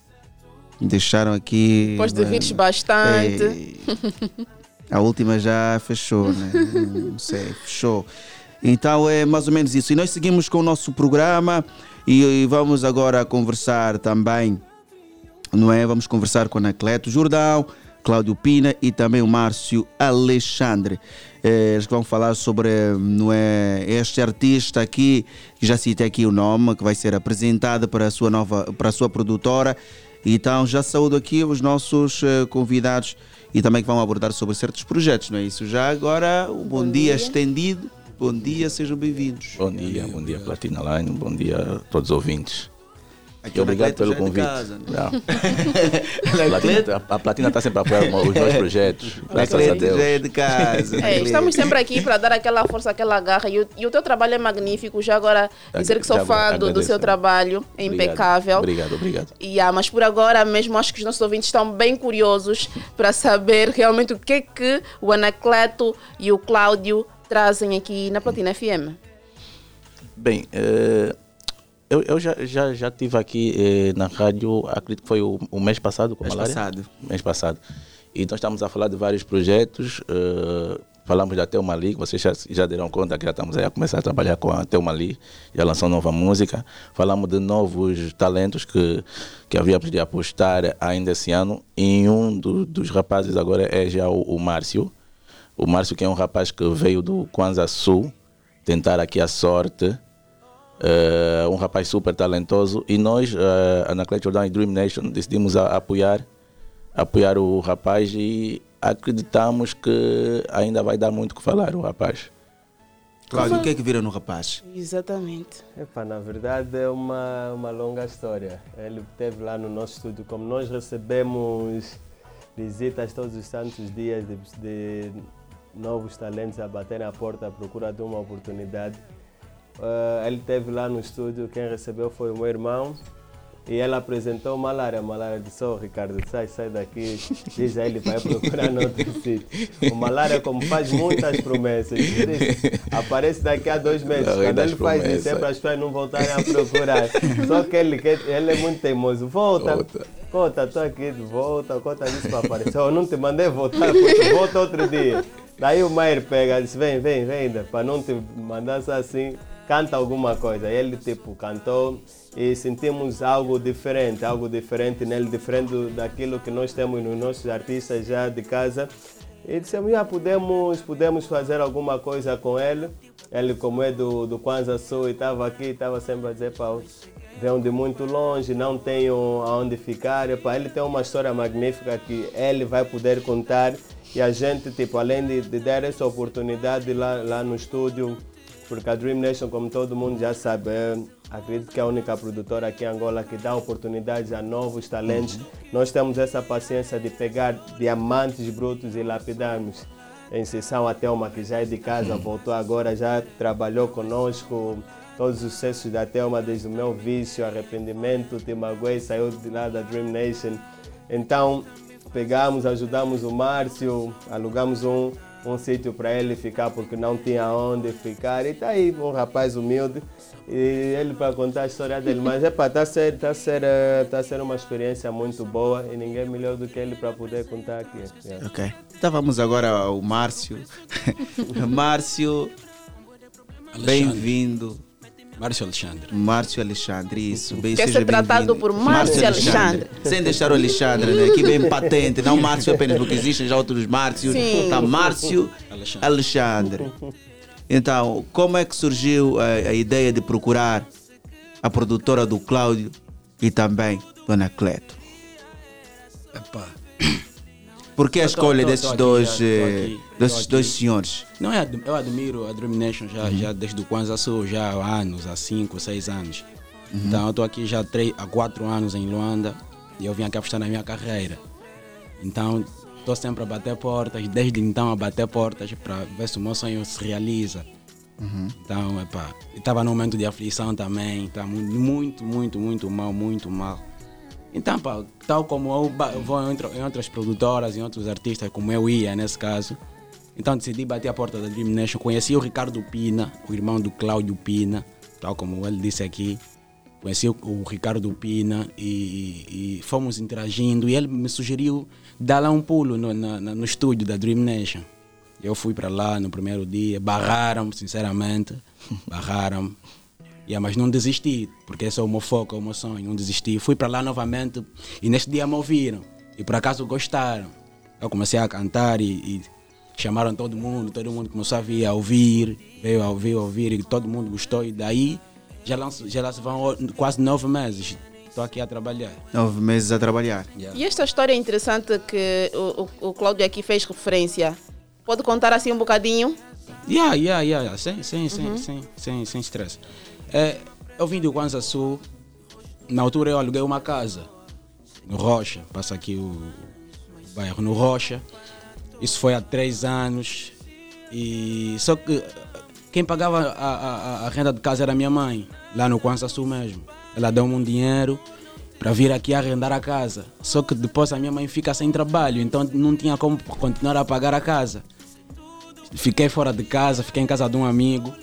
me deixaram aqui... Depois de rires bastante. A última já fechou, né? Não sei, fechou. Então é mais ou menos isso. E nós seguimos com o nosso programa... E vamos agora conversar também, não é? Vamos conversar com Anacleto Jordão, Cláudio Pina e também o Márcio Alexandre. Eles vão falar sobre este artista aqui, que já citei aqui o nome, que vai ser apresentado para a sua produtora. Então já saúdo aqui os nossos convidados e também que vão abordar sobre certos projetos, não é isso? Já agora, um bom dia estendido. Bom dia, sejam bem-vindos. Bom dia Platina Line, bom dia a todos os ouvintes. Aqui obrigado pelo convite. Casa, né? A Platina está sempre a apoiar os meus projetos. Graças a Deus. Já é de casa. Estamos sempre aqui para dar aquela força, aquela garra. E o teu trabalho é magnífico. Já agora, dizer que sou fã do seu trabalho é impecável. Obrigado. Mas por agora mesmo, acho que os nossos ouvintes estão bem curiosos para saber realmente o que é que o Anacleto e o Cláudio trazem aqui na Platina FM. Bem, eu já estive aqui na rádio, acredito que foi o mês passado, com a Malária. Mês passado. E nós estamos a falar de vários projetos. Falamos da Até o Mali, vocês já deram conta que já estamos aí a começar a trabalhar com a Até o Mali. Já lançou nova música. Falamos de novos talentos que havíamos de apostar ainda esse ano. E um dos rapazes agora é já o Márcio. O Márcio, que é um rapaz que veio do Kwanza Sul, tentar aqui a sorte. Um rapaz super talentoso, e nós, Anacleto Jordão e Dream Nation, decidimos apoiar o rapaz, e acreditamos que ainda vai dar muito o que falar o rapaz. Cláudio, o que é que vira no rapaz? Exatamente. Na verdade é uma longa história. Ele esteve lá no nosso estúdio, como nós recebemos visitas todos os santos dias de novos talentos a bater na porta à procura de uma oportunidade. Ele esteve lá no estúdio, quem recebeu foi o meu irmão, e ele apresentou Malária. Malária disse: "Oh, Ricardo, sai daqui", diz a ele, "vai procurar no outro sítio". O Malária, como faz muitas promessas, diz, aparece daqui a 2 meses. Quando ele faz isso, é para as pessoas não voltarem a procurar. Só que ele é muito teimoso. Volta. Conta, estou aqui de volta, conta disso para aparecer. "Eu não te mandei voltar, porque volta outro dia". Daí o Maier pega e diz: vem, para não te mandar assim, canta alguma coisa. E ele cantou, e sentimos algo diferente nele, diferente daquilo que nós temos nos nossos artistas já de casa. E dissemos, podemos fazer alguma coisa com ele. Ele, como é do Kwanza Sul, estava sempre a dizer, vem de muito longe, não tenho aonde ficar. Ele tem uma história magnífica que ele vai poder contar. E a gente, além de dar essa oportunidade lá no estúdio, porque a Dream Nation, como todo mundo já sabe, acredito que é a única produtora aqui em Angola que dá oportunidades a novos talentos. Nós temos essa paciência de pegar diamantes brutos e lapidarmos. Em sessão a Telma, que já é de casa, voltou agora, já trabalhou conosco. Todos os sucessos da Telma, desde o Meu Vício, Arrependimento, Te Magoei, saiu de lá da Dream Nation. Então, pegamos, ajudamos o Márcio, alugamos um sítio para ele ficar, porque não tinha onde ficar. E está aí um rapaz humilde, e ele para contar a história dele. Mas está a ser uma experiência muito boa, e ninguém melhor do que ele para poder contar aqui. Yeah. Ok. Então vamos agora ao Márcio. Márcio, bem-vindo. Márcio Alexandre, isso. Quer ser tratado por Márcio Alexandre. Sem deixar o Alexandre, né? Que bem patente. Não Márcio apenas, porque existem já outros Márcios. Está Márcio Alexandre. Então, como é que surgiu a ideia de procurar a produtora do Cláudio e também do Anacleto? Por que a escolha desses dois senhores? Não, eu admiro a Dream Nation já desde o Kwanza Sul, já há anos, há 5, 6 anos. Então eu estou aqui já há 4 anos em Luanda, e eu vim aqui apostar na minha carreira. Então estou sempre a bater portas, desde então a bater portas para ver se o meu sonho se realiza. Então, estava num momento de aflição também, estava muito mal. Então, tal como eu vou em outras produtoras, em outros artistas, como eu ia nesse caso, então decidi bater a porta da Dream Nation. Conheci o Ricardo Pina, o irmão do Cláudio Pina, tal como ele disse aqui. Conheci o Ricardo Pina e fomos interagindo, e ele me sugeriu dar lá um pulo no estúdio da Dream Nation. Eu fui para lá no primeiro dia, barraram-me, sinceramente. Mas não desisti, porque esse é o meu foco, é o meu sonho, não desisti. Fui para lá novamente, e neste dia me ouviram, e por acaso gostaram. Eu comecei a cantar e chamaram todo mundo começou a vir a ouvir, veio a ouvir e todo mundo gostou. E daí já lá se vão quase 9 meses. Estou aqui a trabalhar. 9 meses a trabalhar. Yeah. E esta história interessante que o Cláudio aqui fez referência, pode contar assim um bocadinho? Yeah. Sem estresse. Eu vim do Kwanza Sul, na altura eu aluguei uma casa no Rocha, passa aqui o bairro no Rocha. Isso foi há 3 anos. E só que quem pagava a renda de casa era a minha mãe, lá no Kwanza Sul mesmo. Ela deu-me um dinheiro para vir aqui arrendar a casa. Só que depois a minha mãe fica sem trabalho, então não tinha como continuar a pagar a casa. Fiquei fora de casa, fiquei em casa de um amigo.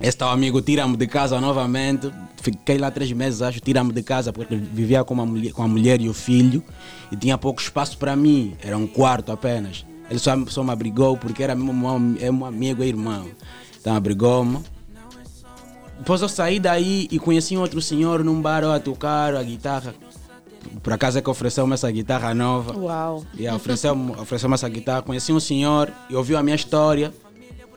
Esse tal amigo tira-me de casa novamente. Fiquei lá 3 meses, acho, tira-me de casa, porque vivia com a mulher e o filho. E tinha pouco espaço para mim, era um quarto apenas. Ele só me abrigou porque era meu amigo e irmão. Então abrigou-me. Depois eu saí daí e conheci um outro senhor num bar a tocar a guitarra. Por acaso é que ofereceu-me essa guitarra nova. Uau! Yeah, ofereceu-me essa guitarra. Conheci um senhor e ouviu a minha história.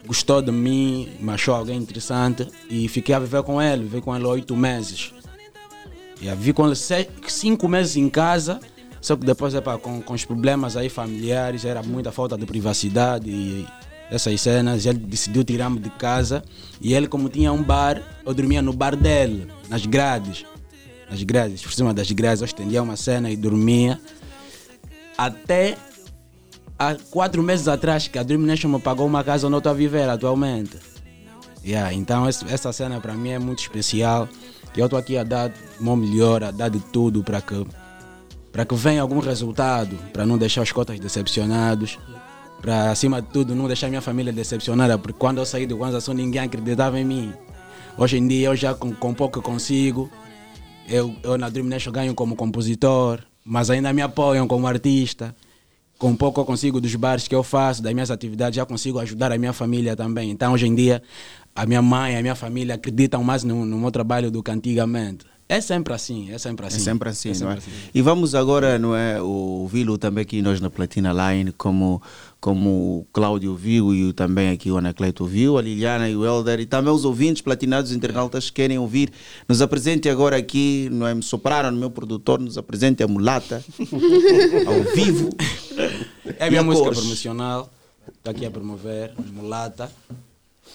Gostou de mim, me achou alguém interessante. E fiquei a viver com ele. Vivi com ele 8 meses. Yeah, vivi com ele 5 meses em casa. Só que depois, com os problemas aí familiares, era muita falta de privacidade e essas cenas, ele decidiu tirar-me de casa. E ele, como tinha um bar, eu dormia no bar dele, nas grades, por cima das grades, eu estendia uma cena e dormia. Até há 4 meses atrás, que a Dream Nation me pagou uma casa onde eu estou a viver atualmente. Yeah, então essa cena para mim é muito especial. E eu estou aqui a dar o meu melhor, a dar de tudo para que venha algum resultado, para não deixar os cotas decepcionados. Para, acima de tudo, não deixar minha família decepcionada, porque quando eu saí do Kwanza Sul ninguém acreditava em mim. Hoje em dia eu já com pouco consigo. Eu na Dream Nation ganho como compositor, mas ainda me apoiam como artista. Com pouco eu consigo dos bares que eu faço, das minhas atividades, já consigo ajudar a minha família também. Então hoje em dia a minha mãe, a minha família acreditam mais no meu trabalho do que antigamente. É sempre assim. E vamos agora, não é, ouvi-lo também aqui nós na Platina Line, como o Cláudio viu e também aqui o Anacleto viu, a Liliana e o Helder e também os ouvintes platinados internautas que querem ouvir. Nos apresente agora aqui, não é, me sopraram no meu produtor, nos apresente a mulata ao vivo. É a minha música promocional, estou aqui a promover, mulata.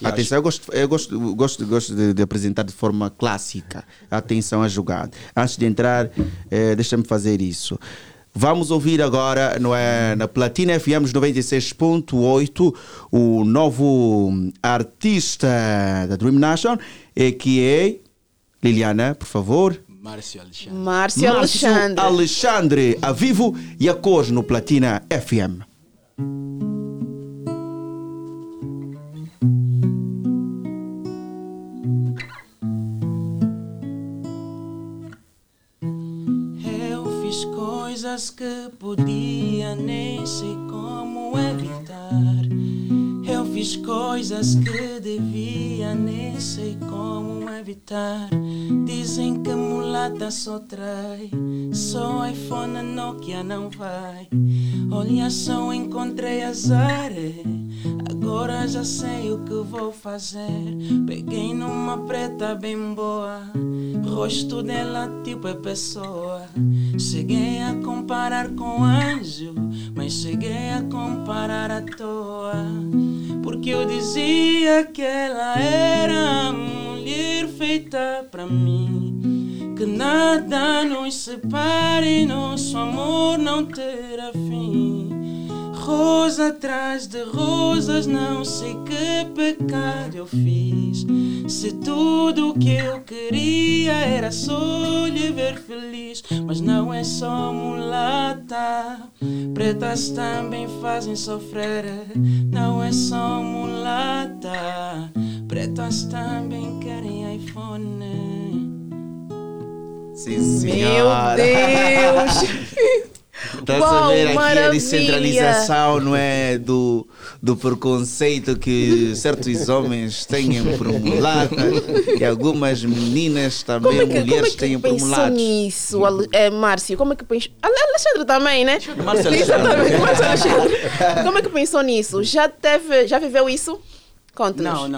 Atenção, eu gosto de apresentar de forma clássica. Atenção à jogada. Antes de entrar, deixa-me fazer isso. Vamos ouvir agora, não é, na Platina FM 96.8, o novo artista da Dream Nation, que é Liliana, por favor. Márcio Alexandre, a vivo e a cores no Platina FM. Coisas que podia nem sei como evitar. Eu fiz coisas que devia nem sei como evitar. Dizem que mulata só trai, só iPhone, Nokia não vai. Olha só, encontrei azar, agora já sei o que vou fazer. Peguei numa preta bem boa, rosto dela tipo é pessoa. Cheguei a comparar com anjo, mas cheguei a comparar à toa. Porque eu dizia que ela era a mulher feita pra mim, que nada nos separe, nosso amor não terá fim. Rosa atrás de rosas, não sei que pecado eu fiz, se tudo o que eu queria era só lhe ver feliz. Mas não é só mulata, pretas também fazem sofrer. Não é só mulata, pretas também querem iPhone. Sim, senhora. Meu Deus! Estás a ver aqui maravilha. A descentralização, não é, do preconceito que certos homens têm por mulatas e algumas meninas também, mulheres têm por mulatas. Isso, Márcio, como é que pensou? Alexandre também, né? Márcio Alexandre. Márcio Alexandre. Como é que pensou nisso? Já viveu isso? Conta-nos.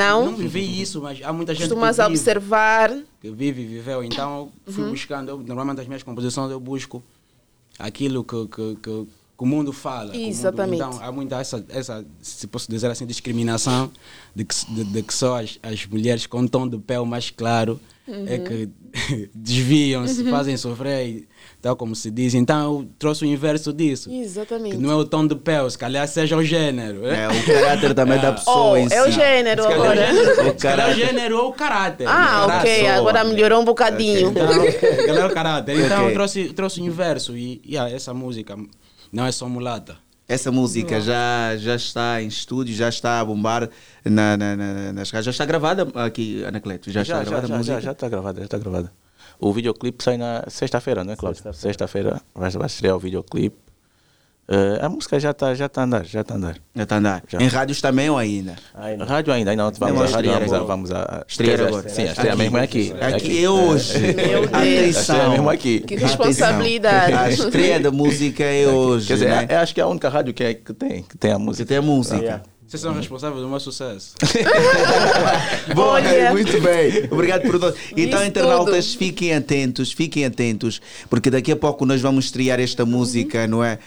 Não vivi isso, mas há muita gente que vive, observar. Que vive e viveu, então fui buscando, normalmente nas minhas composições eu busco aquilo que o mundo fala. Exatamente. Então há muita essa, se posso dizer assim, discriminação de que só as mulheres com tom de pele mais claro é que desviam-se, fazem sofrer e tal como se diz. Então eu trouxe o inverso disso. Exatamente. Que não é o tom de pele, se calhar seja o género. É o caráter também da pessoa em si. É o género agora. É o género ou o caráter. Ok, agora melhorou um bocadinho. Então, é o caráter. Então eu trouxe o inverso e essa música não é só mulata. Essa música já está em estúdio, já está a bombar nas casas. Já está gravada aqui, Anacleto? Já está gravada. O videoclipe sai na sexta-feira, não é, Cláudio? Sexta-feira vai estrear o videoclipe. A música já está a andar. Já. Em rádios também ou ainda? Rádio ainda. Vamos a estrear agora. Sim, a estreia mesmo aqui. Aqui é hoje. Atenção. Mesmo aqui. Que responsabilidade. A estreia da música é hoje. Quer dizer, né? Acho que é a única rádio que tem a música. Que tem a música. Yeah. Vocês são responsáveis do meu sucesso. Bom, muito bem. Obrigado por todos. Então, internautas, fiquem atentos, porque daqui a pouco nós vamos estrear esta música, não é?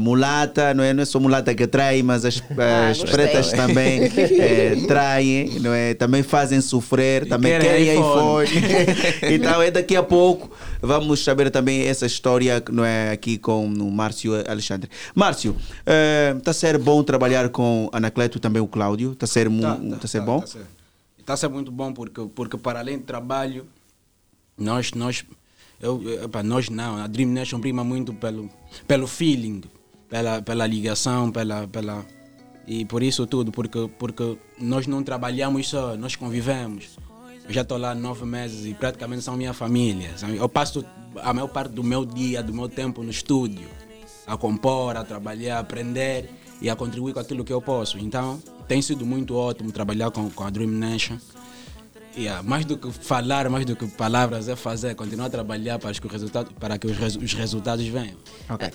Mulata, não é só mulata que trai, mas as pretas também traem, não é? Também fazem sofrer, também querem iPhone. Então, daqui a pouco vamos saber também essa história, não é? Aqui com o Márcio Alexandre. Márcio, está a ser bom trabalhar com Anacleto. Também o Cláudio, está a ser bom? Está a ser muito bom porque para além do trabalho, a Dream Nation prima muito pelo feeling, pela ligação, pela e por isso tudo, porque nós não trabalhamos só, nós convivemos. Eu já estou lá há 9 meses e praticamente são minha família. Eu passo a maior parte do meu dia, do meu tempo no estúdio, a compor, a trabalhar, a aprender e a contribuir com aquilo que eu posso. Então, tem sido muito ótimo trabalhar com a Dream Nation. Mais do que falar, mais do que palavras, é fazer, continuar a trabalhar para que os resultados venham. Okay.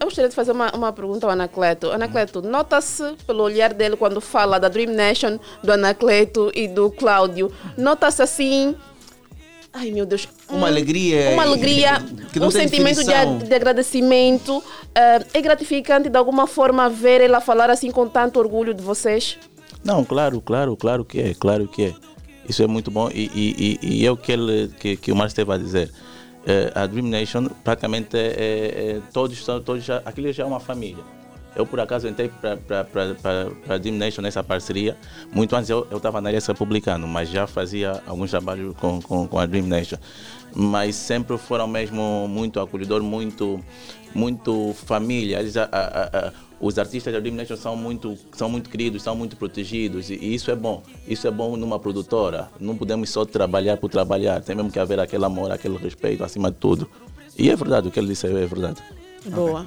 Eu gostaria de fazer uma pergunta ao Anacleto. Anacleto, nota-se pelo olhar dele quando fala da Dream Nation, do Anacleto e do Cláudio, nota-se assim... Ai, meu Deus. Uma alegria, um sentimento de agradecimento. É gratificante, de alguma forma, ver ela falar assim com tanto orgulho de vocês? Não, claro que é. Isso é muito bom e é o que o Márcio esteve a dizer. A Dream Nation, praticamente, todos já, aquilo já é uma família. Eu, por acaso, entrei para a Dream Nation nessa parceria. Muito antes eu estava na Aliança Republicana, mas já fazia alguns trabalhos com a Dream Nation. Mas sempre foram mesmo muito acolhedor, muito família. Os artistas da Dream Nation são muito queridos, são muito protegidos e isso é bom. Isso é bom numa produtora. Não podemos só trabalhar por trabalhar. Tem mesmo que haver aquele amor, aquele respeito acima de tudo. E é verdade, o que ele disse é verdade. Boa. Okay.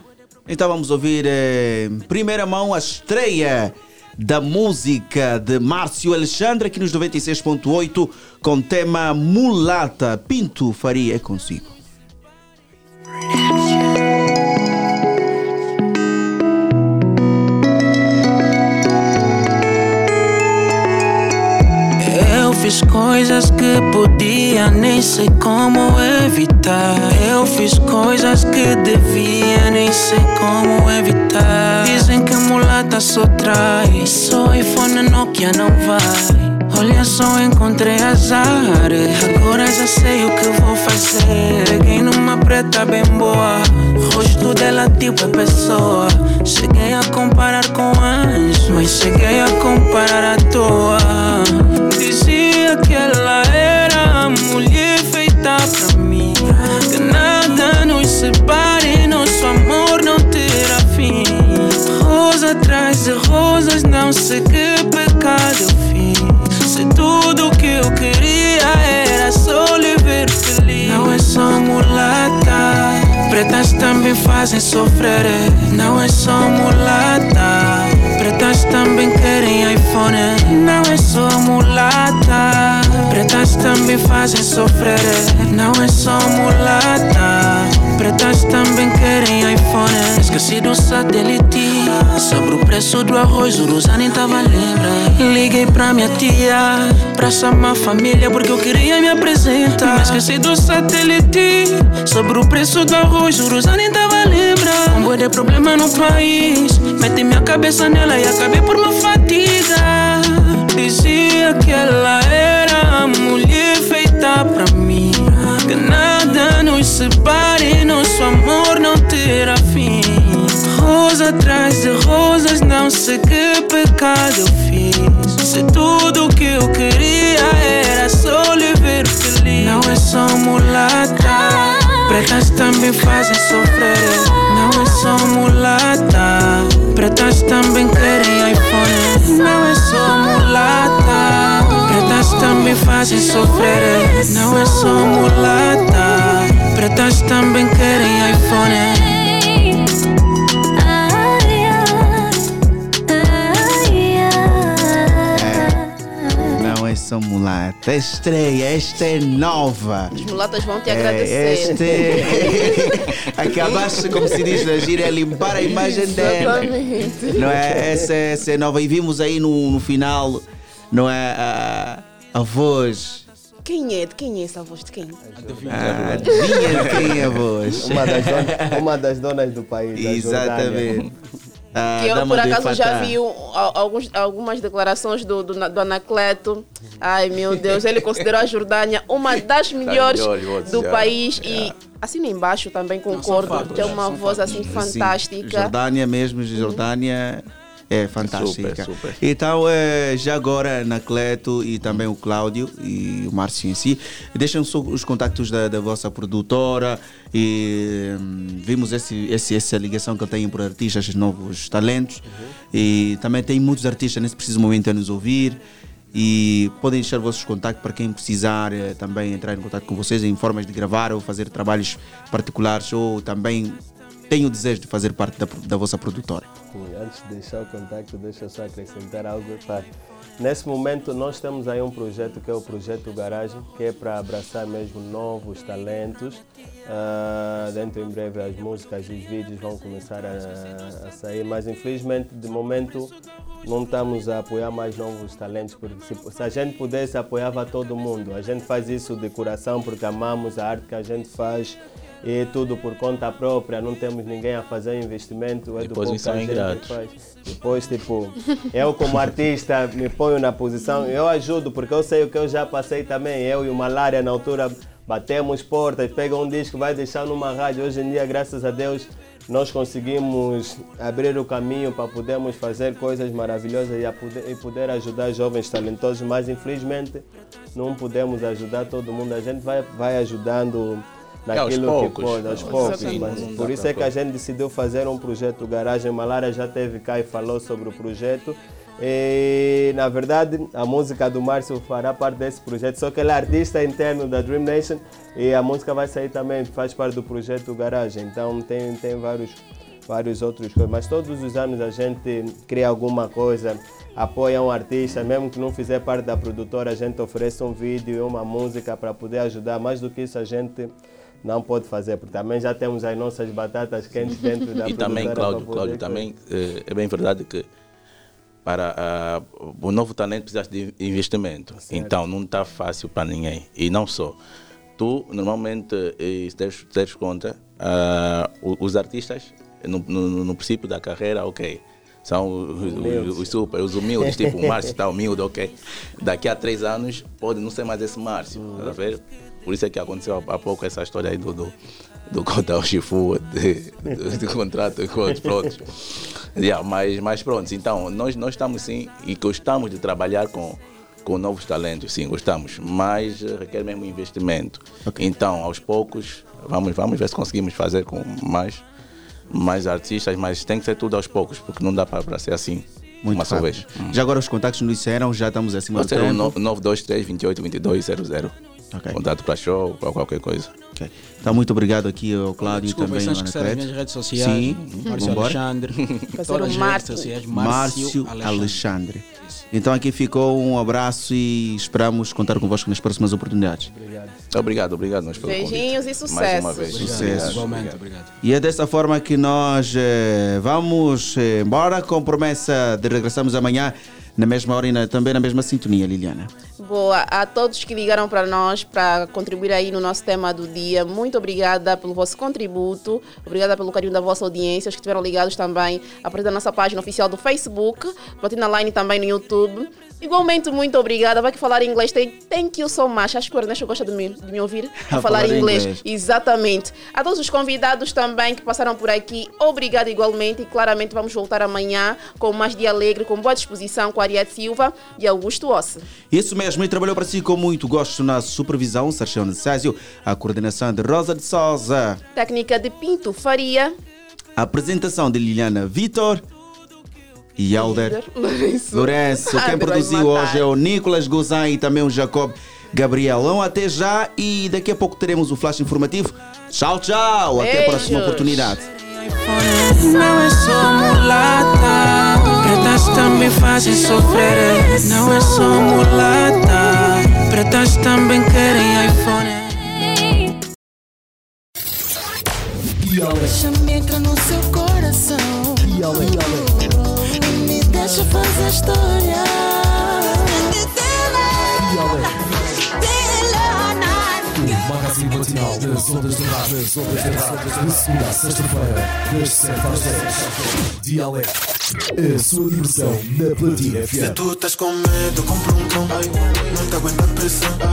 Então vamos ouvir em primeira mão a estreia da música de Márcio Alexandre aqui nos 96.8 com tema Mulata. Pinto Faria é consigo. Eu fiz coisas que podia, nem sei como evitar. Eu fiz coisas que devia, nem sei como evitar. Dizem que mulata só trai, só iPhone, Nokia não vai. Olha só, encontrei azar, agora já sei o que vou fazer. Peguei numa preta bem boa, rosto dela tipo é pessoa. Cheguei a comparar com anjo, mas cheguei a comparar à toa. Dizia que ela era a mulher feita pra mim, que nada nos separe, nosso amor não terá fim. Rosa atrás de rosas, não sei que pecado eu fiz. Se tudo que eu queria era só lhe ver feliz. Não é só mulata, pretas também fazem fazem sofrer, não é só mulata. Pretas também querem iPhone, não é só mulata. Pretas também fazem sofrer, não é só mulata. Pretas também querem iPhone. Esqueci do satélite, sobre o preço do arroz, o Rosa nem tava lembrando. Liguei pra minha tia, pra chamar a família, porque eu queria me apresentar. Esqueci do satélite, sobre o preço do arroz, o Rosa nem tava lembrando. Um boi de problema no país, meti minha cabeça nela e acabei por uma fatiga. Dizia que ela era a mulher feita pra mim, que nada nos separe, nosso amor não terá fim. Rosa atrás de rosas, não sei que pecado eu fiz, se tudo que eu queria era só lhe ver feliz. Não é só mulata, pretas também fazem sofrer. Não é só mulata, pretas também querem iPhone. Não é só mulata, pretas também fazem sofrer. Não é só mulata, pretas também querem iPhone. São mulata, estreia, esta é nova. Os mulatas vão te agradecer. Acabaste, como se diz na gíria, limpar a imagem dela. Não é? Essa é nova. E vimos aí no final, não é? A voz. Quem é? De quem é essa voz? De quem? Adivinha de quem é a voz? Uma das donas do país. Exatamente. Que eu, por acaso, já vi algumas declarações do Anacleto. Ai, meu Deus. Ele considerou a Jordânia uma das melhores do país. Yeah. E assina embaixo também concordo. Não, tem uma voz assim fantástica. Jordânia mesmo, Jordânia é fantástica. Super. Então, já agora, Anacleto e também o Cláudio e o Márcio em si, deixem só os contactos da vossa produtora. E vimos essa ligação que eu tenho por artistas, novos talentos. E também tem muitos artistas nesse preciso momento a nos ouvir. E podem deixar vossos contactos para quem precisar também entrar em contato com vocês em formas de gravar ou fazer trabalhos particulares, ou também tem o desejo de fazer parte da vossa produtora. Antes de deixar o contacto, deixa eu só acrescentar algo. Tá. Nesse momento nós temos aí um projeto que é o Projeto Garagem, que é para abraçar mesmo novos talentos. Dentro em breve as músicas e os vídeos vão começar a sair, mas infelizmente de momento não estamos a apoiar mais novos talentos, porque se a gente pudesse apoiava todo mundo. A gente faz isso de coração porque amamos a arte que a gente faz. E tudo por conta própria, não temos ninguém a fazer investimento. É depois me são ingratos. Depois, eu como artista me ponho na posição, eu ajudo, porque eu sei o que eu já passei também. Eu e o Malária na altura batemos portas, pega um disco, vai deixar numa rádio. Hoje em dia, graças a Deus, nós conseguimos abrir o caminho para podermos fazer coisas maravilhosas e poder ajudar jovens talentosos, mas infelizmente não podemos ajudar todo mundo. A gente vai ajudando naquilo que pode, aos poucos. Mas por isso é que a gente decidiu fazer um projeto Garagem. Malária já esteve cá e falou sobre o projeto. E, na verdade, a música do Márcio fará parte desse projeto, só que ele é artista interno da Dream Nation e a música vai sair também, faz parte do projeto Garagem. Então tem vários outros coisas, mas todos os anos a gente cria alguma coisa, apoia um artista, mesmo que não fizer parte da produtora, a gente oferece um vídeo e uma música para poder ajudar. Mais do que isso, a gente não pode fazer, porque também já temos as nossas batatas quentes dentro da produtora. E também, Cláudio, também é bem verdade que para o novo talento precisa de investimento. Certo. Então não está fácil para ninguém. E não só. Tu, normalmente, se deres conta, os artistas, no princípio da carreira, ok, são os super, os humildes, tipo o Márcio está humilde, ok. Daqui a 3 anos pode não ser mais esse Márcio, tá vendo? Por isso é que aconteceu há pouco essa história aí do conta ao Chifu, do contrato com os prontos. Yeah, mas pronto, então, nós estamos sim e gostamos de trabalhar com novos talentos, sim, gostamos, mas requer mesmo investimento. Okay. Então, aos poucos, vamos ver se conseguimos fazer com mais artistas, mas tem que ser tudo aos poucos, porque não dá para ser assim. Muito uma só vez. Já agora os contactos nos disseram, já estamos acima do tempo. 923 28 22 00. Okay. Contato para show, para qualquer coisa. Okay. Então, muito obrigado aqui ao Cláudio e também ao Anacleto. Minhas redes sociais. Sim, Márcio Alexandre. Todas as redes sociais, Márcio Alexandre. Então aqui ficou um abraço e esperamos contar convosco nas próximas oportunidades. Obrigado nós pelo convite. Beijinhos e sucesso. Mais uma vez. Obrigado. E é desta forma que nós vamos embora com promessa de regressarmos amanhã na mesma hora e também na mesma sintonia, Liliana. Boa, a todos que ligaram para nós para contribuir aí no nosso tema do dia, muito obrigada pelo vosso contributo, obrigada pelo carinho da vossa audiência, os que estiveram ligados também a partir da nossa página oficial do Facebook, Platina Line também no YouTube. Igualmente, muito obrigada. Vai que falar em inglês tem thank you so much. Acho que o Ernesto gosta de me ouvir a falar em inglês. Exatamente. A todos os convidados também que passaram por aqui, obrigada igualmente. E claramente vamos voltar amanhã com mais Dia Alegre, com boa disposição, com a Ariete Silva e Augusto Osso. Isso mesmo. E trabalhou para si com muito gosto na supervisão, Sérgio Nacais, a coordenação de Rosa de Sousa, técnica de Pinto Faria, a apresentação de Liliana Vitor e Helder Lourenço. Quem produziu hoje é o Nicolas Gozan e também o Jacob Gabrielão. Até já, e daqui a pouco teremos o flash informativo. Tchau, tchau. Beijos. Até a próxima oportunidade. Não é só mulata, pretas também fazem sofrer. Não é só mulata, pretas também querem iPhone. Deixa-me entrar no seu coração e me deixa fazer história. O magazine matinal das ondas do rádio, de segunda a sexta-feira, das 7 às 10. Dia Alegre, a sua diversão na Platina FM. Se tu estás com medo, compra um cão. Não te aguento a pressão.